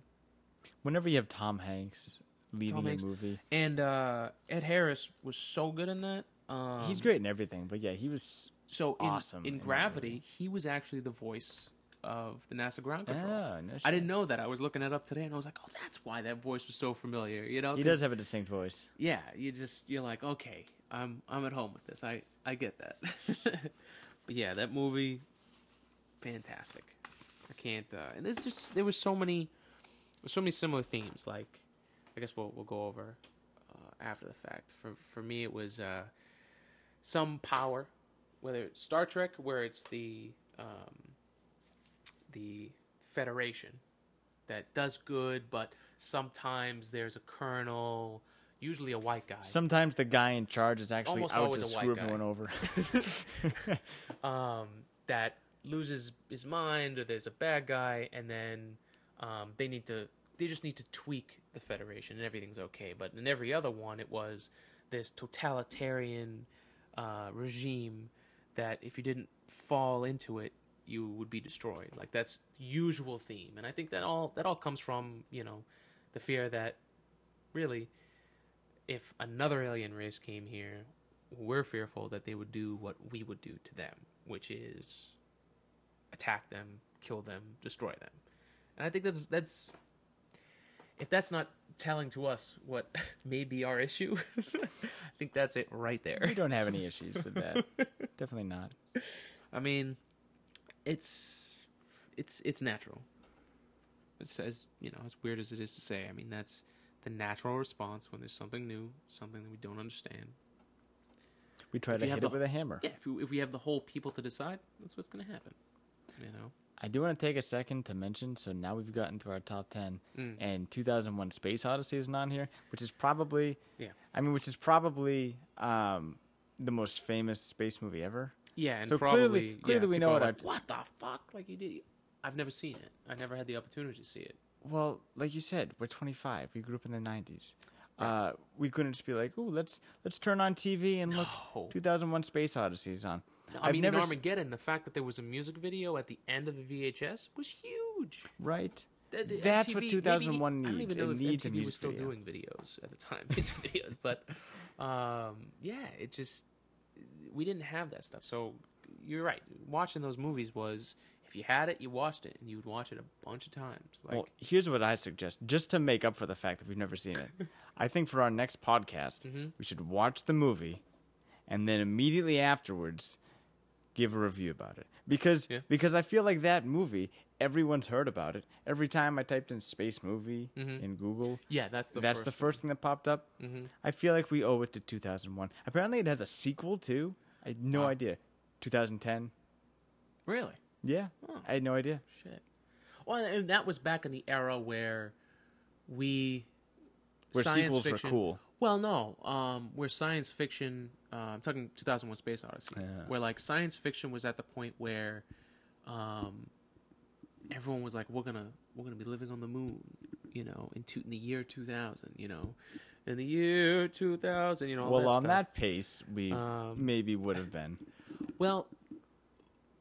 Whenever you have Tom Hanks leading Tom Hanks. a movie. And uh, Ed Harris was so good in that. Um, He's great in everything, but yeah, he was so awesome. In, in, in Gravity, he was actually the voice of the NASA ground control. Oh, no shit. I didn't know that. I was looking it up today, and I was like, "Oh, that's why that voice was so familiar." You know, he does have a distinct voice. Yeah, you just you're like, "Okay, I'm I'm at home with this. I I get that." But yeah, that movie, fantastic. I can't. Uh, and there's just there was so many, so many similar themes. Like, I guess we'll we'll go over uh, after the fact. For for me, it was uh, some power, whether it's Star Trek, where it's the um, the Federation that does good, but sometimes there's a colonel, usually a white guy. Sometimes the guy in charge is actually almost out to screw everyone over. um, that loses his mind, or there's a bad guy, and then um, they need to, they just need to tweak the Federation, and everything's okay. But in every other one, it was this totalitarian uh, regime that if you didn't fall into it, you would be destroyed. Like, that's the usual theme. And I think that all that all comes from, you know, the fear that really if another alien race came here, we're fearful that they would do what we would do to them, which is attack them, kill them, destroy them. And I think that's that's if that's not telling to us what may be our issue, I think that's it right there. We don't have any issues with that. Definitely not. I mean, It's, it's, it's natural. It's as, you know, as weird as it is to say, I mean, that's the natural response when there's something new, something that we don't understand. We try to hit it with a hammer. Yeah, if we, if we have the whole people to decide, that's what's going to happen, you know? I do want to take a second to mention, so now we've gotten to our top ten, mm. and two thousand one Space Odyssey isn't on here, which is probably, yeah. I mean, which is probably um, the most famous space movie ever. Yeah, and so probably, clearly, clearly yeah, we know what like, I've... What the fuck? Like, you did... I've never seen it. I never had the opportunity to see it. Well, like you said, we're twenty-five. We grew up in the nineties. Yeah. Uh, we couldn't just be like, ooh, let's let's turn on T V and look no. two thousand one Space Odyssey is on. No, I I've mean, never in Armageddon, s- the fact that there was a music video at the end of the V H S was huge. Right. The, the That's M T V, what two thousand one maybe, needs. I don't even know it if M T V was still video. doing videos at the time. Music videos. But, um, yeah, it just... We didn't have that stuff. So you're right. Watching those movies was... If you had it, you watched it, and you would watch it a bunch of times. Like, well, here's what I suggest, just to make up for the fact that we've never seen it. I think for our next podcast, mm-hmm. we should watch the movie, and then immediately afterwards, give a review about it. Because yeah. because I feel like that movie, everyone's heard about it. Every time I typed in space movie mm-hmm. in Google, yeah, that's the that's first the first thing that popped up. Mm-hmm. I feel like we owe it to two thousand one. Apparently, it has a sequel, too. I had no wow. idea. twenty ten. Really? Yeah, oh. I had no idea. Shit. Well, and that was back in the era where we... Where sequels fiction, were cool. Well, no. Um, where science fiction... Uh, I'm talking two thousand one Space Odyssey. Yeah. Where, like, science fiction was at the point where um, everyone was like, we're gonna we're gonna be living on the moon, you know, in, two, in the year two thousand, you know. In the year two thousand, you know, all well, that on stuff. That pace, we um, maybe would have been. Well...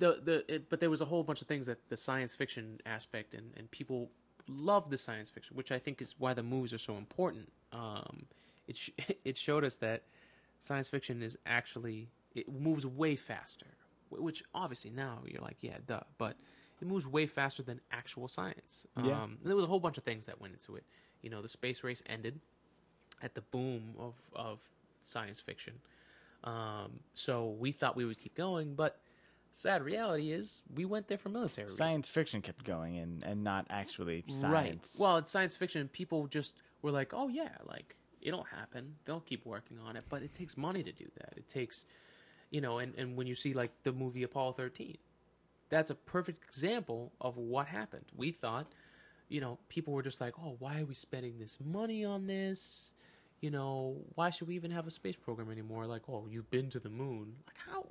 The, the, it, but there was a whole bunch of things that the science fiction aspect and, and people love the science fiction, which I think is why the movies are so important. Um, it sh- it showed us that science fiction is actually, it moves way faster, which obviously now you're like, yeah, duh, but it moves way faster than actual science. Um, yeah. There was a whole bunch of things that went into it. You know, the space race ended at the boom of, of science fiction. Um, so we thought we would keep going, but sad reality is we went there for military reasons. Science fiction kept going and, and not actually science. Right. Well, it's science fiction. People just were like, oh, yeah, like, it'll happen. They'll keep working on it. But it takes money to do that. It takes, you know, and, and when you see, like, the movie Apollo thirteen, that's a perfect example of what happened. We thought, you know, people were just like, oh, why are we spending this money on this? You know, why should we even have a space program anymore? Like, oh, you've been to the moon. Like, how,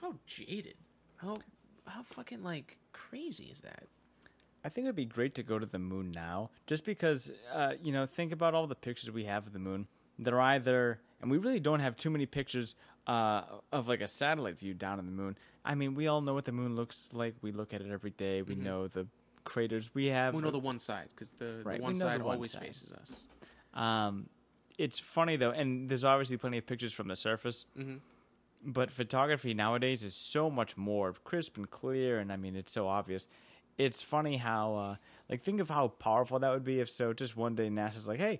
how jaded. How how fucking, like, crazy is that? I think it would be great to go to the moon now, just because, uh, you know, think about all the pictures we have of the moon. They're either, and we really don't have too many pictures uh, of, like, a satellite view down on the moon. I mean, we all know what the moon looks like. We look at it every day. We mm-hmm. know the craters we have. We know the one side, because the, right. the one side the one always side. faces us. Um, it's funny, though, and there's obviously plenty of pictures from the surface. Mm-hmm. But photography nowadays is so much more crisp and clear, and I mean, it's so obvious. It's funny how, uh, like, think of how powerful that would be if so just one day NASA's like, hey,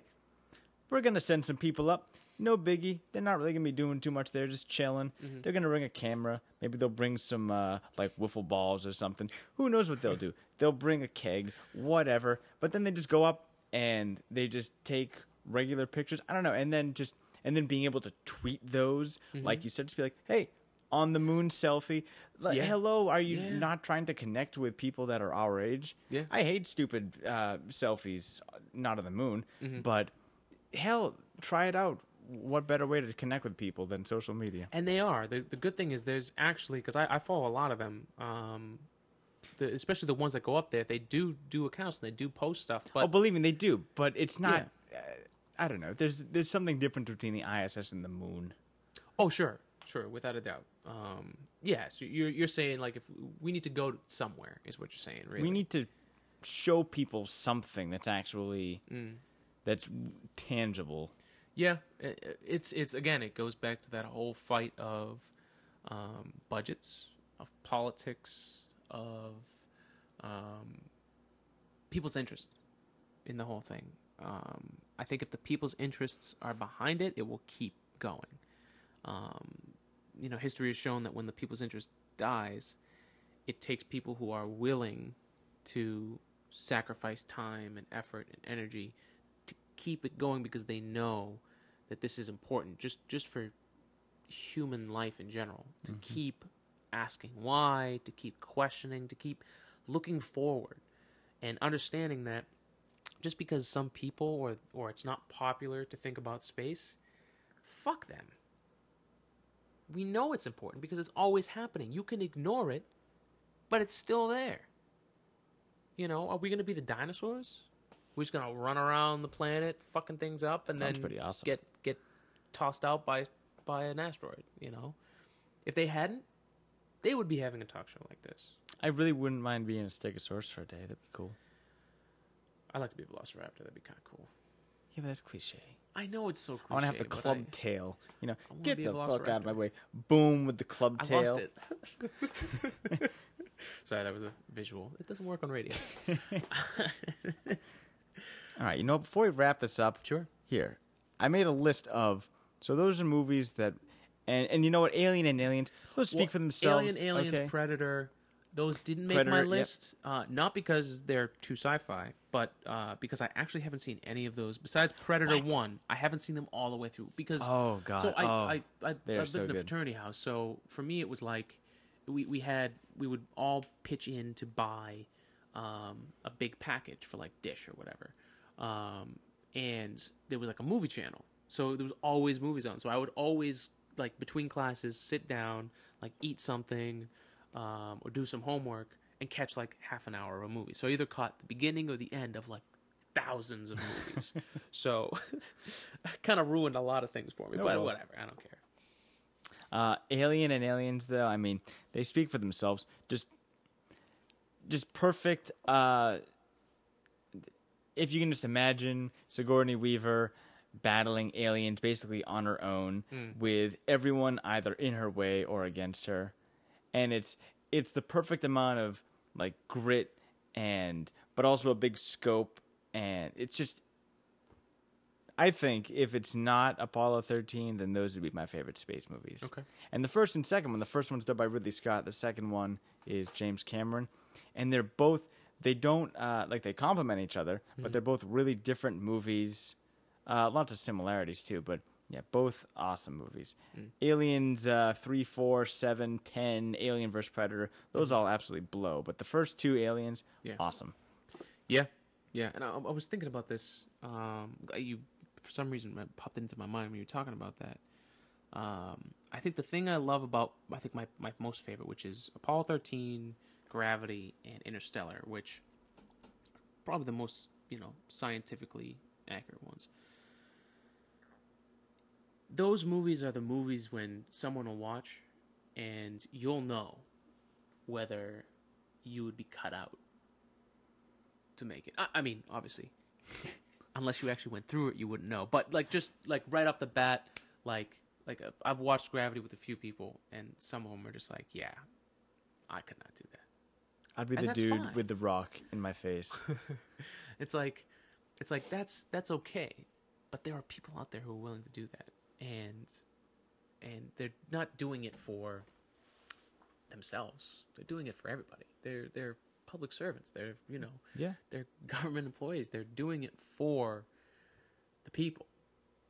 we're going to send some people up. No biggie. They're not really going to be doing too much. They're just chilling. Mm-hmm. They're going to bring a camera. Maybe they'll bring some, uh, like, wiffle balls or something. Who knows what they'll do? They'll bring a keg, whatever. But then they just go up, and they just take regular pictures. I don't know, and then just... And then being able to tweet those, mm-hmm. like you said, just be like, hey, on the moon selfie. Like, yeah. Hello, are you yeah. not trying to connect with people that are our age? Yeah. I hate stupid uh, selfies, not on the moon. Mm-hmm. But, hell, try it out. What better way to connect with people than social media? And they are. The, the good thing is there's actually, because I, I follow a lot of them, um, the, especially the ones that go up there, they do do accounts and they do post stuff. But, oh, believe me, they do. But it's not... Yeah. Uh, I don't know. There's there's something different between the I S S and the moon. Oh, sure. Sure, without a doubt. Um, yeah, so you're, you're saying, like, if we need to go somewhere is what you're saying, really. We need to show people something that's actually, mm. that's tangible. Yeah. It, it's, it's again, it goes back to that whole fight of um, budgets, of politics, of um, people's interest in the whole thing. Um, I think if the people's interests are behind it, it will keep going. Um, you know, history has shown that when the people's interest dies, it takes people who are willing to sacrifice time and effort and energy to keep it going because they know that this is important, just just for human life in general, to mm-hmm. keep asking why, to keep questioning, to keep looking forward and understanding that just because some people or or it's not popular to think about space, fuck them. We know it's important because it's always happening. You can ignore it, but it's still there. You know, are we going to be the dinosaurs? We're just going to run around the planet, fucking things up, and then pretty awesome. get get tossed out by by an asteroid, you know? If they hadn't, they would be having a talk show like this. I really wouldn't mind being a stegosaurus for a day. That'd be cool. I'd like to be a velociraptor. That'd be kind of cool. Yeah, but that's cliche. I know it's so cliche. I want to have the club I, tail. You know, get the fuck out of my way. Boom with the club I tail. I lost it. Sorry, that was a visual. It doesn't work on radio. All right, you know, before we wrap this up, sure. Here, I made a list of, so those are movies that, and, and you know what, Alien and Aliens, those speak well, for themselves. Alien, Aliens, okay. Predator, those didn't make Predator, my list, yep. uh, not because they're too sci-fi, but uh, because I actually haven't seen any of those. Besides Predator what? one, I haven't seen them all the way through. Because, oh, God. So I, oh, I, I, I, I lived so in a good. fraternity house, so for me it was like, we, we had, we would all pitch in to buy um, a big package for like Dish or whatever. Um, and there was like a movie channel. So there was always movies on. So I would always, like, between classes, sit down, like, eat something, um, or do some homework and catch like half an hour of a movie. So I either caught the beginning or the end of like thousands of movies. So it kind of ruined a lot of things for me, no, but no. whatever. I don't care. Uh, Alien and Aliens, though, I mean, they speak for themselves. Just, just perfect. Uh, if you can just imagine Sigourney Weaver battling aliens basically on her own mm. with everyone either in her way or against her, and it's it's the perfect amount of like grit and but also a big scope, and it's just. I think if it's not Apollo thirteen, then those would be my favorite space movies. Okay. And the first and second one, the first one's done by Ridley Scott. The second one is James Cameron. And they're both, they don't, uh, like they complement each other, mm-hmm. but they're both really different movies. Uh, lots of similarities too, but yeah, both awesome movies. Mm. Aliens uh, three, four, seven, ten, Alien versus. Predator, those mm-hmm. all absolutely blow. But the first two Aliens, yeah. awesome. Yeah, yeah. And I, I was thinking about this. Um, you... for some reason it popped into my mind when you were talking about that. Um, I think the thing I love about, I think my, my most favorite, which is Apollo thirteen, Gravity, and Interstellar, which are probably the most, you know, scientifically accurate ones. Those movies are the movies when someone will watch and you'll know whether you would be cut out to make it. I, I mean, obviously. Unless you actually went through it, you wouldn't know. But like, just like right off the bat, like like a, I've watched Gravity with a few people, and some of them are just like, "Yeah, I could not do that." I'd be and the dude fine. with the rock in my face. It's like, it's like that's that's okay, but there are people out there who are willing to do that, and and they're not doing it for themselves. They're doing it for everybody. They're they're. Public servants, they're you know, yeah, they're government employees. They're doing it for the people,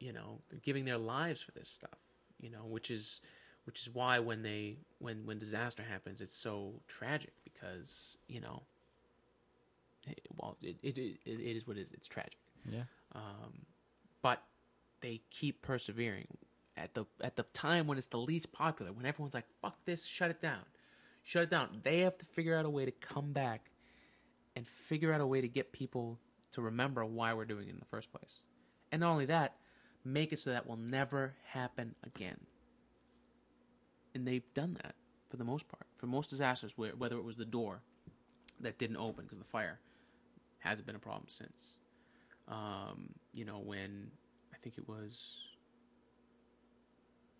you know. They're giving their lives for this stuff, you know, which is which is why when they when when disaster happens, it's so tragic because you know, it, well, it it, it it is what it is. It's tragic, yeah. Um, but they keep persevering at the at the time when it's the least popular, when everyone's like, "Fuck this, shut it down." Shut it down. They have to figure out a way to come back and figure out a way to get people to remember why we're doing it in the first place. And not only that, make it so that will never happen again. And they've done that for the most part. For most disasters, whether it was the door that didn't open because of the fire, hasn't been a problem since. Um, you know, when I think it was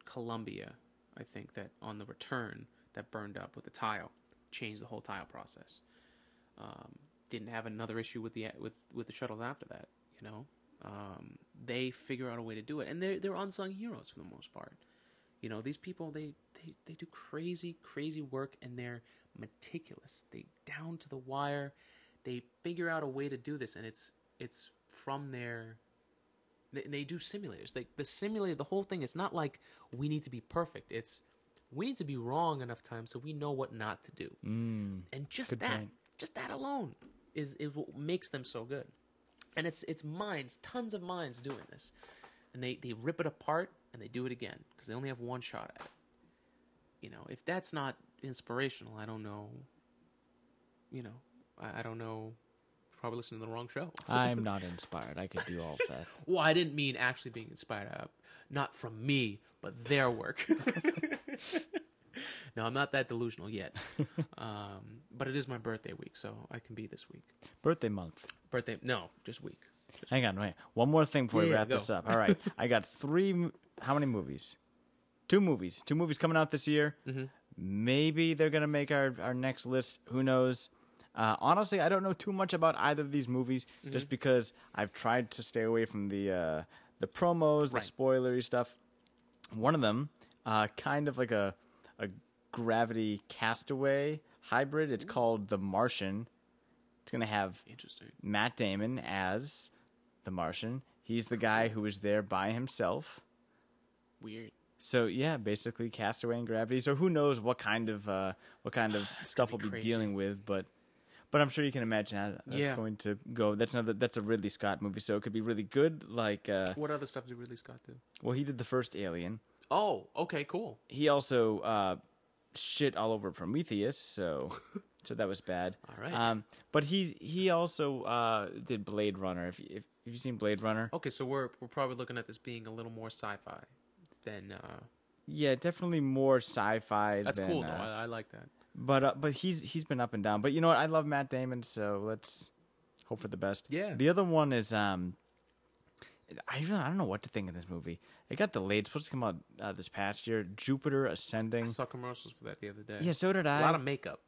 Colombia, I think that on the return... that burned up with the tile, changed the whole tile process. Um, didn't have another issue with the with, with the shuttles after that. You know, um, they figure out a way to do it, and they're they're unsung heroes for the most part. You know, these people they they, they do crazy crazy work, and they're meticulous. They down to the wire. They figure out a way to do this, and it's it's from their. They, they do simulators. They the simulator the whole thing. It's not like we need to be perfect. It's we need to be wrong enough times so we know what not to do. Mm, and just that, point. just that alone is, is what makes them so good. And it's it's minds, tons of minds doing this. And they, they rip it apart and they do it again because they only have one shot at it. you know, if that's not inspirational, I don't know, you know, I, I don't know, probably listening to the wrong show. I'm not inspired. I could do all of that. Well, I didn't mean actually being inspired, uh, not from me, but their work. No, I'm not that delusional yet. Um, but it is my birthday week, so I can be this week. Birthday month. Birthday, no, just week. Just Hang week. on, wait. One more thing before yeah, we wrap yeah, this up. All right, I got three, how many movies? Two movies. Two movies coming out this year. Mm-hmm. Maybe they're going to make our, our next list. Who knows? Uh, honestly, I don't know too much about either of these movies, mm-hmm. just because I've tried to stay away from the, uh, the promos, right. the spoilery stuff. One of them, uh, kind of like a... a Gravity Castaway hybrid. It's Ooh. called The Martian. It's going to have Interesting. Matt Damon as The Martian. He's the guy who was there by himself. Weird. So yeah, basically Castaway and Gravity. So who knows what kind of uh, what kind of stuff we'll be, be dealing with, but but I'm sure you can imagine how that's yeah. going to go. That's another that's a Ridley Scott movie, so it could be really good. Like uh, what other stuff did Ridley Scott do? Well, he did the first Alien. Oh, okay, cool. He also uh, shit all over Prometheus, so so that was bad. All right. Um, but he he also uh, did Blade Runner. If, if if you've seen Blade Runner, okay. So we're we're probably looking at this being a little more sci-fi than. Uh... Yeah, definitely more sci-fi. That's than, cool. Though. Uh, I, I like that. But uh, but he's he's been up and down. But you know what? I love Matt Damon, so let's hope for the best. Yeah. The other one is um. I even I don't know what to think of this movie. It got delayed. It's supposed to come out uh, this past year. Jupiter Ascending. I saw commercials for that the other day. Yeah, so did I. A lot of makeup.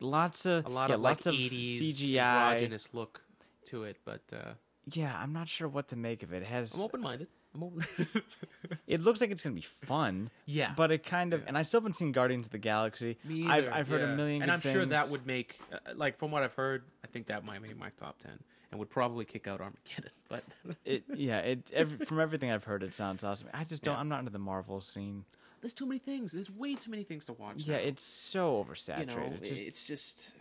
Lots of a lot yeah, of lots like of eighties C G I androgynous look to it, but uh... yeah, I'm not sure what to make of it. It has. I'm open-minded. I'm open. It looks like it's gonna be fun. Yeah, but it kind of yeah. and I still haven't seen Guardians of the Galaxy. Me either. I've, I've heard yeah. a million, and good I'm things. sure that would make uh, like from what I've heard, I think that might make my top ten. And would probably kick out Armageddon, but it yeah, it every, from everything I've heard, it sounds awesome. I just don't. Yeah. I'm not into the Marvel scene. There's too many things. There's way too many things to watch. Yeah, now. It's so oversaturated. You know, it's, just, it's just,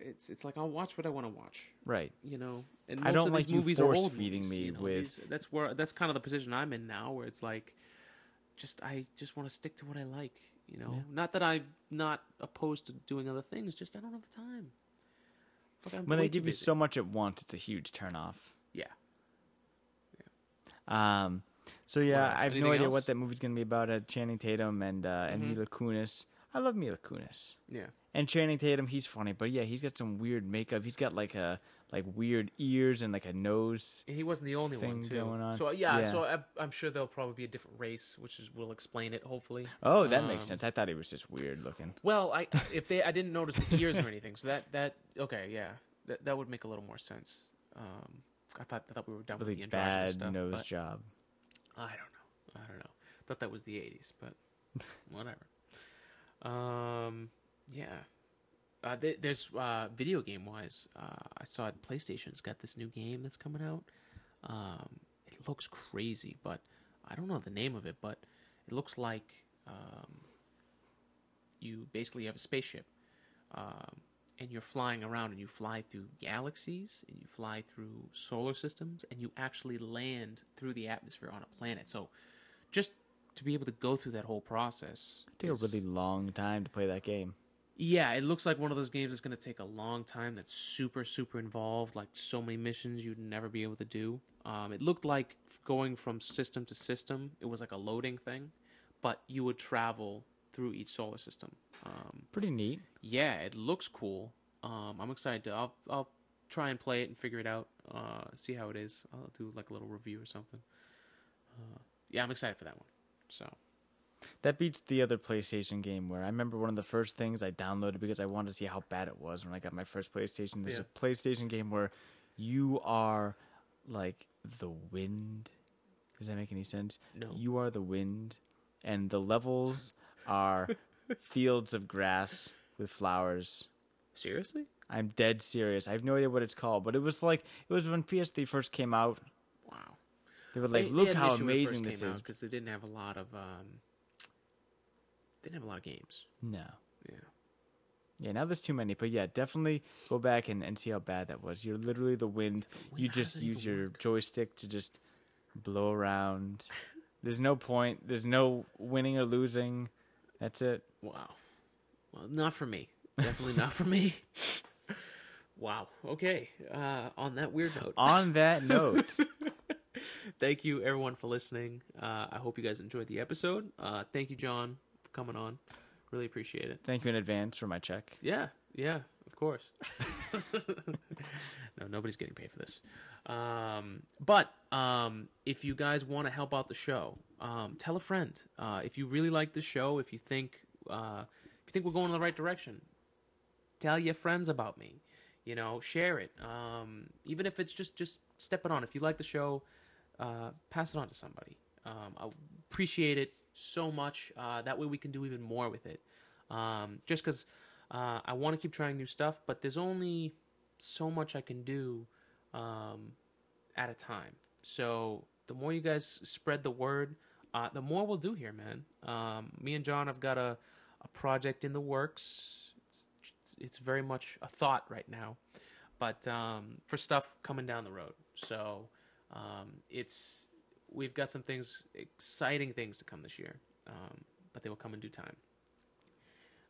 it's it's like I'll watch what I want to watch. Right. You know, and most I don't of like these you movies force are old feeding movies, me you know, with. These, that's where that's kind of the position I'm in now, where it's like, just I just want to stick to what I like. You know, yeah. not that I'm not opposed to doing other things. Just I don't have the time. When they give you so much at once, it's a huge turnoff. Yeah. yeah. Um. So yeah, I have no idea else? what that movie's gonna be about. Uh, Channing Tatum and uh, mm-hmm. and Mila Kunis. I love Mila Kunis. Yeah. And Channing Tatum, he's funny, but yeah, he's got some weird makeup. He's got like a like weird ears and like a nose. And he wasn't the only one too. Going on. So yeah, yeah. so I, I'm sure there'll probably be a different race, which is will explain it hopefully. Oh, that um, makes sense. I thought he was just weird looking. Well, I if they I didn't notice the ears or anything, so that that okay yeah that that would make a little more sense. Um, I thought I thought we were done really with the androgynous stuff. Bad nose job. I don't know. I don't know. I thought that was the eighties, but whatever. Um, yeah. Uh, there, there's uh, video game wise. Uh, I saw it, PlayStation's got this new game that's coming out. Um, it looks crazy, but I don't know the name of it. But it looks like um, you basically have a spaceship, um, and you're flying around, and you fly through galaxies, and you fly through solar systems, and you actually land through the atmosphere on a planet. So, just to be able to go through that whole process. It took a really long time to play that game. Yeah, it looks like one of those games that's going to take a long time, that's super, super involved, like so many missions you'd never be able to do. Um, it looked like going from system to system, it was like a loading thing, but you would travel through each solar system. Um, Pretty neat. Yeah, it looks cool. Um, I'm excited. To, I'll, I'll try and play it and figure it out, uh, see how it is. I'll do like a little review or something. Uh, yeah, I'm excited for that one. So... That beats the other PlayStation game where I remember one of the first things I downloaded because I wanted to see how bad it was when I got my first PlayStation. There's yeah. a PlayStation game where you are like the wind. Does that make any sense? No. You are the wind, and the levels are fields of grass with flowers. Seriously? I'm dead serious. I have no idea what it's called, but it was like it was when P S three first came out. Wow. They were like, they, look they how amazing this is. Because they didn't have a lot of... Um... They didn't have a lot of games. No. Yeah. Yeah, now there's too many. But yeah, definitely go back and, and see how bad that was. You're literally the wind. The wind you just use your work. joystick to just blow around. There's no point. There's no winning or losing. That's it. Wow. Well, not for me. Definitely not for me. Wow. Okay. Uh, on that weird note. On that note. Thank you, everyone, for listening. Uh, I hope you guys enjoyed the episode. Uh, thank you, John, for coming on. Really appreciate it. Thank you in advance for my check. Yeah. Yeah. Of course. No, nobody's getting paid for this. Um, but um, if you guys want to help out the show, um, tell a friend. Uh, if you really like the show, if you think uh, if you think we're going in the right direction, tell your friends about me. You know, share it. Um, even if it's just just step it on. If you like the show, uh, pass it on to somebody. Um, I appreciate it so much. Uh, that way we can do even more with it. Um, just because. Uh, I want to keep trying new stuff, but there's only so much I can do um, at a time. So the more you guys spread the word, uh, the more we'll do here, man. Um, me and John have got a, a project in the works. It's, it's very much a thought right now, but um, for stuff coming down the road. So um, it's we've got some things, exciting things to come this year, um, but they will come in due time.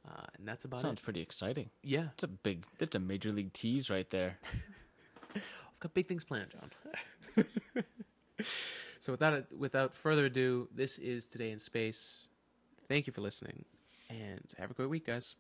Uh, and that's about it. Sounds pretty exciting. Yeah. It's a big, it's a major league tease right there. I've got big things planned, John. So without without further ado, this is Today in Space. Thank you for listening, and have a great week, guys.